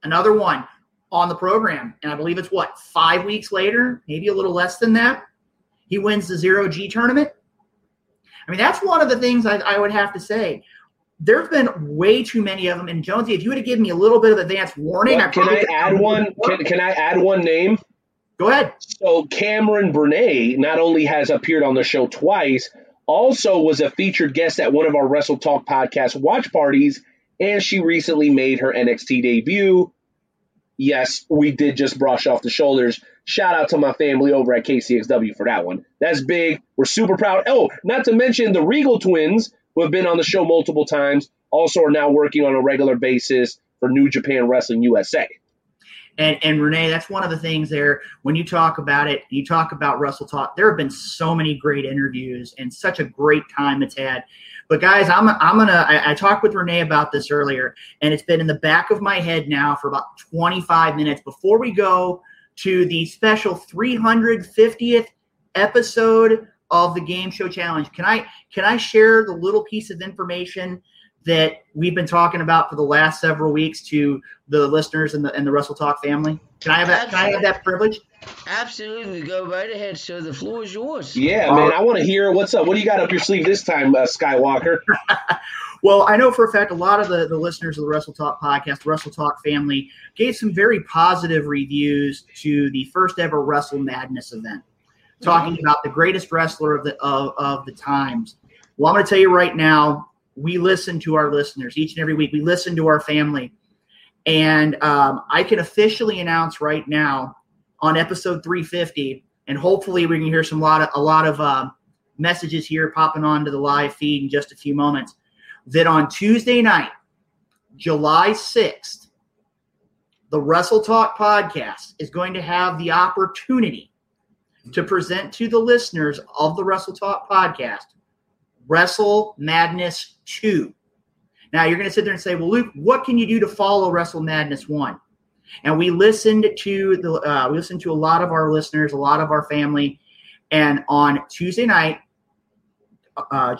another one on the program, and I believe it's 5 weeks later, maybe a little less than that, he wins the Zero G tournament. I mean, that's one of the things I would have to say. There's been way too many of them. And Jonesy, if you would have given me a little bit of advance warning, Can I add one name? Go ahead. So Cameron Bernay not only has appeared on the show twice, also was a featured guest at one of our Wrestle Talk podcast watch parties, and she recently made her NXT debut. Yes, we did just brush off the shoulders. Shout out to my family over at KCXW for that one. That's big. We're super proud. Oh, not to mention the Regal twins, who have been on the show multiple times, also are now working on a regular basis for New Japan Wrestling USA. And Renee, that's one of the things there. When you talk about it, you talk about WrestleTalk, there have been so many great interviews and such a great time it's had. But guys, I talked with Renee about this earlier, and it's been in the back of my head now for about 25 minutes before we go to the special 350th episode of the Game Show Challenge. Can I share the little piece of information that we've been talking about for the last several weeks to the listeners and the WrestleTalk family? Can I have that privilege? Absolutely. Go right ahead, sir. The floor is yours. Yeah, man. I want to hear what's up. What do you got up your sleeve this time, Skywalker? Well, I know for a fact a lot of the listeners of the WrestleTalk podcast, the WrestleTalk family, gave some very positive reviews to the first ever Wrestle Madness event, talking about the greatest wrestler of the times. Well, I'm going to tell you right now, we listen to our listeners each and every week. We listen to our family. And I can officially announce right now on episode 350, and hopefully we can hear a lot of messages here popping onto the live feed in just a few moments, that on Tuesday night, July 6th, the WrestleTalk podcast is going to have the opportunity to present to the listeners of the WrestleTalk podcast Wrestle Madness 2. Now, you're going to sit there and say, well, Luke, what can you do to follow Wrestle Madness 1? And we listened to a lot of our listeners, a lot of our family, and on Tuesday night,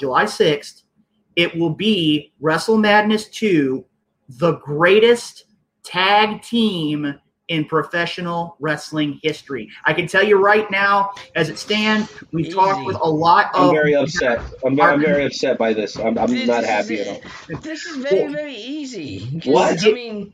July 6th, it will be Wrestle Madness 2, the greatest tag team in professional wrestling history. I can tell you right now, as it stands, we've talked with a lot of... I'm very upset by this. I'm not happy at all. This is very, very easy. What? I mean...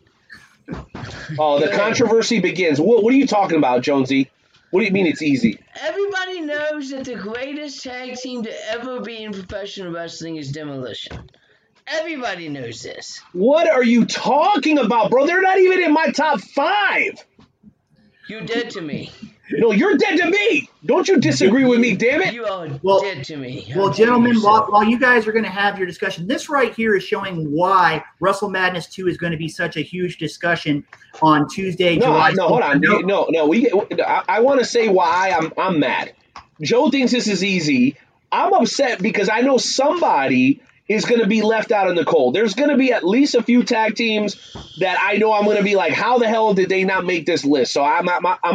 Oh, the controversy begins. What are you talking about, Jonesy? What do you mean it's easy? Everybody knows that the greatest tag team to ever be in professional wrestling is Demolition. Everybody knows this. What are you talking about, bro? They're not even in my top 5. You're dead to me. No, you're dead to me. Don't you disagree with me, damn it. You are dead to me. Well, gentlemen, while you guys are going to have your discussion, this right here is showing why Wrestle Madness 2 is going to be such a huge discussion on Tuesday, July. No, hold on. No, I want to say why I'm mad. Joe thinks this is easy. I'm upset because I know somebody is going to be left out in the cold. There's going to be at least a few tag teams that I know I'm going to be like, how the hell did they not make this list? So I'm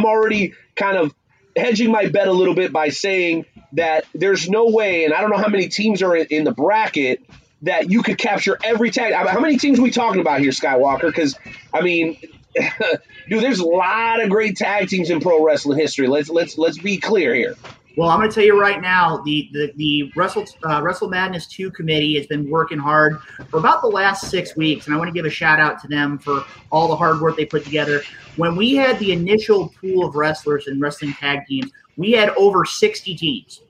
already kind of hedging my bet a little bit by saying that there's no way, and I don't know how many teams are in the bracket, that you could capture every tag. How many teams are we talking about here, Skywalker? Because, I mean, dude, there's a lot of great tag teams in pro wrestling history. Let's be clear here. Well, I'm going to tell you right now, the Wrestle Madness 2 committee has been working hard for about the last 6 weeks, and I want to give a shout-out to them for all the hard work they put together. When we had the initial pool of wrestlers and wrestling tag teams, we had over 60 teams,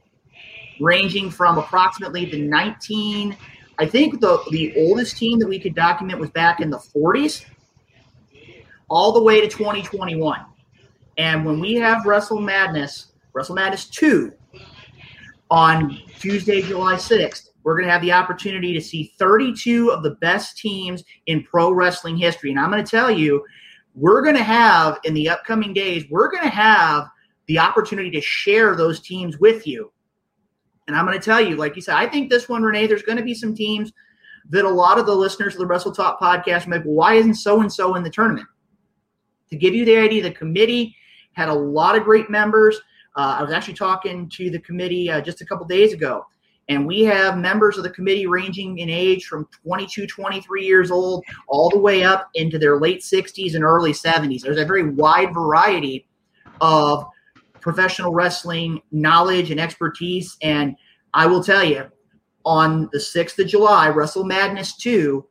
ranging from approximately the 19 – I think the oldest team that we could document was back in the 40s, all the way to 2021. And when we have Wrestle Madness – Wrestle Madness 2 on Tuesday, July 6th, we're going to have the opportunity to see 32 of the best teams in pro wrestling history. And I'm going to tell you, we're going to have, in the upcoming days, we're going to have the opportunity to share those teams with you. And I'm going to tell you, like you said, I think this one, Renee, there's going to be some teams that a lot of the listeners of the WrestleTalk podcast may be like, well, why isn't so-and-so in the tournament? To give you the idea, the committee had a lot of great members. I was actually talking to the committee just a couple days ago, and we have members of the committee ranging in age from 22, 23 years old all the way up into their late 60s and early 70s. There's a very wide variety of professional wrestling knowledge and expertise, and I will tell you, on the 6th of July, Wrestle Madness 2,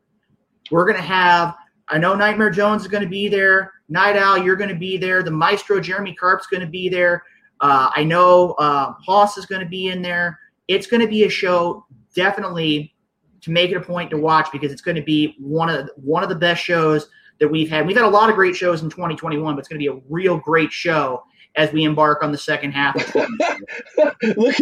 we're going to have – I know Nightmare Jones is going to be there. Night Owl, you're going to be there. The Maestro, Jeremy Karp's going to be there. I know Haas is going to be in there. It's going to be a show definitely to make it a point to watch because it's going to be one of the best shows that we've had. We've had a lot of great shows in 2021, but it's going to be a real great show as we embark on the second half of 2021.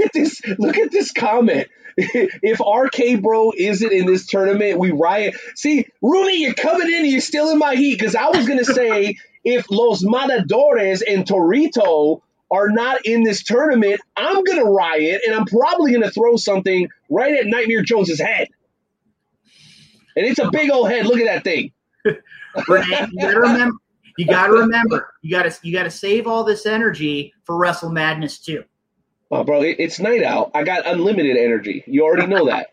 Look at this comment. If RK Bro isn't in this tournament, we riot. See, Rooney, you're coming in and you're stealing my heat because I was going to say if Los Matadores and Torito – are not in this tournament, I'm going to riot, and I'm probably going to throw something right at Nightmare Jones' head. And it's a big old head. Look at that thing. Renee, you got to remember. You got to save all this energy for Wrestle Madness 2. Oh, bro, it's Night Owl. I got unlimited energy. You already know that.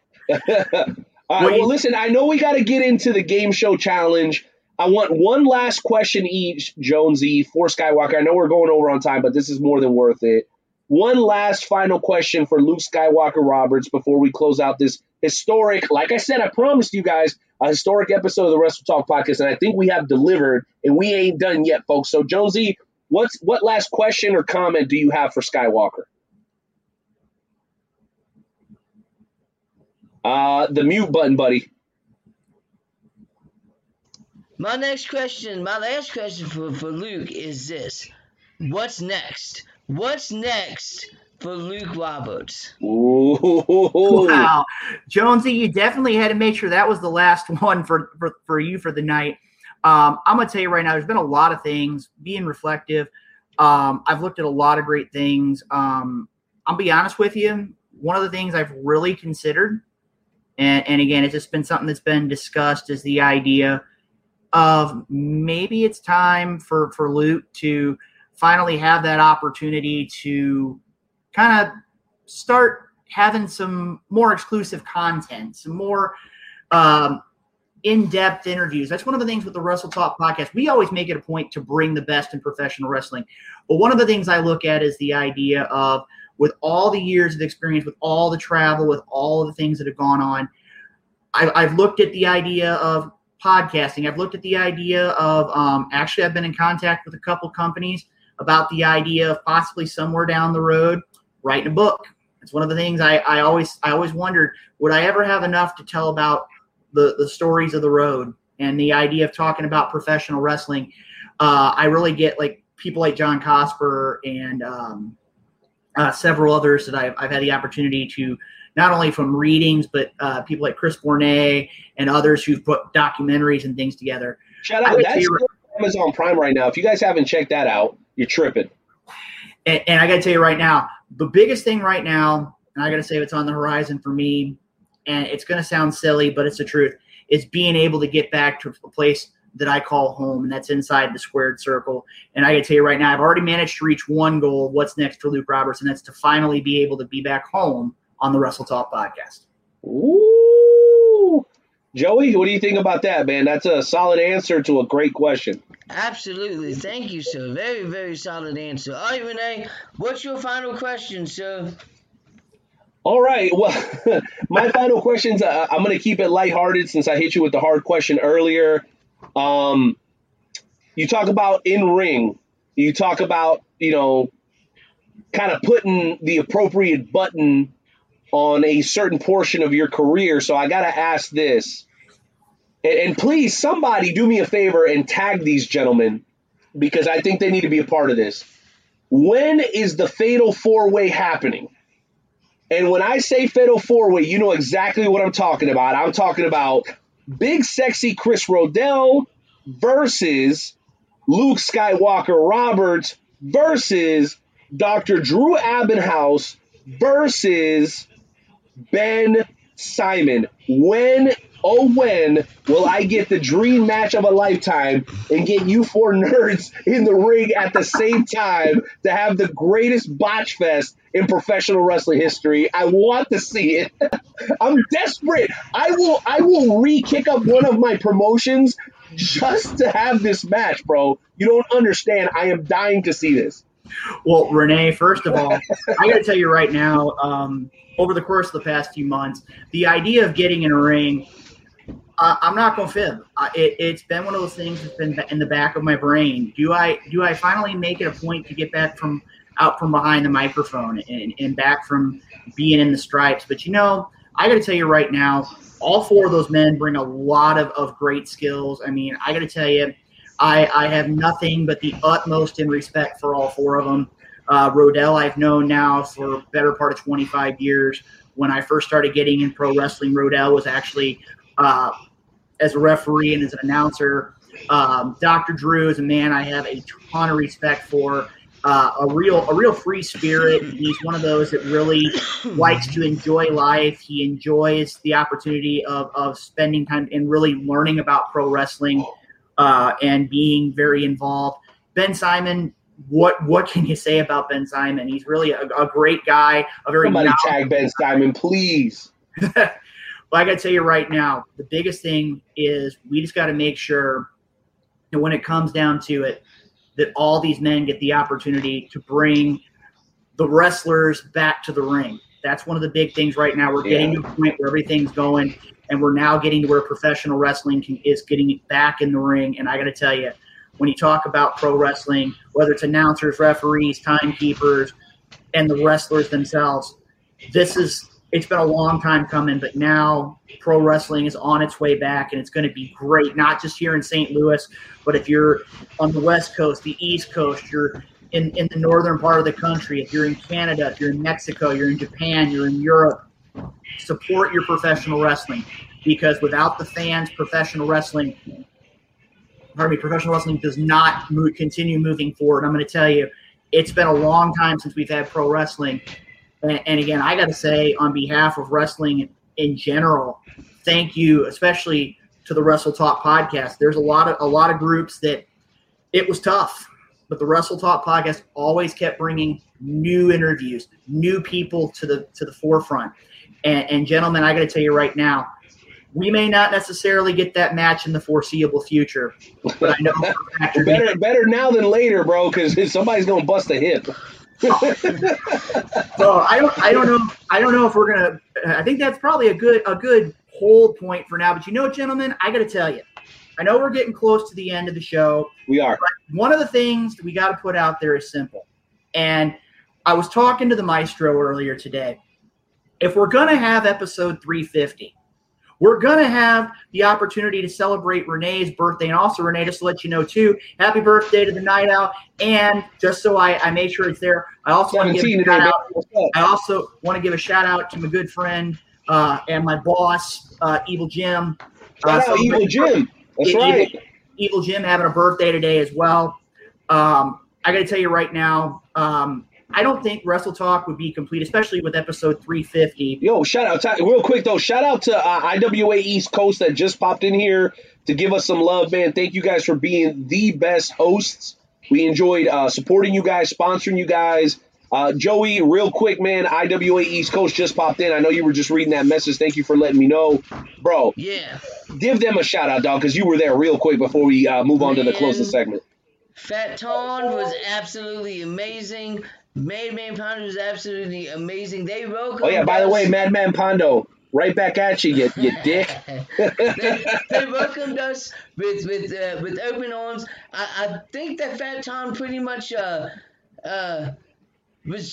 All right, well, listen, I know we got to get into the game show challenge. I want one last question each, Jonesy, for Skywalker. I know we're going over on time, but this is more than worth it. One last final question for Luke Skywalker Roberts before we close out this historic, like I said, I promised you guys, a historic episode of the WrestleTalk podcast, and I think we have delivered, and we ain't done yet, folks. So, Jonesy, what last question or comment do you have for Skywalker? The mute button, buddy. My last question for Luke is this. What's next? What's next for Luke Roberts? Ooh. Wow. Jonesy, you definitely had to make sure that was the last one for you for the night. I'm going to tell you right now, there's been a lot of things, being reflective. I've looked at a lot of great things. I'll be honest with you, one of the things I've really considered, and again, it's just been something that's been discussed, is the idea of maybe it's time for Luke to finally have that opportunity to kind of start having some more exclusive content, some more in-depth interviews. That's one of the things with the WrestleTalk podcast. We always make it a point to bring the best in professional wrestling. But one of the things I look at is the idea of, with all the years of experience, with all the travel, with all the things that have gone on, I've looked at the idea of podcasting. I've looked at the idea of actually I've been in contact with a couple companies about the idea of possibly somewhere down the road writing a book. It's one of the things I always wondered, would I ever have enough to tell about the stories of the road and the idea of talking about professional wrestling. I really get like people like John Cosper and several others that I've had the opportunity to not only from readings, but people like Chris Bornet and others who've put documentaries and things together. Shout out. That's Amazon Prime right now. If you guys haven't checked that out, you're tripping. And I got to tell you right now, The biggest thing right now, and I got to say it's on the horizon for me, and it's going to sound silly, but it's the truth, is being able to get back to a place that I call home, and that's inside the squared circle. And I can tell you right now, I've already managed to reach one goal of what's next for Luke Roberts, and that's to finally be able to be back home on the WrestleTalk podcast. Ooh. Joey, what do you think about that, man? That's a solid answer to a great question. Absolutely. Thank you, sir. Very, very solid answer. All right, Renee, what's your final question, sir? All right. Well, my final questions, I'm going to keep it lighthearted since I hit you with the hard question earlier. You talk about in-ring. You talk about, you know, kind of putting the appropriate button on a certain portion of your career. So I got to ask this. And please, somebody do me a favor and tag these gentlemen because I think they need to be a part of this. When is the Fatal 4-Way happening? And when I say Fatal 4-Way, you know exactly what I'm talking about. I'm talking about Big Sexy Chris Rodell versus Luke Skywalker Roberts versus Dr. Drew Abenhouse versus Ben Simon. When, oh when, will I get the dream match of a lifetime and get you four nerds in the ring at the same time to have the greatest botch fest in professional wrestling history? I want to see it. I'm desperate. I will re-kick up one of my promotions just to have this match, bro. You don't understand. I am dying to see this. Well, Renee, first of all, I got to tell you right now, over the course of the past few months, the idea of getting in a ring, I'm not going to fib. It's been one of those things that's been in the back of my brain. Do I finally make it a point to get back from out from behind the microphone and back from being in the stripes? But, you know, I got to tell you right now, all four of those men bring a lot of great skills. I mean, I got to tell you, I have nothing but the utmost in respect for all four of them. Rodell, I've known now for the better part of 25 years. When I first started getting in pro wrestling, Rodell was actually as a referee and as an announcer. Dr. Drew is a man I have a ton of respect for. A real free spirit. He's one of those that really likes to enjoy life. He enjoys the opportunity of spending time and really learning about pro wrestling and being very involved. Ben Simon, what can you say about Ben Simon? He's really a great guy. Somebody tag Ben Simon, please. Well, I got to tell you right now, the biggest thing is we just got to make sure that when it comes down to it, that all these men get the opportunity to bring the wrestlers back to the ring. That's one of the big things right now. We're getting to a point where everything's going, and we're now getting to where professional wrestling is getting back in the ring. And I got to tell you, when you talk about pro wrestling, whether it's announcers, referees, timekeepers, and the wrestlers themselves, it's been a long time coming, but now pro wrestling is on its way back, and it's going to be great, not just here in St. Louis, but if you're on the West Coast, the East Coast, you're in the northern part of the country, if you're in Canada, if you're in Mexico, you're in Japan, you're in Europe, support your professional wrestling, because without the fans, professional wrestling does not continue moving forward. I'm going to tell you, it's been a long time since we've had pro wrestling. And again, I got to say, on behalf of wrestling in general, thank you, especially to the WrestleTalk podcast. There's a lot of groups that it was tough, but the WrestleTalk podcast always kept bringing new interviews, new people to the forefront. And gentlemen, I got to tell you right now, we may not necessarily get that match in the foreseeable future, but I know better now than later, bro, because somebody's gonna bust a hip. So I don't know if we're gonna. I think that's probably a good hold point for now. But you know, gentlemen, I got to tell you, I know we're getting close to the end of the show. We are. But one of the things that we got to put out there is simple. And I was talking to the maestro earlier today. If we're gonna have episode 350, we're gonna have the opportunity to celebrate Renee's birthday. And also, Renee, just to let you know too, happy birthday to the night out. And just so I make sure it's there, I also want to give a shout out. I also want to give a shout out to my good friend and my boss, Evil Jim. Evil Jim. That's right. Evil Jim having a birthday today as well. I got to tell you right now, I don't think WrestleTalk would be complete, especially with episode 350. Yo, shout out, real quick though, shout out to IWA East Coast that just popped in here to give us some love, man. Thank you guys for being the best hosts. We enjoyed supporting you guys, sponsoring you guys. Joey, real quick, man, IWA East Coast just popped in. I know you were just reading that message. Thank you for letting me know. Bro, yeah, give them a shout-out, dog, because you were there real quick before we move on to the closing segment. Fat Tone was absolutely amazing. Madman Pondo was absolutely amazing. They welcomed by the way, Madman Pondo, right back at you, you dick. They welcomed us with open arms. I think that Fat Tone pretty much was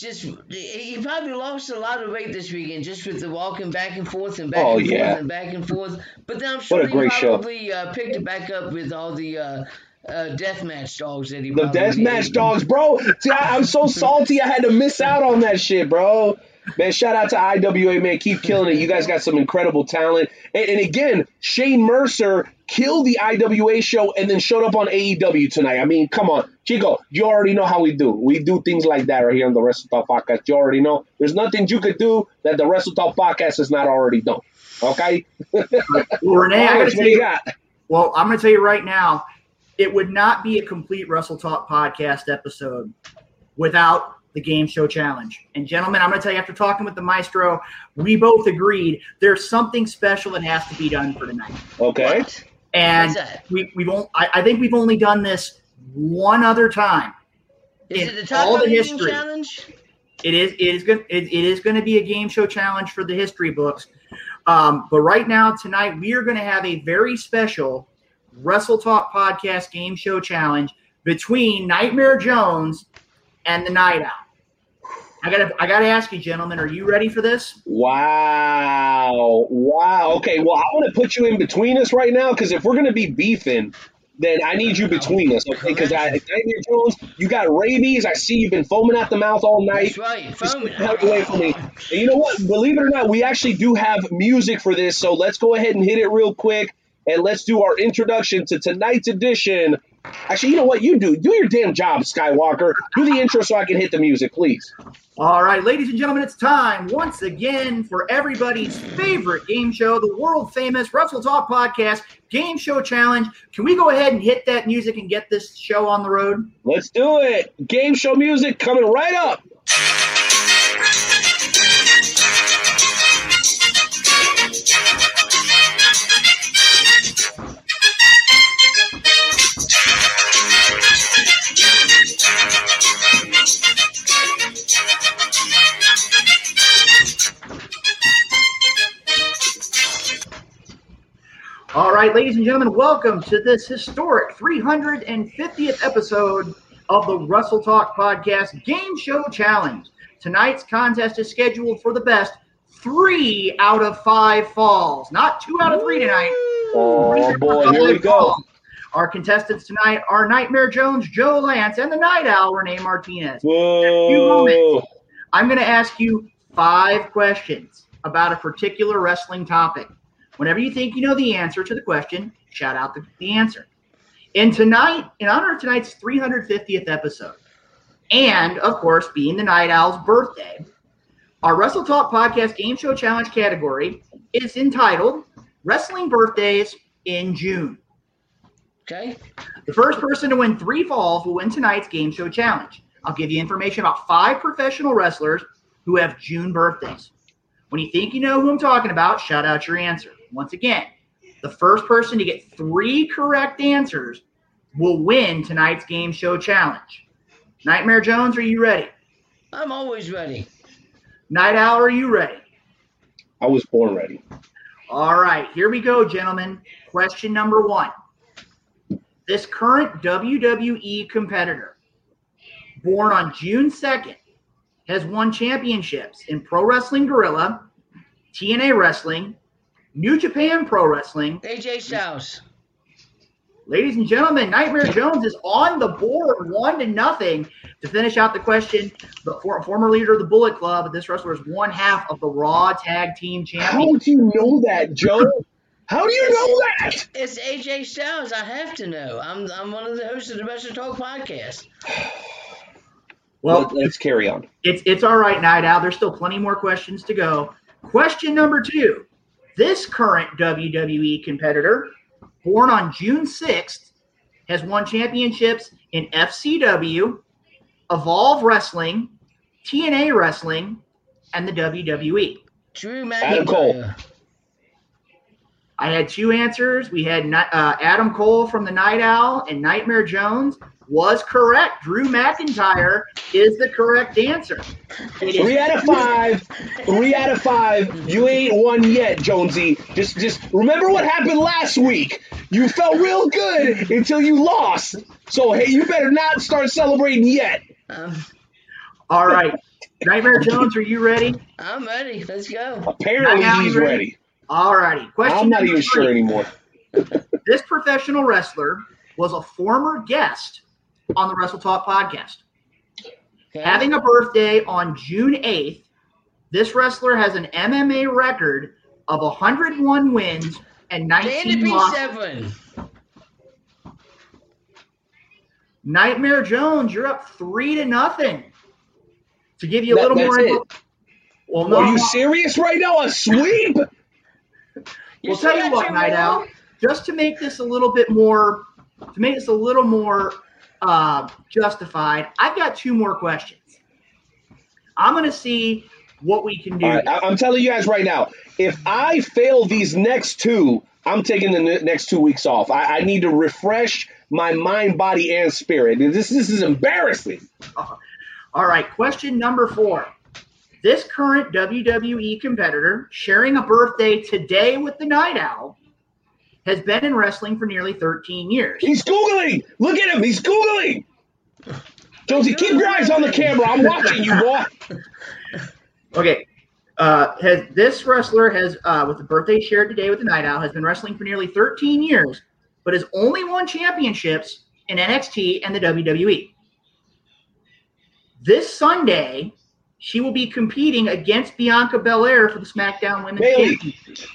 just, he probably lost a lot of weight this weekend just with the walking back and forth and back forth and back and forth. But then I'm sure he probably picked it back up with all the deathmatch dogs that he probably did. The deathmatch dogs, bro. See, I'm so salty I had to miss out on that shit, bro. Man, shout out to IWA, man. Keep killing it. You guys got some incredible talent. And again, Shane Mercer killed the IWA show and then showed up on AEW tonight. I mean, come on. Chico, you already know how we do. We do things like that right here on the WrestleTalk Podcast. You already know. There's nothing you could do that the WrestleTalk Podcast has not already done. Okay? Well, Renee, I'm going to tell you right now, it would not be a complete WrestleTalk Podcast episode without the game show challenge. And gentlemen, I'm going to tell you, after talking with the maestro, we both agreed there's something special that has to be done for tonight. Okay. And I think we've only done this one other time. Is it the top all of the history challenge? It is going to be a game show challenge for the history books. But right now, tonight, we are going to have a very special WrestleTalk Podcast game show challenge between Nightmare Jones and the Night Out. I gotta ask you, gentlemen, are you ready for this? Wow. Okay, well, I want to put you in between us right now, because if we're going to be beefing, then I need you between us, okay? Because Nightmare Jones, you got rabies. I see you've been foaming out the mouth all night. That's right, foaming. Just away from me. And you know what? Believe it or not, we actually do have music for this, so let's go ahead and hit it real quick, and let's do our introduction to tonight's edition. Actually, you know what? You do. Do your damn job, Skywalker. Do the intro so I can hit the music, please. All right, ladies and gentlemen, it's time once again for everybody's favorite game show, the world-famous WrestleTalk Podcast Game Show Challenge. Can we go ahead and hit that music and get this show on the road? Let's do it. Game show music coming right up. All right, ladies and gentlemen, welcome to this historic 350th episode of the WrestleTalk Podcast Game Show Challenge. Tonight's contest is scheduled for the best 3 out of 5 falls. Not 2 out of 3 tonight. Oh, boy, here we go. Our contestants tonight are Nightmare Jones, Joe Lance, and the Night Owl, Renee Martinez. Whoa. In a few moments, I'm going to ask you 5 questions about a particular wrestling topic. Whenever you think you know the answer to the question, shout out the answer. And tonight, in honor of tonight's 350th episode, and, of course, being the Night Owl's birthday, our WrestleTalk Podcast Game Show Challenge category is entitled Wrestling Birthdays in June. Okay. The first person to win 3 falls will win tonight's Game Show Challenge. I'll give you information about 5 professional wrestlers who have June birthdays. When you think you know who I'm talking about, shout out your answer. Once again, the first person to get 3 correct answers will win tonight's Game Show Challenge. Nightmare Jones, are you ready? I'm always ready. Night Owl, are you ready? I was born ready. All right, here we go, gentlemen. Question number 1. This current WWE competitor, born on June 2nd, has won championships in Pro Wrestling Guerrilla, TNA Wrestling, New Japan Pro Wrestling. AJ Styles. Ladies and gentlemen, Nightmare Jones is on the board 1-0 to finish out the question. The former leader of the Bullet Club, this wrestler is 1/2 of the Raw Tag Team Champions. How do you know that, Joe? How do you know that? It's AJ Styles. I have to know. I'm one of the hosts of the WrestleTalk Podcast. Well, let's carry on. It's all right, Night Owl. There's still plenty more questions to go. Question number 2. This current WWE competitor, born on June 6th, has won championships in FCW, Evolve Wrestling, TNA Wrestling, and the WWE. Drew McIntyre. I had 2 answers. We had Adam Cole from the Night Owl and Nightmare Jones was correct. Drew McIntyre is the correct answer. 3 out of 5. 3 out of 5. You ain't won yet, Jonesy. Just remember what happened last week. You felt real good until you lost. So, hey, you better not start celebrating yet. All right. Nightmare Jones, are you ready? I'm ready. Let's go. Apparently, he's ready. All righty. Question. I'm not even sure anymore. This professional wrestler was a former guest on the WrestleTalk podcast. Okay. Having a birthday on June 8th, this wrestler has an MMA record of 101 wins and 19 losses. Nightmare Jones, you're up 3-0. To give you a little more info. Well, no, are you serious right now? A sweep? We'll tell you what, Night Owl. Just to make this a little bit more, justified, I've got 2 more questions. I'm going to see what we can do. Right, I'm telling you guys right now, if I fail these next 2, I'm taking the next 2 weeks off. I need to refresh my mind, body, and spirit. This is embarrassing. All right, question number 4. This current WWE competitor, sharing a birthday today with the Night Owl, has been in wrestling for nearly 13 years. He's Googling. Look at him. He's Googling. Jonesy, keep your eyes on the camera. I'm watching you, boy. Okay. This wrestler has, with the birthday shared today with the Night Owl, has been wrestling for nearly 13 years, but has only won championships in NXT and the WWE. This Sunday, she will be competing against Bianca Belair for the SmackDown Women's Championship.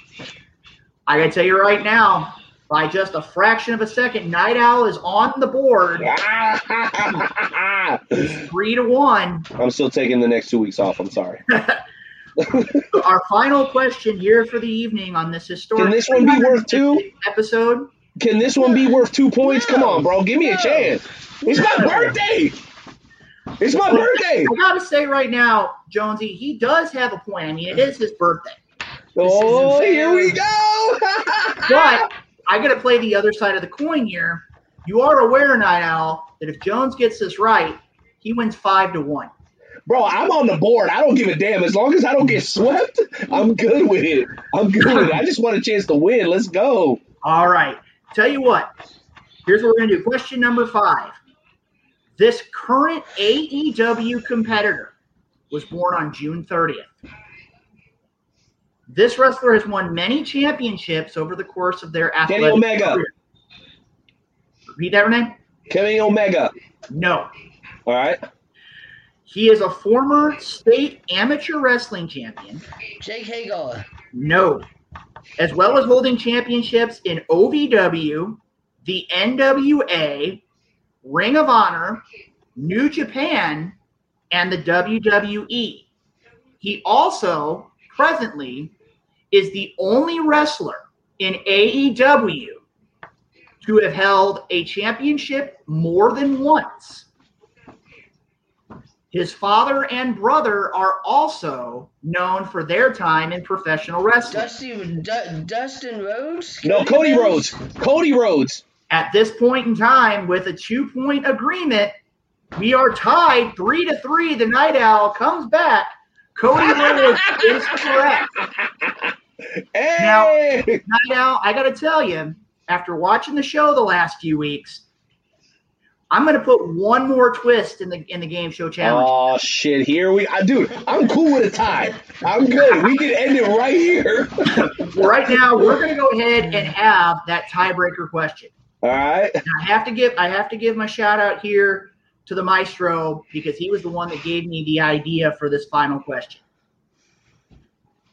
I gotta tell you right now, by just a fraction of a second, Night Owl is on the board. 3-1. I'm still taking the next 2 weeks off. I'm sorry. Our final question here for the evening on this historic episode. Can this one be worth 2 points? No. Come on, bro. Give me a chance. It's my birthday. It's my birthday. I gotta say right now, Jonesy, he does have a point. I mean, it is his birthday. Oh, here we go. But I gotta play the other side of the coin here. You are aware, Night Owl, that if Jones gets this right, he wins 5-1. Bro, I'm on the board. I don't give a damn. As long as I don't get swept, I'm good with it. I just want a chance to win. Let's go. All right. Tell you what. Here's what we're gonna do. Question number 5. This current AEW competitor was born on June 30th. This wrestler has won many championships over the course of their athletic career. Kenny Omega. Read that, Renee? Kenny Omega. No. All right. He is a former state amateur wrestling champion. Jake Hagar. No. As well as holding championships in OVW, the NWA, Ring of Honor, New Japan, and the WWE. He also presently is the only wrestler in AEW to have held a championship more than once. His father and brother are also known for their time in professional wrestling. Dustin Rhodes? No, Cody Rhodes. Cody Rhodes. At this point in time, with a 2-point agreement, we are tied 3-3. The Night Owl comes back. Cody Rhodes is correct. Hey! Now, Night Owl, I got to tell you, after watching the show the last few weeks, I'm going to put one more twist in the game show challenge. Oh, shit. Here we – dude, I'm cool with a tie. I'm good. We can end it right here. Right now, we're going to go ahead and have that tiebreaker question. All right. And I have to give my shout out here to the maestro because he was the one that gave me the idea for this final question.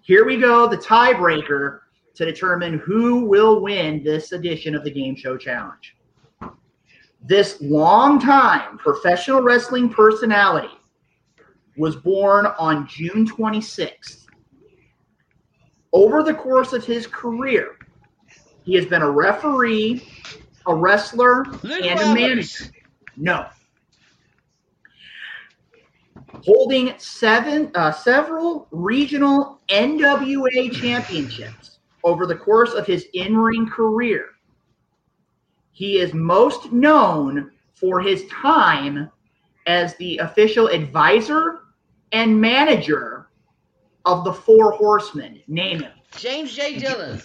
Here we go, the tiebreaker to determine who will win this edition of the Game Show Challenge. This longtime professional wrestling personality was born on June 26th. Over the course of his career, he has been a referee, a wrestler, and a manager. No. Holding several regional NWA championships over the course of his in-ring career. He is most known for his time as the official advisor and manager of the Four Horsemen. Name him. James J. Dillon.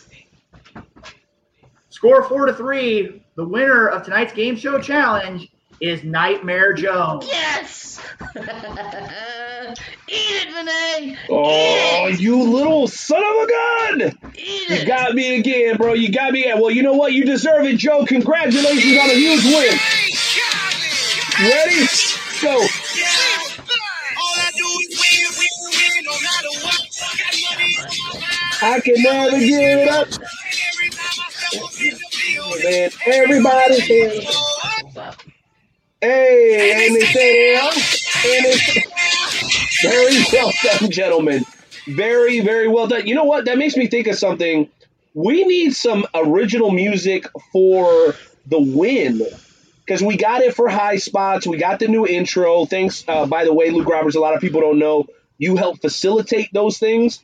Score 4-3. The winner of tonight's game show challenge is Nightmare Jones. Yes! Eat it, Vinay! Oh, you little son of a gun! Eat it! You got me again, bro. You got me again. Well, you know what? You deserve it, Joe. Congratulations on a huge win. Ready? Go. I can never give it up. Man, everybody here. Hey, and they say very well done, gentlemen. Very, very well done. You know what? That makes me think of something. We need some original music for the win because we got it for High Spots. We got the new intro. Thanks, by the way, Luke Roberts. A lot of people don't know you helped facilitate those things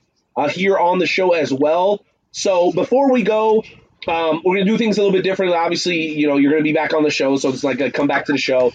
here on the show as well. So before we go. We're going to do things a little bit different. Obviously, you know, you're going to be back on the show, so it's like a come back to the show.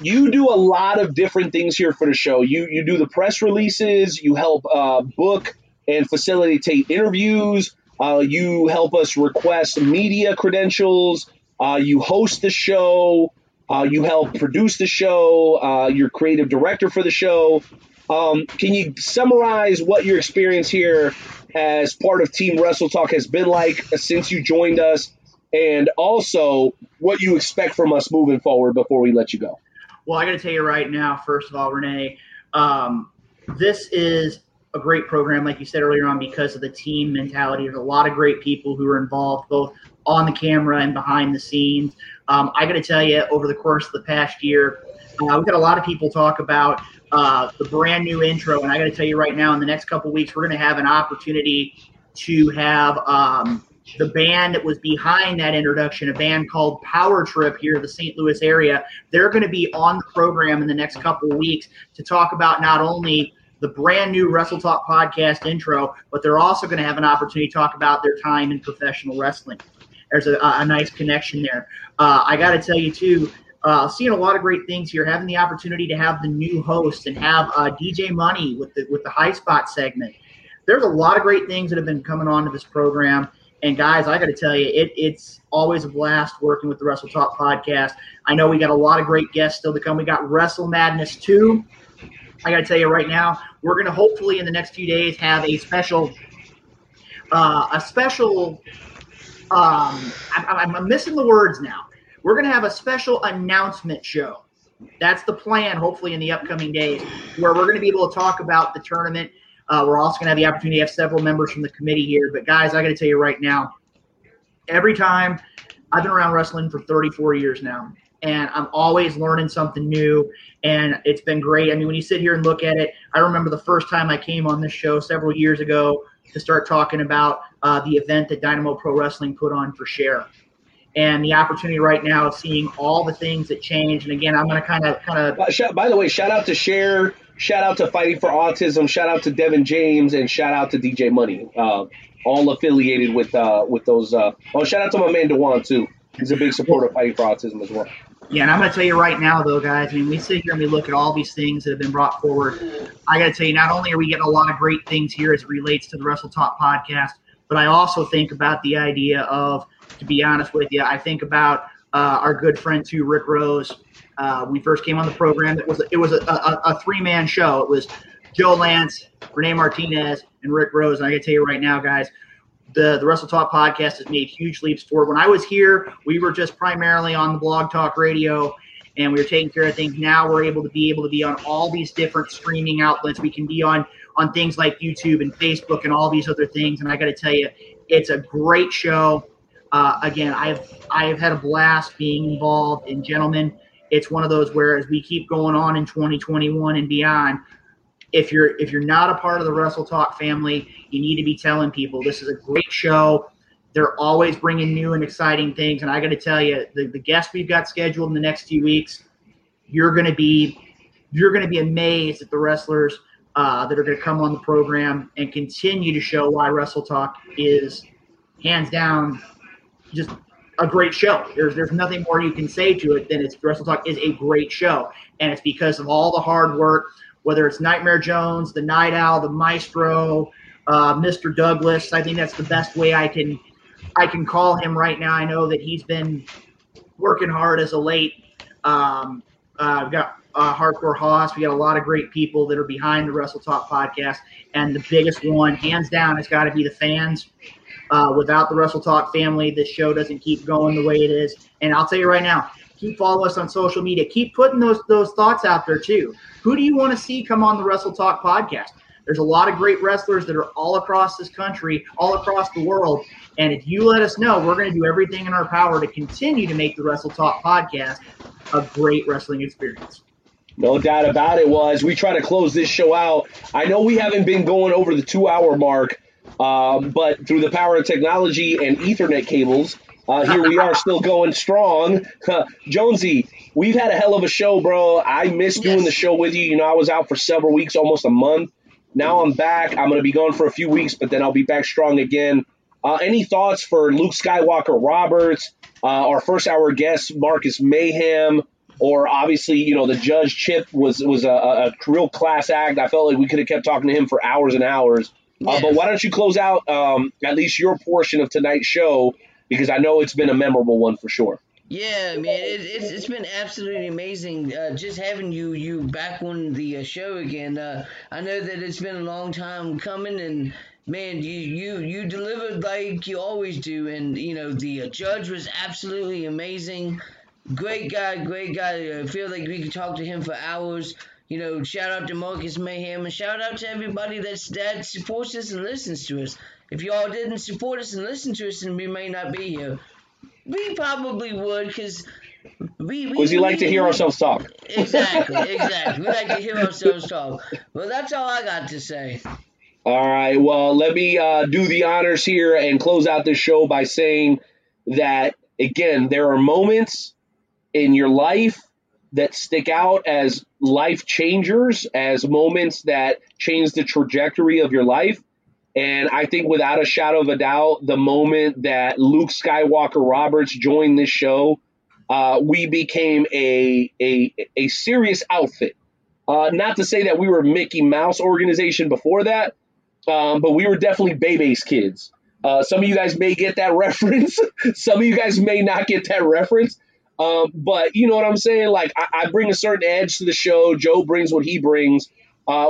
You do a lot of different things here for the show. You do the press releases. You help book and facilitate interviews. You help us request media credentials. You host the show. You help produce the show. You're creative director for the show. Can you summarize what your experience here as part of Team WrestleTalk has been like since you joined us, and also what you expect from us moving forward before we let you go? Well, I got to tell you right now, first of all, Renee, this is a great program, like you said earlier on, because of the team mentality. There's a lot of great people who are involved, both on the camera and behind the scenes. I got to tell you, over the course of the past year, we've got a lot of people talk about the brand new intro, and I got to tell you right now, in the next couple weeks, we're going to have an opportunity to have the band that was behind that introduction, a band called Power Trip here in the St. Louis area. They're going to be on the program in the next couple of weeks to talk about not only the brand new WrestleTalk podcast intro, but they're also going to have an opportunity to talk about their time in professional wrestling. There's a nice connection there. I got to tell you, too, seeing a lot of great things here, having the opportunity to have the new host and have DJ Money with the High Spot segment. There's a lot of great things that have been coming onto this program. And, guys, I got to tell you, it's always a blast working with the WrestleTalk podcast. I know we got a lot of great guests still to come. We got Wrestle Madness 2. I got to tell you right now, we're going to hopefully in the next few days have a special I'm missing the words now. We're going to have a special announcement show. That's the plan, hopefully, in the upcoming days, where we're going to be able to talk about the tournament. We're also going to have the opportunity to have several members from the committee here. But, guys, I got to tell you right now, every time I've been around wrestling for 34 years now, and I'm always learning something new, and it's been great. I mean, when you sit here and look at it, I remember the first time I came on this show several years ago to start talking about the event that Dynamo Pro Wrestling put on for Cher. And the opportunity right now of seeing all the things that change. And again, I'm going to kind of. By the way, shout out to Cher, shout out to Fighting for Autism, shout out to Devin James, and shout out to DJ Money. All affiliated with those. Oh, shout out to my man Dewan too. He's a big supporter of Fighting for Autism as well. Yeah, and I'm going to tell you right now, though, guys. I mean, we sit here and we look at all these things that have been brought forward. I got to tell you, not only are we getting a lot of great things here as it relates to the WrestleTalk podcast, but I also think about the idea of. To be honest with you, I think about our good friend too, Rick Rose. When we first came on the program, it was a three-man show. It was Joe Lance, Renee Martinez, and Rick Rose. And I got to tell you right now, guys, the WrestleTalk podcast has made huge leaps forward. When I was here, we were just primarily on the Blog Talk Radio, and we were taking care of things. Now we're able to be on all these different streaming outlets. We can be on things like YouTube and Facebook and all these other things. And I got to tell you, it's a great show. Again, I have had a blast being involved in, gentlemen. It's one of those where as we keep going on in 2021 and beyond, if you're not a part of the WrestleTalk family, you need to be telling people this is a great show. They're always bringing new and exciting things. And I got to tell you, the guests we've got scheduled in the next few weeks, you're going to be amazed at the wrestlers that are going to come on the program and continue to show why WrestleTalk is hands down just a great show. There's nothing more you can say to it than it's WrestleTalk is a great show, and it's because of all the hard work. Whether it's Nightmare Jones, the Night Owl, the Maestro, Mr. Douglas, I think that's the best way I can call him right now. I know that he's been working hard as of late. We've got Hardcore Haas. We got a lot of great people that are behind the WrestleTalk podcast, and the biggest one, hands down, has got to be the fans. Without the WrestleTalk family, this show doesn't keep going the way it is. And I'll tell you right now, keep following us on social media. Keep putting those thoughts out there too. Who do you want to see come on the WrestleTalk podcast? There's a lot of great wrestlers that are all across this country, all across the world. And if you let us know, we're going to do everything in our power to continue to make the WrestleTalk podcast a great wrestling experience. No doubt about it. Well, as we try to close this show out, I know we haven't been going over the 2-hour mark, but through the power of technology and Ethernet cables, here we are still going strong. Jonesy, we've had a hell of a show, bro. I missed doing the show with you. You know, I was out for several weeks, almost a month. Now I'm back. I'm going to be gone for a few weeks, but then I'll be back strong again. Any thoughts for Luke Skywalker Roberts, our first hour guest, Marcus Mayhem, or obviously, you know, the Judge Chip was a real class act. I felt like we could have kept talking to him for hours and hours. But why don't you close out at least your portion of tonight's show, because I know it's been a memorable one for sure. Yeah, man, it's been absolutely amazing just having you back on the show again. I know that it's been a long time coming, and man, you delivered like you always do. And you know, the Judge was absolutely amazing. Great guy. I feel like we could talk to him for hours. You know, shout out to Marcus Mayhem, and shout out to everybody that supports us and listens to us. If y'all didn't support us and listen to us, then we may not be here. We probably would, because we like to hear ourselves talk. Exactly. We like to hear ourselves talk. Well, that's all I got to say. All right. Well, let me do the honors here and close out this show by saying that, again, there are moments in your life that stick out as life changers, as moments that change the trajectory of your life. And I think without a shadow of a doubt, the moment that Luke Skywalker Roberts joined this show, we became a serious outfit. Not to say that we were Mickey Mouse organization before that, but we were definitely Bebe's kids. Some of you guys may get that reference. Some of you guys may not get that reference. But you know what I'm saying? Like, I bring a certain edge to the show. Joe brings what he brings.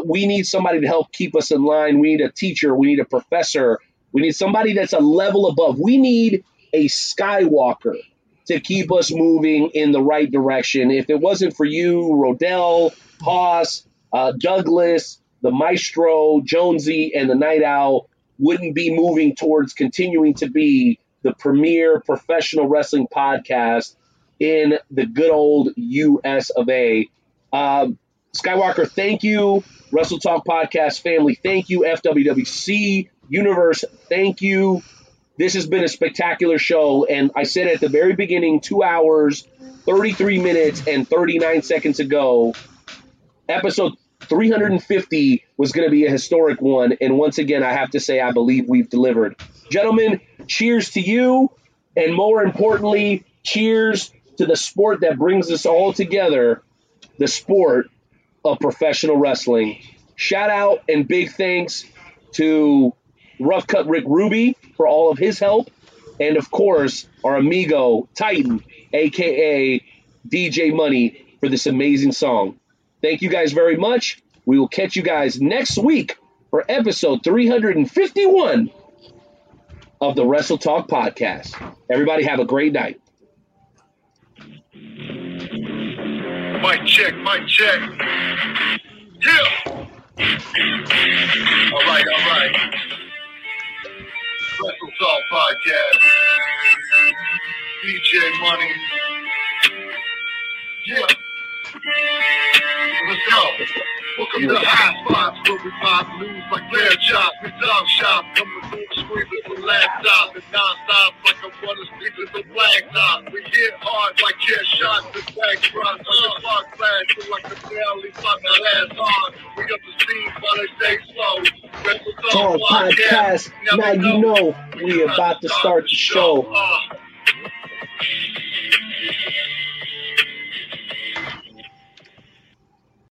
We need somebody to help keep us in line. We need a teacher. We need a professor. We need somebody that's a level above. We need a Skywalker to keep us moving in the right direction. If it wasn't for you, Rodell, Haas, Douglas, the Maestro, Jonesy, and the Night Owl wouldn't be moving towards continuing to be the premier professional wrestling podcast in the good old US of A. Skywalker, thank you. WrestleTalk Podcast family, thank you. FWWC Universe, thank you. This has been a spectacular show, and I said at the very beginning, 2 hours, 33 minutes, and 39 seconds ago, episode 350 was going to be a historic one, and once again, I have to say I believe we've delivered. Gentlemen, cheers to you, and more importantly, cheers to the sport that brings us all together, the sport of professional wrestling. Shout out and big thanks to Rough Cut Rick Ruby for all of his help, and of course our amigo Titan, aka DJ Money, for this amazing song. Thank you guys very much. We will catch you guys next week for episode 351 of the WrestleTalk podcast. Everybody have a great night. Mic check. Yeah. All right. WrestleTalk Podcast. DJ Money. Yeah. Let's go. Welcome to High Fives, where we pop news like Bear Job. We dog shop, coming through screaming with laptop. And non-stop like I want to sleep in the black knot. We hit hard like chair shots and backdrops. Like a clock flash, feel like the daily clock that lasts on. We up the speed while they stay slow. Wrestle Talk Podcast, now you know we about to start the show.